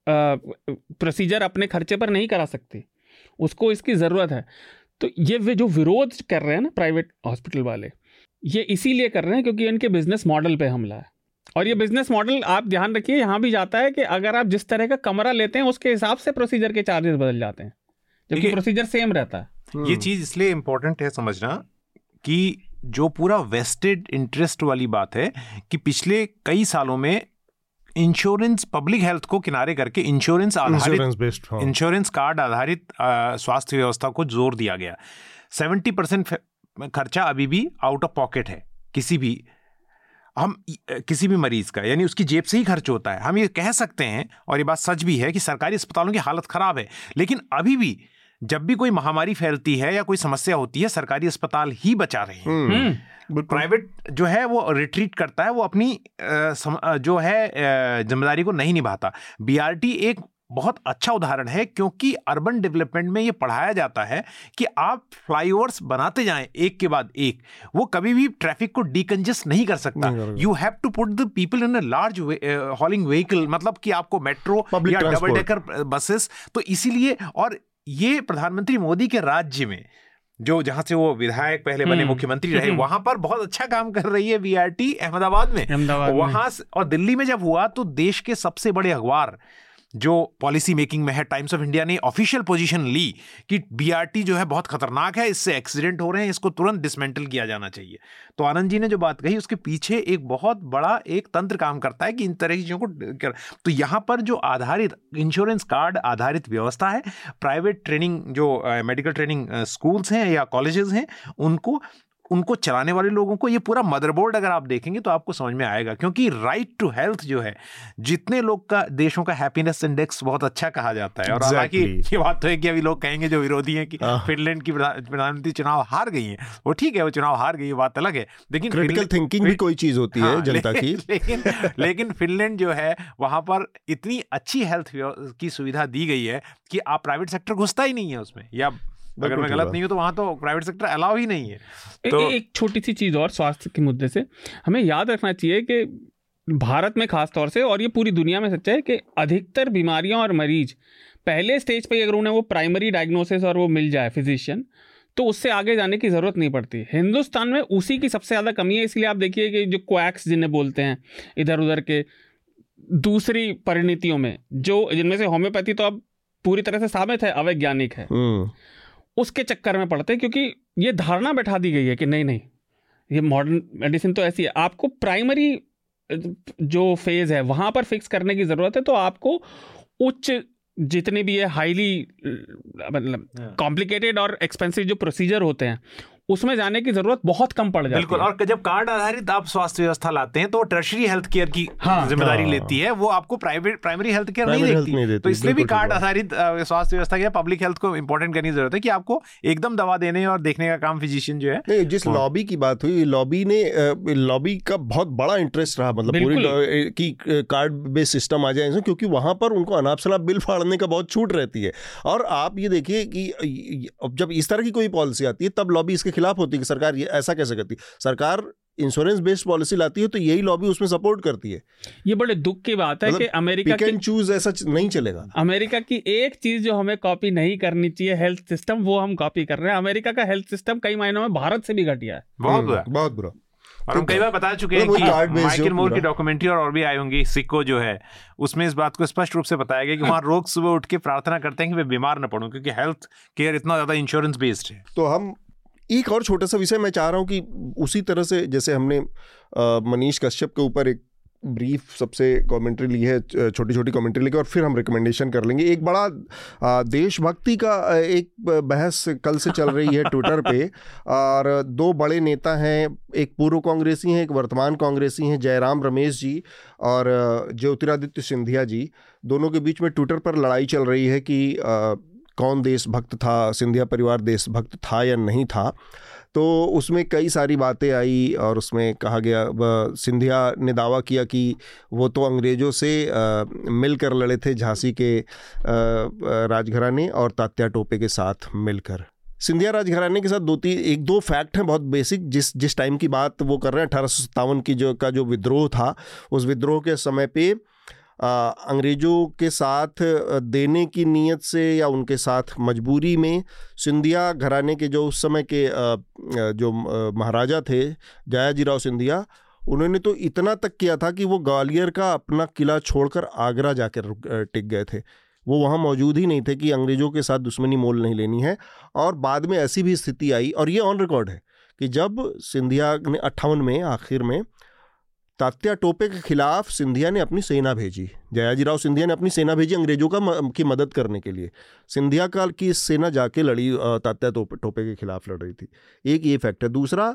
प्रोसीजर अपने खर्चे पर नहीं करा सकती, उसको इसकी ज़रूरत है। तो ये वे जो विरोध कर रहे हैं ना प्राइवेट हॉस्पिटल वाले, ये इसीलिए कर रहे हैं क्योंकि इनके बिजनेस मॉडल पे हमला है। और ये बिजनेस मॉडल आप ध्यान रखिए यहाँ भी जाता है कि अगर आप जिस तरह का कमरा लेते हैं उसके हिसाब से प्रोसीजर के चार्जेस बदल जाते हैं, जबकि प्रोसीजर सेम रहता है। ये चीज़ इसलिए इम्पोर्टेंट है समझना कि जो पूरा वेस्टेड इंटरेस्ट वाली बात है कि पिछले कई सालों में इंश्योरेंस, पब्लिक हेल्थ को किनारे करके इंश्योरेंस आधारित, इंश्योरेंस कार्ड आधारित स्वास्थ्य व्यवस्था को जोर दिया गया। सत्तर परसेंट खर्चा अभी भी आउट ऑफ पॉकेट है किसी भी हम किसी भी मरीज का, यानी उसकी जेब से ही खर्च होता है। हम ये कह सकते हैं और ये बात सच भी है कि सरकारी अस्पतालों की हालत ख़राब है, लेकिन अभी भी जब भी कोई महामारी फैलती है या कोई समस्या होती है सरकारी अस्पताल ही बचा रहे हैं। प्राइवेट जो है वो रिट्रीट करता है, वो अपनी जो है जिम्मेदारी को नहीं निभाता। बीआरटी एक बहुत अच्छा उदाहरण है क्योंकि अर्बन डेवलपमेंट में ये पढ़ाया जाता है कि आप फ्लाईओवर्स बनाते जाएं एक के बाद एक, वो कभी भी ट्रैफिक को डीकंजेस्ट नहीं कर सकता। You have to put the people in a large hauling vehicle, मतलब कि आपको मेट्रो या डबल डेकर बसेस। तो इसीलिए, और ये प्रधानमंत्री मोदी के राज्य में जो जहाँ से वो विधायक पहले बने, मुख्यमंत्री रहे, वहाँ पर बहुत अच्छा काम कर रही है बीआरटी अहमदाबाद में। वहाँ और दिल्ली में जब हुआ तो देश के सबसे बड़े अखबार जो पॉलिसी मेकिंग में है, टाइम्स ऑफ इंडिया ने ऑफिशियल पोजीशन ली कि बीआरटी जो है बहुत खतरनाक है, इससे एक्सीडेंट हो रहे हैं, इसको तुरंत डिसमेंटल किया जाना चाहिए। तो आनंद जी ने जो बात कही उसके पीछे एक बहुत बड़ा एक तंत्र काम करता है कि इन तरह की चीज़ों को। तो यहाँ पर जो आधारित इंश्योरेंस कार्ड आधारित व्यवस्था है, प्राइवेट ट्रेनिंग जो मेडिकल ट्रेनिंग स्कूल्स हैं या कॉलेजेस हैं, उनको उनको चलाने वाले लोगों को ये पूरा मदरबोर्ड अगर आप देखेंगे तो आपको समझ में आएगा। क्योंकि राइट टू हेल्थ जो है, जितने लोग का देशों का हैप्पीनेस इंडेक्स बहुत अच्छा कहा जाता है, और हालांकि ये बात तो है कि अभी लोग कहेंगे जो विरोधी हैं कि फिनलैंड की प्रधानमंत्री चुनाव हार गई है, वो ठीक है, वो चुनाव हार गई, बात अलग है, लेकिन क्रिटिकल थिंकिंग भी कोई चीज़ होती है जनता की। लेकिन लेकिन फिनलैंड जो है वहाँ पर इतनी अच्छी हेल्थ की सुविधा दी गई है कि आप प्राइवेट सेक्टर घुसता ही नहीं है उसमें, या अगर मैं गलत नहीं हूँ तो वहाँ तो प्राइवेट सेक्टर अलाउ ही नहीं है। तो ए, ए, एक छोटी सी चीज़ और स्वास्थ्य के मुद्दे से हमें याद रखना चाहिए कि भारत में खास तौर से, और ये पूरी दुनिया में सच्चा है, कि अधिकतर बीमारियाँ और मरीज पहले स्टेज पे अगर उन्हें वो प्राइमरी डायग्नोसिस और वो मिल जाए फिजिशियन, तो उससे आगे जाने की ज़रूरत नहीं पड़ती। हिंदुस्तान में उसी की सबसे ज़्यादा कमी है, इसलिए आप देखिए कि जो क्वैक्स जिन्हें बोलते हैं इधर उधर के दूसरी परिणतियों में, जो जिनमें से होम्योपैथी तो अब पूरी तरह से साबित है अवैज्ञानिक है, उसके चक्कर में पड़ते हैं, क्योंकि ये धारणा बैठा दी गई है कि नहीं नहीं ये मॉडर्न मेडिसिन तो ऐसी है। आपको प्राइमरी जो फेज़ है वहाँ पर फिक्स करने की ज़रूरत है। तो आपको उच्च जितने भी है हाईली मतलब कॉम्प्लिकेटेड और एक्सपेंसिव जो प्रोसीजर होते हैं उसमें जाने की जरूरत बहुत कम पड़ जाती है। बिल्कुल, और जब कार्ड आधारित आप स्वास्थ्य व्यवस्था लाते हैं तो टर्शरी हेल्थ केयर की हाँ, जिम्मेदारी हाँ, लेती है, वो आपको प्राइवेट प्राइमरी हेल्थ केयर नहीं देती। तो इसलिए भी कार्ड आधारित स्वास्थ्य व्यवस्था या पब्लिक हेल्थ को इंपॉर्टेंट करने की जरूरत है कि आपको एकदम दवा देने और देखने का काम फिजिशियन जो है। जिस लॉबी की बात हुई, लॉबी ने लॉबी का बहुत बड़ा इंटरेस्ट रहा, मतलब पूरी की कार्ड बेस्ड सिस्टम आ जाए, क्योंकि वहां पर उनको अनाप शनाप बिल फाड़ने का बहुत छूट रहती है। और आप ये देखिए कि जब इस तरह की कोई पॉलिसी आती है तब लॉबी इसके खिलाफ होती है कि सरकार ये ऐसा कैसे करती है। सरकार इंश्योरेंस बेस्ड पॉलिसी लाती है तो यही लॉबी उसमें सपोर्ट करती है। ये बड़े दुख की बात है कि अमेरिका की चूज ऐसा नहीं चलेगा। अमेरिका की एक चीज जो हमें कॉपी नहीं करनी चाहिए हेल्थ सिस्टम, वो हम कॉपी कर रहे हैं। अमेरिका का हेल्थ सिस्टम कई मायनों में भारत से भी घटिया है, बहुत बुरा, बहुत बुरा। और हम कई बार बता चुके हैं कि माइकल मोर की डॉक्यूमेंट्री और, और भी आई होंगी सिक्को जो है, उसमें इस बात को स्पष्ट रूप से बताया गया कि वहाँ लोग सुबह उठ के प्रार्थना करते हैं कि वे बीमार न पड़ो, क्योंकि हेल्थ केयर इतना ज्यादा इंश्योरेंस बेस्ड है। तो हम एक और छोटा सा विषय मैं चाह रहा हूँ कि उसी तरह से जैसे हमने मनीष कश्यप के ऊपर एक ब्रीफ सबसे कमेंट्री ली है, छोटी छोटी कमेंट्री लेके, और फिर हम रिकमेंडेशन कर लेंगे। एक बड़ा देशभक्ति का एक बहस कल से चल रही है ट्विटर पे, और दो बड़े नेता हैं, एक पूर्व कांग्रेसी हैं, एक वर्तमान कांग्रेसी हैं, जयराम रमेश जी और ज्योतिरादित्य सिंधिया जी, दोनों के बीच में ट्विटर पर लड़ाई चल रही है कि कौन देशभक्त था, सिंधिया परिवार देशभक्त था या नहीं था। तो उसमें कई सारी बातें आई और उसमें कहा गया, सिंधिया ने दावा किया कि वो तो अंग्रेज़ों से मिलकर लड़े थे झांसी के राजघराने और तात्या टोपे के साथ मिलकर। सिंधिया राजघराने के साथ दो तीन एक दो फैक्ट हैं बहुत बेसिक, जिस जिस टाइम की बात वो कर रहे हैं, अठारह सौ सत्तावन की जो का जो विद्रोह था, उस विद्रोह के समय पे अंग्रेज़ों के साथ देने की नीयत से या उनके साथ मजबूरी में सिंधिया घराने के जो उस समय के आ, जो महाराजा थे जयाजी राव सिंधिया, उन्होंने तो इतना तक किया था कि वो ग्वालियर का अपना किला छोड़कर आगरा जाकर टिक गए थे, वो वहाँ मौजूद ही नहीं थे कि अंग्रेज़ों के साथ दुश्मनी मोल नहीं लेनी है। और बाद में ऐसी भी स्थिति आई, और ये ऑन रिकॉर्ड है कि जब सिंधिया ने अट्ठावन में आखिर में तात्या टोपे के खिलाफ सिंधिया ने अपनी सेना भेजी, जयाजी राव सिंधिया ने अपनी सेना भेजी अंग्रेजों का म, की मदद करने के लिए। सिंधिया काल की सेना जाके लड़ी, तात्या टोपे के खिलाफ लड़ रही थी। एक ये फैक्ट है। दूसरा,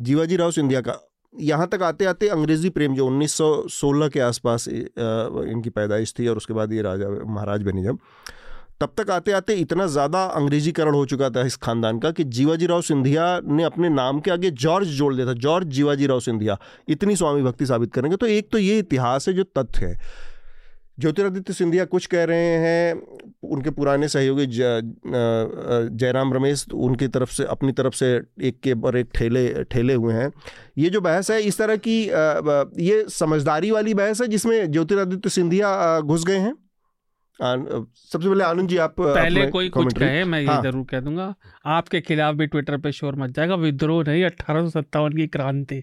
जीवाजी राव सिंधिया का यहाँ तक आते आते अंग्रेजी प्रेम जो उन्नीस सौ सोलह के आसपास इनकी पैदाइश थी और उसके बाद ये राजा महाराज बने, जब तब तक आते आते इतना ज़्यादा अंग्रेजीकरण हो चुका था इस खानदान का कि जीवाजी राव सिंधिया ने अपने नाम के आगे जॉर्ज जोड़ दिया था, जॉर्ज जीवाजी राव सिंधिया। इतनी स्वामी भक्ति साबित करेंगे। तो एक तो ये इतिहास है जो तथ्य है। ज्योतिरादित्य सिंधिया कुछ कह रहे हैं, उनके पुराने सहयोगी जयराम रमेश उनकी तरफ से अपनी तरफ से एक के ऊपर एक ठेले ठेले हुए हैं। ये जो बहस है इस तरह की, ये समझदारी वाली बहस है जिसमें ज्योतिरादित्य सिंधिया घुस गए हैं आन, सबसे पहले आनंद जी आप पहले कोई कुछ कहे मैं ये हाँ। जरूर कह दूंगा आपके खिलाफ भी ट्विटर पे शोर मच जाएगा। विद्रोह नहीं, अठारह सौ सत्तावन की क्रांति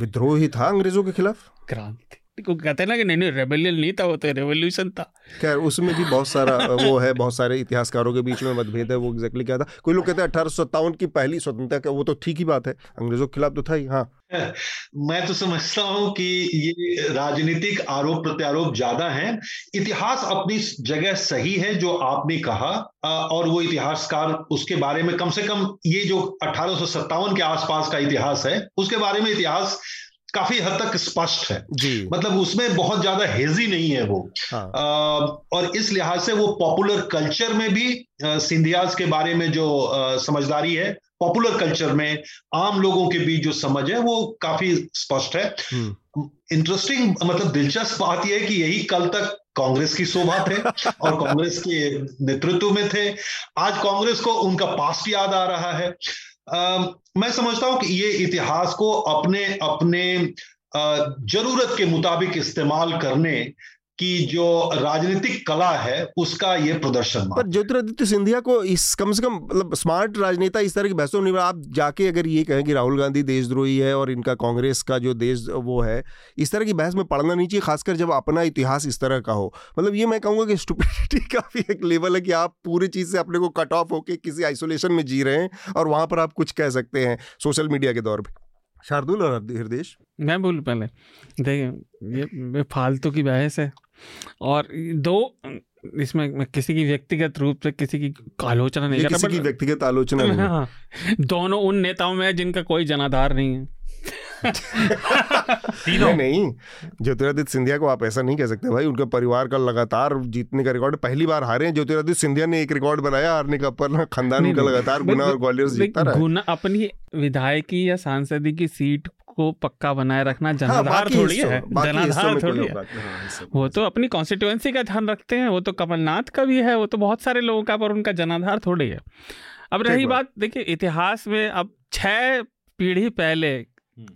विद्रोह ही था अंग्रेजों के खिलाफ। क्रांति को कहते हैं ना कि नहीं नहीं रेबेलियन नहीं था, वो तो रेवोल्यूशन था। खैर उसमें भी बहुत सारा वो है, बहुत सारे इतिहासकारों के बीच में मतभेद है वो एग्जैक्टली क्या था। कोई लोग कहते हैं अठारह सौ सत्तावन की पहली स्वतंत्रता, वो तो ठीक ही बात है, अंग्रेजों के खिलाफ तो था ही। हाँ मैं तो समझता हूँ कि ये राजनीतिक आरोप प्रत्यारोप ज्यादा है। इतिहास अपनी जगह सही है जो आपने कहा, और वो इतिहासकार उसके बारे में कम से कम ये जो अठारह सौ सत्तावन के आसपास का इतिहास है उसके बारे में इतिहास काफी हद तक स्पष्ट है, मतलब उसमें बहुत ज्यादा हेजी नहीं है वो। हाँ। आ, और इस लिहाज से वो पॉपुलर कल्चर में भी सिंधियाज के बारे में जो आ, समझदारी है, पॉपुलर कल्चर में आम लोगों के बीच जो समझ है वो काफी स्पष्ट है। इंटरेस्टिंग मतलब दिलचस्प बात यह है कि यही कल तक कांग्रेस की शोभा थे और कांग्रेस के नेतृत्व में थे, आज कांग्रेस को उनका पास्ट याद आ रहा है। Uh, मैं समझता हूं कि ये इतिहास को अपने अपने uh, जरूरत के मुताबिक इस्तेमाल करने की जो राजनीतिक कला है उसका ये प्रदर्शन। पर ज्योतिरादित्य सिंधिया को इस कम से कम मतलब स्मार्ट राजनेता इस तरह की बहसों नहीं। आप जाके अगर ये कहें कि राहुल गांधी देशद्रोही है और इनका कांग्रेस का जो देश वो है, इस तरह की बहस में पढ़ना नहीं चाहिए, खासकर जब अपना इतिहास इस तरह का हो। मतलब ये मैं कहूँगा कि स्टुपिडिटी का भी एक लेवल है कि आप पूरी चीज़ से अपने को कट ऑफ होकर किसी आइसोलेशन में जी रहे हैं और वहाँ पर आप कुछ कह सकते हैं सोशल मीडिया के दौर पर। शार्दुल और हृदयेश मैं बोलूँ पहले, देखिए ये फालतू की बहस है और दो इसमें मैं किसी की व्यक्तिगत रूप से किसी की आलोचना नहीं करता, किसी की व्यक्तिगत आलोचना नहीं। हाँ, दोनों उन नेताओं में है जिनका कोई जनाधार नहीं है। नहीं, नहीं। ज्योतिरादित्य सिंधिया को आप ऐसा नहीं कह सकते भाई, उनका परिवार का लगातार जीतने का रिकॉर्ड, पहली बार हारे हैं ज्योतिरादित्य सिंधिया ने एक रिकॉर्ड बनाया हारने का, पर खानदान उनका लगातार गुना और ग्वालियर जीतता रहा। गुना अपनी विधायकी या सांसदी की सीट को पक्का बनाए रखना जनाधार थोड़ी है, जनाधार थोड़ी है। वो तो अपनी कॉन्स्टिट्यूएंसी का ध्यान रखते हैं, वो तो कमलनाथ का भी है, वो तो बहुत सारे लोगों का, पर उनका जनाधार थोड़ी है। अब रही बात देखिए इतिहास में, अब छह पीढ़ी पहले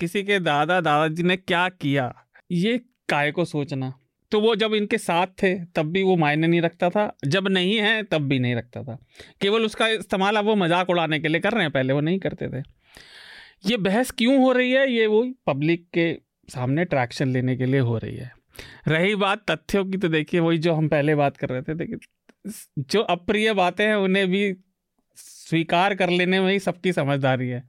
किसी के दादा दादाजी ने क्या किया ये काय को सोचना, तो वो जब इनके साथ थे तब भी वो मायने नहीं रखता था, जब नहीं है तब भी नहीं रखता था, केवल उसका इस्तेमाल अब वो मजाक उड़ाने के लिए कर रहे हैं, पहले वो नहीं करते थे। ये बहस क्यों हो रही है? ये वो पब्लिक के सामने ट्रैक्शन लेने के लिए हो रही है। रही बात तथ्यों की, तो देखिए वही जो हम पहले बात कर रहे थे, देखिए जो अप्रिय बातें हैं उन्हें भी स्वीकार कर लेने में ही सबकी समझदारी है।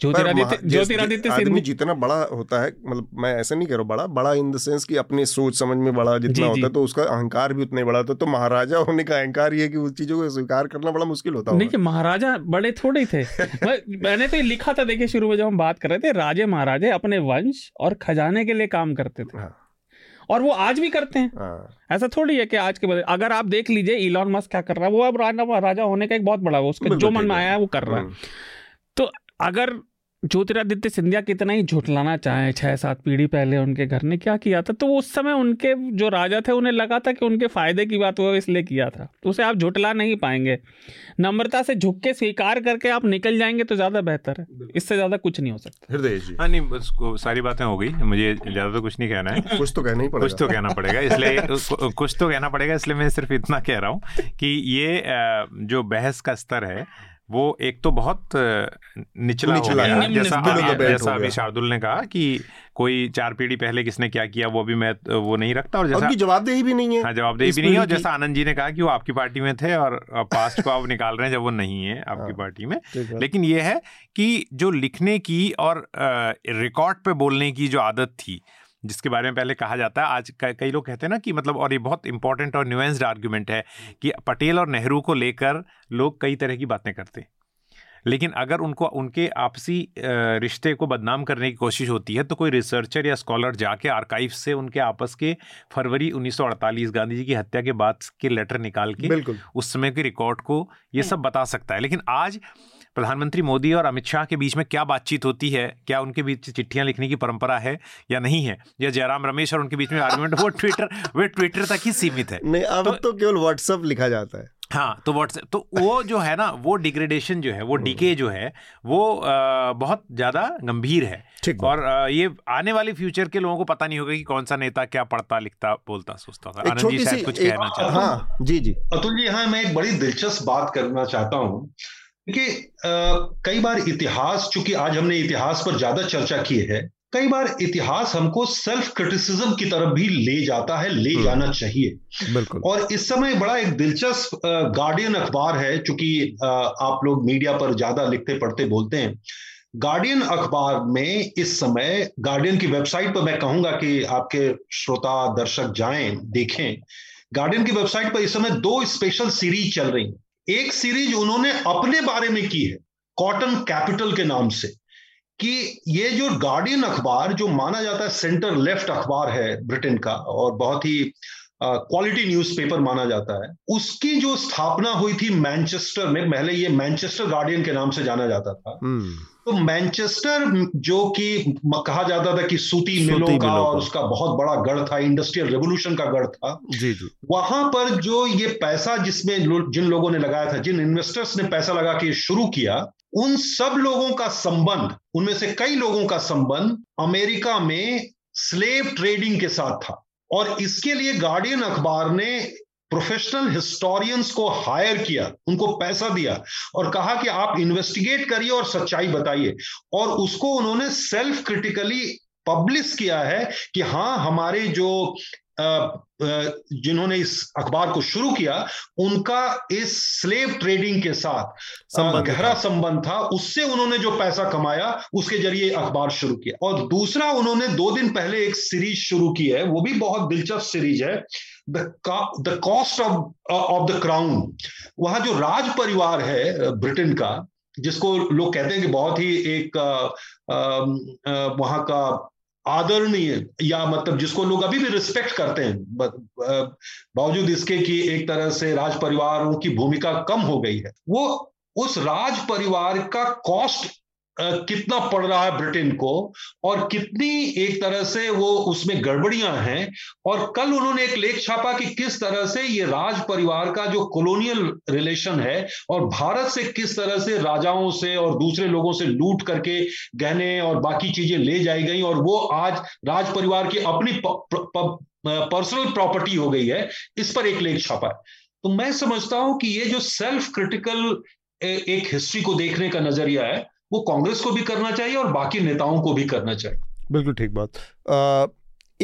ज्योतिरादित्य आदमी जितना बड़ा होता है, मतलब मैं ऐसा नहीं कह रहा हूँ बड़ा बड़ा इन द सेंस कि अपने सोच समझ में बड़ा जितना होता है तो उसका अहंकार भी उतना ही बड़ा होता है। तो महाराजा होने का अहंकार ये कि उस चीजों को स्वीकार करना बड़ा मुश्किल होता है। नहीं कि महाराजा बड़े थोड़े ही थे। मैंने तो लिखा था देखिए शुरू में जब हम बात कर रहे थे, राजे महाराजे अपने वंश और खजाने के लिए काम करते थे और वो आज भी करते हैं। ऐसा थोड़ी है कि आज के बदले, अगर आप देख लीजिए इलॉन मस्क क्या कर रहा है, वो अब राजा होने का एक बहुत बड़ा, उसका जो मन में आया है वो कर रहा है। तो अगर ज्योतिरादित्य सिंधिया कितना ही झुठलाना चाहे, छः सात पीढ़ी पहले उनके घर ने क्या किया था, तो उस समय उनके जो राजा थे उन्हें लगा था कि उनके फायदे की बात वो इसलिए किया था, उसे आप झुठला नहीं पाएंगे। नम्रता से झुक के स्वीकार करके आप निकल जाएंगे तो ज़्यादा बेहतर है, इससे ज़्यादा कुछ नहीं हो सकता। हृदय जी हाँ, नहीं बस सारी बातें हो गई, मुझे ज़्यादा तो कुछ नहीं कहना है। कुछ तो कहना ही पड़ेगा, कुछ तो कहना पड़ेगा इसलिए कुछ तो कहना पड़ेगा इसलिए मैं सिर्फ इतना कह रहा हूँ कि ये जो बहस का स्तर है वो एक तो बहुत निचला, निचला हो गया। जैसा जैसा अभी शार्दुल ने कहा कि कोई चार पीढ़ी पहले किसने क्या किया वो भी मैं वो नहीं रखता, और जैसा जवाबदेही भी नहीं है। हाँ, जवाबदेही भी नहीं है। और जैसा आनंद जी ने कहा कि वो आपकी पार्टी में थे और पास्ट को आप निकाल रहे हैं जब वो नहीं है आपकी पार्टी में। लेकिन ये है कि जो लिखने की और रिकॉर्ड पे बोलने की जो आदत थी, जिसके बारे में पहले कहा जाता है, आज कई लोग कहते हैं ना कि मतलब, और ये बहुत इंपॉर्टेंट और न्यूएंस्ड आर्ग्यूमेंट है कि पटेल और नेहरू को लेकर लोग कई तरह की बातें करते हैं, लेकिन अगर उनको उनके आपसी रिश्ते को बदनाम करने की कोशिश होती है तो कोई रिसर्चर या स्कॉलर जाके आर्काइव से उनके आपस के फरवरी उन्नीस सौ अड़तालीस गांधी जी की हत्या के बाद के लेटर निकाल के उस समय के रिकॉर्ड को ये सब बता सकता है। लेकिन आज प्रधानमंत्री मोदी और अमित शाह के बीच में क्या बातचीत होती है, क्या उनके बीच चिट्ठियां लिखने की परंपरा है या नहीं है, या जयराम रमेश और उनके बीच में आर्गुमेंट वो ट्विटर वे ट्विटर तक ही सीमित है। नहीं, अब तो, तो केवल व्हाट्सएप लिखा जाता है। हाँ, तो व्हाट्सएप तो वो जो है ना, वो डिग्रेडेशन जो है, वो डीके जो है, वो आ, बहुत ज़्यादा गंभीर है। और आ, ये आने वाले फ्यूचर के लोगों को पता नहीं होगा कि कौन सा नेता क्या पढ़ता लिखता बोलता सोचता था। आनंद जी शायद कुछ कहना चाहते हैं। जी जी अतुल जी, हाँ मैं एक बड़ी दिलचस्प बात करना चाहता हूँ कि कई बार इतिहास, चूंकि आज हमने इतिहास पर ज्यादा चर्चा की है, कई बार इतिहास हमको सेल्फ क्रिटिसिज्म की तरफ भी ले जाता है, ले जाना चाहिए बिल्कुल। और इस समय बड़ा एक दिलचस्प गार्डियन अखबार है, चूंकि आप लोग मीडिया पर ज्यादा लिखते पढ़ते बोलते हैं, गार्डियन अखबार में इस समय, गार्डियन की वेबसाइट पर मैं कहूंगा कि आपके श्रोता दर्शक जाएं देखें, गार्डियन की वेबसाइट पर इस समय दो स्पेशल सीरीज चल रही है। एक सीरीज उन्होंने अपने बारे में की है कॉटन कैपिटल के नाम से, कि ये जो गार्डियन अखबार जो माना जाता है सेंटर लेफ्ट अखबार है ब्रिटेन का और बहुत ही क्वालिटी न्यूज़पेपर माना जाता है, उसकी जो स्थापना हुई थी मैनचेस्टर में, पहले ये मैनचेस्टर गार्डियन के नाम से जाना जाता था। तो मैनचेस्टर जो कि कहा जाता था कि सूती मिलों का और उसका बहुत बड़ा गढ़ था, इंडस्ट्रियल रेवोल्यूशन का गढ़ था। जी जी। वहां पर जो ये पैसा जिसमें जिन लोगों ने लगाया था, जिन इन्वेस्टर्स ने पैसा लगा के शुरू किया, उन सब लोगों का संबंध, उनमें से कई लोगों का संबंध अमेरिका में स्लेव ट्रेडिंग के साथ था। और इसके लिए गार्डियन अखबार ने प्रोफेशनल हिस्टोरियंस को हायर किया, उनको पैसा दिया और कहा कि आप इन्वेस्टिगेट करिए और सच्चाई बताइए। और उसको उन्होंने सेल्फ क्रिटिकली पब्लिश किया है कि हाँ, हमारे जो जिन्होंने इस अखबार को शुरू किया उनका इस स्लेव ट्रेडिंग के साथ गहरा संबंध था, उससे उन्होंने जो पैसा कमाया उसके जरिए अखबार शुरू किया। और दूसरा, उन्होंने दो दिन पहले एक सीरीज शुरू की है, वो भी बहुत दिलचस्प सीरीज है, the cost of of the crown. वहां जो राज परिवार है ब्रिटेन का, जिसको लोग कहते हैं कि बहुत ही एक वहां का आदरणीय, या मतलब जिसको लोग अभी भी रिस्पेक्ट करते हैं बावजूद इसके कि एक तरह से राज परिवारों की भूमिका कम हो गई है, वो उस राज परिवार का कॉस्ट कितना पड़ रहा है ब्रिटेन को और कितनी एक तरह से वो उसमें गड़बड़ियां हैं। और कल उन्होंने एक लेख छापा कि किस तरह से ये राज परिवार का जो कॉलोनियल रिलेशन है और भारत से किस तरह से राजाओं से और दूसरे लोगों से लूट करके गहने और बाकी चीजें ले जाई गई और वो आज राज परिवार की अपनी पर्सनल प्रॉपर्टी हो गई है। इस पर एक लेख छापा है। तो मैं समझता हूं कि ये जो सेल्फ क्रिटिकल एक हिस्ट्री को देखने का नजरिया है, वो कांग्रेस को भी करना चाहिए और बाकी नेताओं को भी करना चाहिए। बिल्कुल ठीक बात। आ,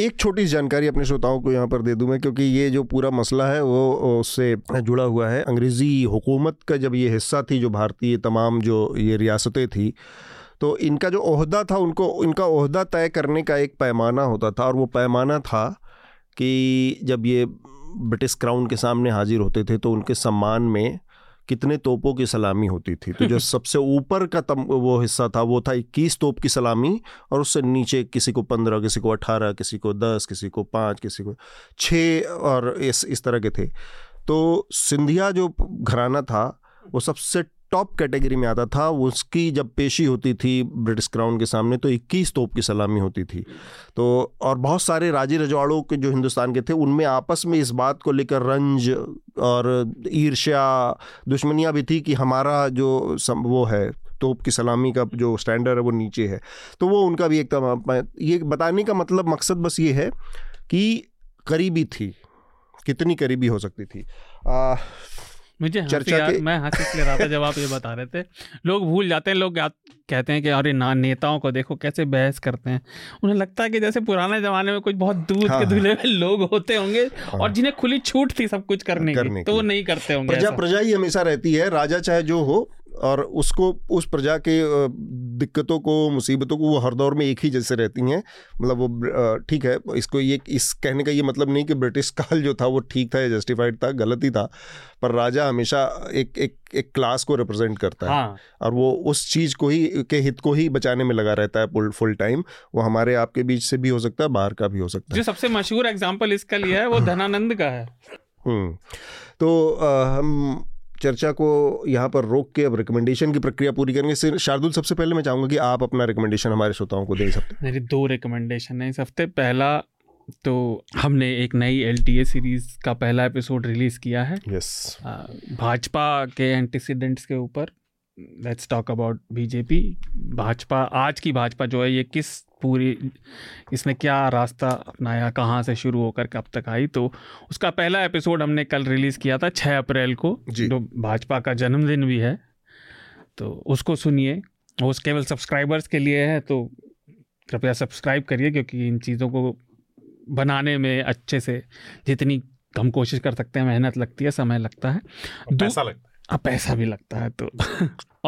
एक छोटी सी जानकारी अपने श्रोताओं को यहाँ पर दे दूँ मैं, क्योंकि ये जो पूरा मसला है वो उससे जुड़ा हुआ है। अंग्रेज़ी हुकूमत का जब ये हिस्सा थी, जो भारतीय तमाम जो ये रियासतें थी, तो इनका जो ओहदा था, उनको इनका ओहदा तय करने का एक पैमाना होता था और वो पैमाना था कि जब ये ब्रिटिश क्राउन के सामने हाजिर होते थे तो उनके सम्मान में कितने तोपों की सलामी होती थी। तो जो सबसे ऊपर का तम, वो हिस्सा था वो था इक्कीस तोप की सलामी और उससे नीचे किसी को पंद्रह, किसी को अठारह, किसी को दस, किसी को पाँच, किसी को छः और इस इस तरह के थे। तो सिंधिया जो घराना था वो सबसे टॉप कैटेगरी में आता था। उसकी जब पेशी होती थी ब्रिटिश क्राउन के सामने तो इक्कीस तोप की सलामी होती थी। तो और बहुत सारे राजे रजवाड़ों के जो हिंदुस्तान के थे उनमें आपस में इस बात को लेकर रंज और ईर्ष्या दुश्मनियां भी थी कि हमारा जो वो है तोप की सलामी का जो स्टैंडर्ड है वो नीचे है। तो वो उनका भी एक तमाम, ये बताने का मतलब मकसद बस ये है कि करीबी थी, कितनी करीबी हो सकती थी। आ, मुझे चर्चा के... मैं हंसी ले रहा था जब आप ये बता रहे थे। लोग भूल जाते हैं, लोग कहते हैं कि अरे ना, नेताओं को देखो कैसे बहस करते हैं। उन्हें लगता है कि जैसे पुराने ज़माने में कुछ बहुत दूध हाँ, के धुले हुए लोग होते होंगे हाँ, और जिन्हें खुली छूट थी सब कुछ करने, करने की, तो वो नहीं करते होंगे। प्रजा प्रजा ही हमेशा रहती है, राजा चाहे जो हो, और उसको उस प्रजा के दिक्कतों को मुसीबतों को वो हर दौर में एक ही जैसे रहती हैं। मतलब वो ठीक है, इसको ये इस कहने का ये मतलब नहीं कि ब्रिटिश काल जो था वो ठीक था या जस्टिफाइड था, गलत ही था, पर राजा हमेशा एक एक एक क्लास को रिप्रेजेंट करता है हाँ। और वो उस चीज़ को ही के हित को ही बचाने में लगा रहता है फुल फुल टाइम। वो हमारे आपके बीच से भी हो सकता है, बाहर का भी हो सकता है। जो सबसे मशहूर एग्जाम्पल इसका लिया है वो धनानंद का है। तो हम चर्चा को यहाँ पर रोक के अब रिकमेंडेशन की प्रक्रिया पूरी करेंगे। शार्दुल, सबसे पहले मैं चाहूँगा कि आप अपना रिकमेंडेशन हमारे श्रोताओं को दे सकते हैं। मेरी दो रिकमेंडेशन है इस हफ्ते। पहला तो हमने एक नई एलटीए सीरीज़ का पहला एपिसोड रिलीज़ किया है yes. भाजपा के एंटीसीडेंट्स के ऊपर let's talk about BJP. Bhajpa, आज की भाजपा जो है ये किस पूरी, इसने क्या रास्ता अपनाया, कहाँ से शुरू होकर के अब तक आई। तो उसका पहला एपिसोड हमने कल रिलीज़ किया था छह अप्रैल को, जो भाजपा का जन्मदिन भी है, तो उसको सुनिए। वो केवल सब्सक्राइबर्स के लिए है, तो कृपया सब्सक्राइब करिए, क्योंकि इन चीज़ों को बनाने में अच्छे से जितनी हम कोशिश कर सकते हैं, मेहनत लगती है, समय लगता है, पैसा लगता है, अब पैसा भी लगता है तो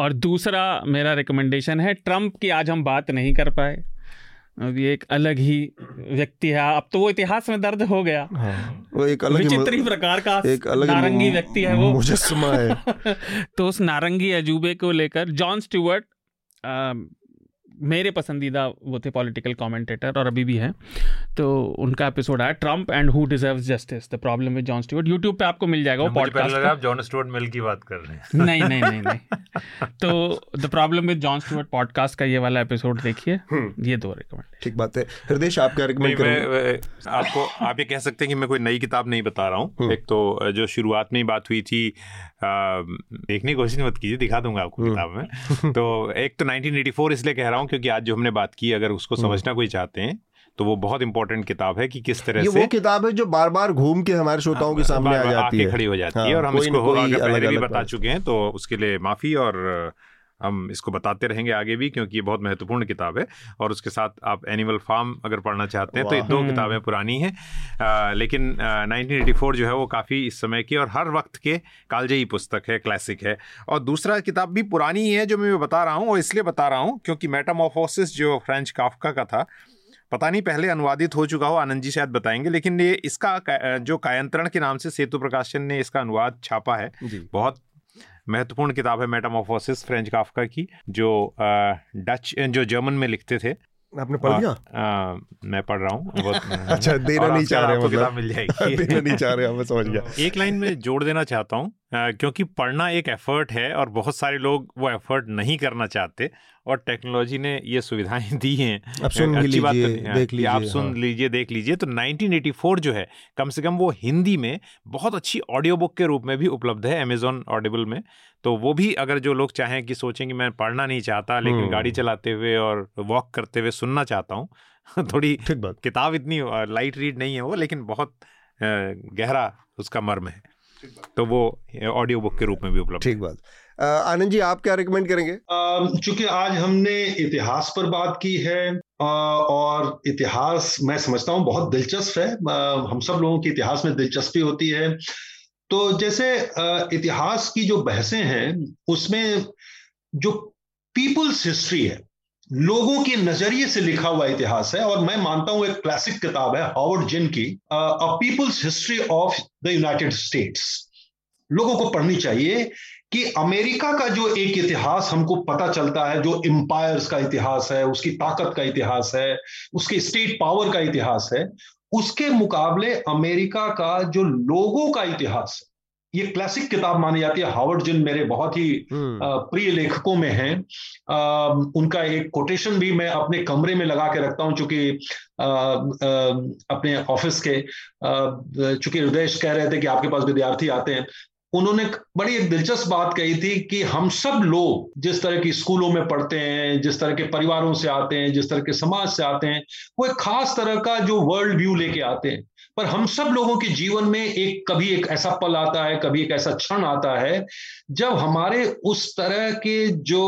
और दूसरा मेरा रिकमेंडेशन है, ट्रंप की आज हम बात नहीं कर पाए, ये एक अलग ही व्यक्ति है, अब तो वो इतिहास में दर्ज हो गया। हाँ, वो एक अलग विचित्र ही प्रकार का एक अलग नारंगी व्यक्ति है, वो मुजस्समा है तो उस नारंगी अजूबे को लेकर जॉन स्टीवर्ट, मेरे पसंदीदा वो थे पॉलिटिकल कमेंटेटर और अभी भी हैं, तो उनका एपिसोड आया Trump and who deserves justice, the problem with John Stewart. YouTube पे आपको मिल जाएगा वो पॉडकास्ट। आप जॉन स्टीवर्ट मिल की बात कर रहे हैं? नहीं नहीं नहीं नहीं तो the problem with John Stewart podcast का ये वाला एपिसोड देखिए। ये दो रिकमेंडेशन। ठीक बात है। हृदयेश, आपका रिकमेंड करो। आपको आप ये कह सकते हैं कि मैं कोई नई किताब नहीं बता रहा हूँ। एक तो जो शुरुआत में ही बात हुई थी, देखने की कोशिश मत कीजिए, दिखा दूंगा आपको किताब में। तो एक तो नाइनटीन एटी फोर इसलिए कह रहा हूँ क्योंकि आज जो हमने बात की, अगर उसको समझना कोई चाहते हैं तो वो बहुत इंपॉर्टेंट किताब है कि किस तरह ये से, वो किताब है जो बार बार घूम के हमारे श्रोताओं के सामने आ जाती है, खड़ी हो जाती है, और हम इसको पहले भी बता चुके हैं तो उसके लिए माफी, और हम इसको बताते रहेंगे आगे भी क्योंकि ये बहुत महत्वपूर्ण किताब है। और उसके साथ आप एनिमल फार्म अगर पढ़ना चाहते हैं तो ये दो किताबें पुरानी हैं, लेकिन नाइनटीन एटी फोर जो है वो काफ़ी इस समय की और हर वक्त के कालजयी पुस्तक है, क्लासिक है। और दूसरा किताब भी पुरानी ही है जो मैं बता रहा हूँ, और इसलिए बता रहा हूँ क्योंकि मेटामॉर्फोसिस जो फ्रेंच काफ्का का था, पता नहीं पहले अनुवादित हो चुका हो, आनंद जी शायद बताएंगे, लेकिन ये इसका जो कायंत्रण के नाम से सेतु प्रकाशन ने इसका अनुवाद छापा है। बहुत महत्वपूर्ण किताब है मेटामॉर्फोसिस फ्रेंच काफ्का की, जो डच जो जर्मन में लिखते थे। आपने पढ़ लिया? आ, मैं पढ़ रहा हूँ अच्छा, देना नहीं चाह रहे, किताब मिल जाएगी देना नहीं चाह रहे, मैं समझ गया। एक लाइन में जोड़ देना चाहता हूँ क्योंकि पढ़ना एक एफर्ट है और बहुत सारे लोग वो एफर्ट नहीं करना चाहते, और टेक्नोलॉजी ने ये सुविधाएं दी हैं। आप सुन लीजिए, आप सुन लीजिए, देख लीजिए। तो नाइनटीन एटी फोर जो है, कम से कम वो हिंदी में बहुत अच्छी ऑडियो बुक के रूप में भी उपलब्ध है अमेजॉन ऑडिबल में, तो वो भी अगर जो लोग चाहें कि सोचें कि मैं पढ़ना नहीं चाहता लेकिन गाड़ी चलाते हुए और वॉक करते हुए सुनना चाहता हूँ, थोड़ी किताब इतनी लाइट रीड नहीं है वो, लेकिन बहुत गहरा उसका मर्म है, तो वो ऑडियो बुक के रूप में भी उपलब्ध। ठीक बात। आनंद जी, आप क्या रिकमेंड करेंगे? चूंकि आज हमने इतिहास पर बात की है और इतिहास मैं समझता हूँ बहुत दिलचस्प है, हम सब लोगों की इतिहास में दिलचस्पी होती है, तो जैसे इतिहास की जो बहसें हैं उसमें जो पीपल्स हिस्ट्री है, लोगों के नजरिए से लिखा हुआ इतिहास है, और मैं मानता हूं एक क्लासिक किताब है हावर्ड जिन की, a people's history of the United States, लोगों को पढ़नी चाहिए कि अमेरिका का जो एक इतिहास हमको पता चलता है, जो एम्पायर्स का इतिहास है, उसकी ताकत का इतिहास है, उसके स्टेट पावर का इतिहास है, उसके मुकाबले अमेरिका का जो लोगों का इतिहास है, ये क्लासिक किताब मानी जाती है। हावर्ड जिन मेरे बहुत ही प्रिय लेखकों में हैं। उनका एक कोटेशन भी मैं अपने कमरे में लगा के रखता हूँ, चूंकि अपने ऑफिस के, चूंकि हृदयेश कह रहे थे कि आपके पास विद्यार्थी आते हैं, उन्होंने बड़ी एक दिलचस्प बात कही थी कि हम सब लोग जिस तरह की स्कूलों में पढ़ते हैं, जिस तरह के परिवारों से आते हैं, जिस तरह के समाज से आते हैं, वो एक खास तरह का जो वर्ल्ड व्यू लेके आते हैं, पर हम सब लोगों के जीवन में एक कभी एक ऐसा पल आता है, कभी एक ऐसा क्षण आता है जब हमारे उस तरह के जो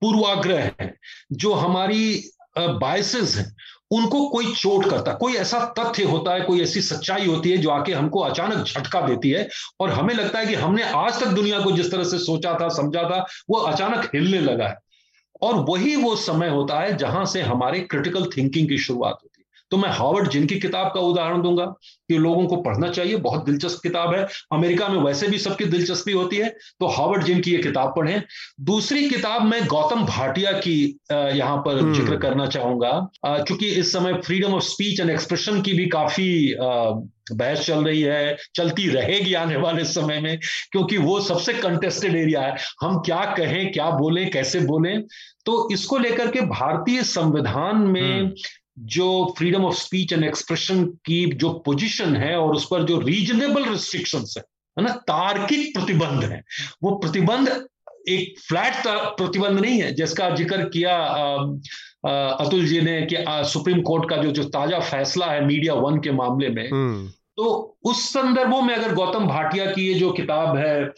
पूर्वाग्रह हैं, जो हमारी बायसेस हैं, उनको कोई चोट करता, कोई ऐसा तथ्य होता है, कोई ऐसी सच्चाई होती है जो आके हमको अचानक झटका देती है, और हमें लगता है कि हमने आज तक दुनिया को जिस तरह से सोचा था, समझा था, वो अचानक हिलने लगा है, और वही वो समय होता है जहां से हमारे क्रिटिकल थिंकिंग की शुरुआत होती है। तो मैं हावर्ड जिन की किताब का उदाहरण दूंगा कि लोगों को पढ़ना चाहिए, बहुत दिलचस्प किताब है। अमेरिका में वैसे भी सबकी दिलचस्पी होती है, तो हावर्ड जिन की ये किताब पढ़ें। दूसरी किताब मैं गौतम भाटिया की यहाँ पर जिक्र करना चाहूंगा, क्योंकि इस समय freedom of speech and expression की भी काफी बहस चल रही है, चलती रहेगी आने वाले समय में, क्योंकि वो सबसे कंटेस्टेड एरिया है, हम क्या कहें, क्या बोलें, कैसे बोलें। तो इसको लेकर के भारतीय संविधान में जो freedom of speech and expression की जो पोजीशन है और उस पर जो रीजनेबल रिस्ट्रिक्शंस है, है ना, तार्किक प्रतिबंध है। वो प्रतिबंध एक फ्लैट प्रतिबंध नहीं है, जिसका जिक्र किया अतुल जी ने कि सुप्रीम कोर्ट का जो जो ताजा फैसला है मीडिया वन के मामले में, तो उस संदर्भों में अगर गौतम भाटिया की ये जो किताब है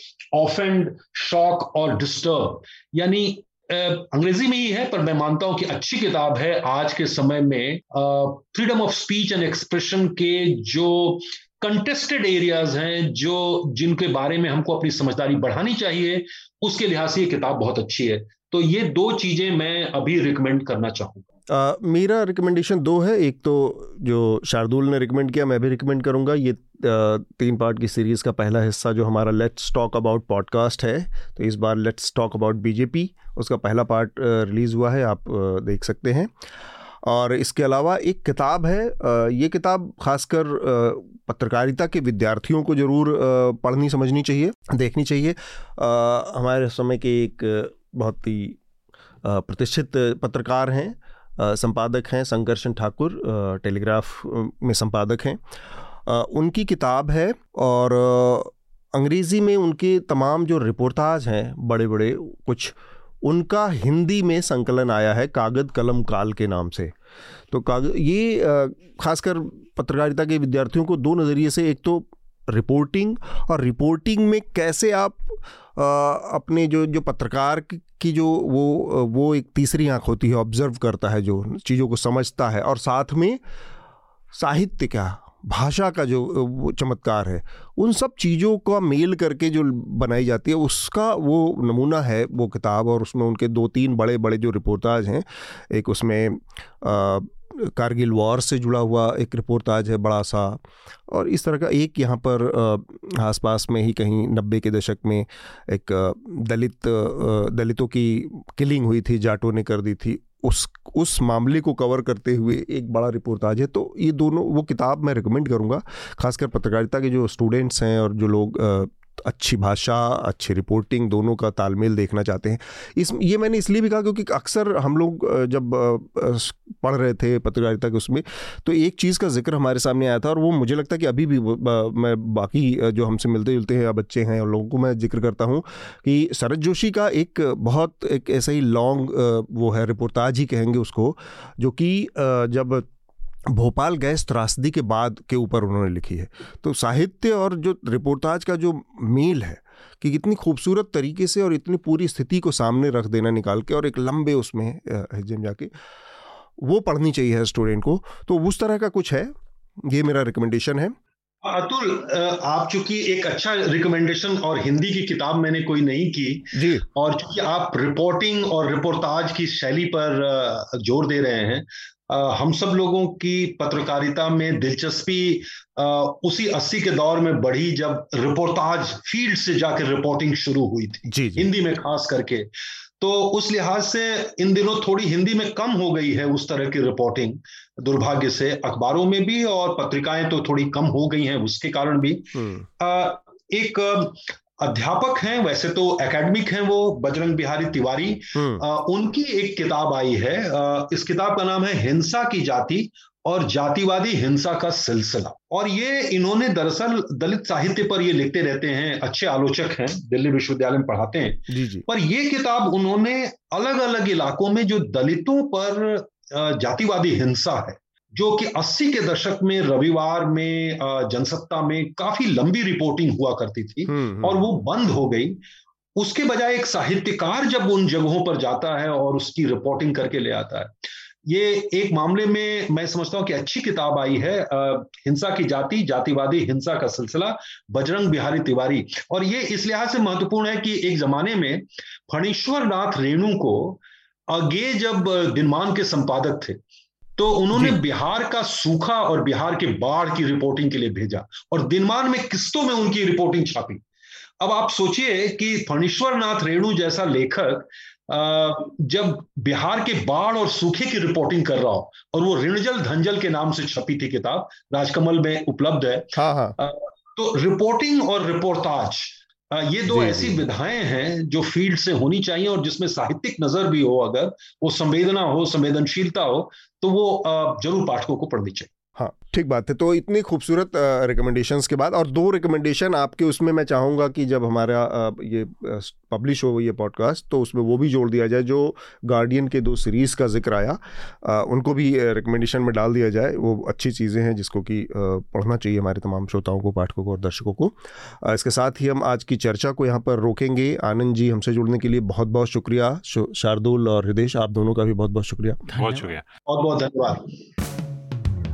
ऑफेंड, शॉक और डिस्टर्ब, यानी अंग्रेजी में ही है पर मैं मानता हूं कि अच्छी किताब है आज के समय में, freedom of speech and expression के जो कंटेस्टेड एरियाज हैं, जो जिनके बारे में हमको अपनी समझदारी बढ़ानी चाहिए, उसके लिहाज से ये किताब बहुत अच्छी है। तो ये दो चीजें मैं अभी रिकमेंड करना चाहूँगा। Uh, मेरा रिकमेंडेशन दो है, एक तो जो शार्दुल ने रिकमेंड किया मैं भी रिकमेंड करूँगा। ये uh, तीन पार्ट की सीरीज़ का पहला हिस्सा जो हमारा लेट्स टॉक अबाउट पॉडकास्ट है, तो इस बार लेट्स टॉक अबाउट बीजेपी, उसका पहला पार्ट uh, रिलीज़ हुआ है, आप uh, देख सकते हैं। और इसके अलावा एक किताब है, uh, ये किताब खासकर uh, पत्रकारिता के विद्यार्थियों को ज़रूर uh, पढ़नी समझनी चाहिए, देखनी चाहिए। uh, हमारे समय के एक uh, बहुत ही uh, प्रतिष्ठित पत्रकार हैं, संपादक हैं संकर्षण ठाकुर, टेलीग्राफ में संपादक हैं, उनकी किताब है। और अंग्रेज़ी में उनके तमाम जो रिपोर्टाज हैं बड़े बड़े कुछ, उनका हिंदी में संकलन आया है कागज़ कलम काल के नाम से। तो कागज ये खासकर पत्रकारिता के विद्यार्थियों को दो नज़रिए से, एक तो रिपोर्टिंग, और रिपोर्टिंग में कैसे आप आ, अपने जो जो पत्रकार की जो वो वो एक तीसरी आंख होती है, ऑब्जर्व करता है, जो चीज़ों को समझता है, और साथ में साहित्य का, भाषा का जो वो चमत्कार है, उन सब चीज़ों का मेल करके जो बनाई जाती है, उसका वो नमूना है वो किताब। और उसमें उनके दो तीन बड़े बड़े जो रिपोर्टाज हैं, एक उसमें आ, कारगिल वॉर से जुड़ा हुआ एक रिपोर्टाज है बड़ा सा, और इस तरह का एक यहाँ पर आसपास में ही कहीं नब्बे के दशक में एक दलित दलितों की किलिंग हुई थी, जाटों ने कर दी थी, उस उस मामले को कवर करते हुए एक बड़ा रिपोर्टाज है। तो ये दोनों वो किताब मैं रिकमेंड करूँगा, खासकर पत्रकारिता के जो स्टूडेंट्स हैं और जो लोग अच्छी भाषा, अच्छी रिपोर्टिंग, दोनों का तालमेल देखना चाहते हैं। इस ये मैंने इसलिए भी कहा क्योंकि अक्सर हम लोग जब पढ़ रहे थे पत्रकारिता के उसमें, तो एक चीज़ का जिक्र हमारे सामने आया था, और वो मुझे लगता है कि अभी भी मैं बाकी जो हमसे मिलते जुलते हैं बच्चे हैं और लोगों को मैं जिक्र करता हूँ कि शरद जोशी का एक बहुत एक ऐसा ही लॉन्ग वो है, रिपोर्टाज ही कहेंगे उसको, जो कि जब भोपाल गैस त्रासदी के बाद के ऊपर उन्होंने लिखी है। तो साहित्य और जो रिपोर्टाज का जो मेल है कि कितनी खूबसूरत तरीके से और इतनी पूरी स्थिति को सामने रख देना निकाल के, और एक लंबे उसमें हिज्जे में जाके, वो पढ़नी चाहिए स्टूडेंट को। तो उस तरह का कुछ है, ये मेरा रिकमेंडेशन है। अतुल, आप चूंकि एक अच्छा रिकमेंडेशन और हिंदी की किताब मैंने कोई नहीं की जी, और चूंकि आप रिपोर्टिंग और रिपोर्टाज की शैली पर जोर दे रहे हैं, हम सब लोगों की पत्रकारिता में दिलचस्पी उसी अस्सी के दौर में बढ़ी जब रिपोर्टाज फील्ड से जाकर रिपोर्टिंग शुरू हुई थी जी, जी। हिंदी में खास करके, तो उस लिहाज से इन दिनों थोड़ी हिंदी में कम हो गई है उस तरह की रिपोर्टिंग, दुर्भाग्य से, अखबारों में भी, और पत्रिकाएं तो थोड़ी कम हो गई हैं उसके कारण भी। एक अध्यापक हैं, वैसे तो एकेडमिक हैं वो, बजरंग बिहारी तिवारी, उनकी एक किताब आई है, इस किताब का नाम है हिंसा की जाति और जातिवादी हिंसा का सिलसिला। और ये इन्होंने दरअसल दलित साहित्य पर ये लिखते रहते हैं, अच्छे आलोचक हैं, दिल्ली विश्वविद्यालय में पढ़ाते हैं जी जी। पर ये किताब उन्होंने अलग अलग इलाकों में जो दलितों पर जातिवादी हिंसा है, जो कि अस्सी के दशक में रविवार में जनसत्ता में काफी लंबी रिपोर्टिंग हुआ करती थी और वो बंद हो गई, उसके बजाय एक साहित्यकार जब उन जगहों पर जाता है और उसकी रिपोर्टिंग करके ले आता है, ये एक मामले में मैं समझता हूं कि अच्छी किताब आई है, हिंसा की जाति, जातिवादी हिंसा का सिलसिला, बजरंग बिहारी तिवारी। और ये इस लिहाज से महत्वपूर्ण है कि एक जमाने में फणीश्वर नाथ रेणु को आगे जब दिनमान के संपादक थे, तो उन्होंने बिहार का सूखा और बिहार के बाढ़ की रिपोर्टिंग के लिए भेजा, और दिनमान में किस्तों में उनकी रिपोर्टिंग छापी। अब आप सोचिए कि फणीश्वर नाथ रेणु जैसा लेखक जब बिहार के बाढ़ और सूखे की रिपोर्टिंग कर रहा हो, और वो ऋणजल धनजल के नाम से छपी थी किताब, राजकमल में उपलब्ध है। हाँ हाँ। तो रिपोर्टिंग और रिपोर्टाज ये दो ऐसी विधाएं हैं जो फील्ड से होनी चाहिए और जिसमें साहित्यिक नजर भी हो, अगर वो संवेदना हो, संवेदनशीलता हो, तो वो जरूर पाठकों को पढ़नी चाहिए। हाँ, ठीक बात है। तो इतनी खूबसूरत रिकमेंडेशंस के बाद और दो रिकमेंडेशन आपके उसमें मैं चाहूँगा कि जब हमारा ये पब्लिश हो ये पॉडकास्ट तो उसमें वो भी जोड़ दिया जाए, जो गार्डियन के दो सीरीज़ का जिक्र आया उनको भी रिकमेंडेशन में डाल दिया जाए। वो अच्छी चीज़ें हैं जिसको कि पढ़ना चाहिए हमारे तमाम श्रोताओं को, पाठकों को और दर्शकों को। इसके साथ ही हम आज की चर्चा को यहाँ पर रोकेंगे। आनंद जी, हमसे जुड़ने के लिए बहुत बहुत शुक्रिया। शार्दुल और हृदयेश, आप दोनों का भी बहुत बहुत शुक्रिया। बहुत शुक्रिया, बहुत बहुत धन्यवाद।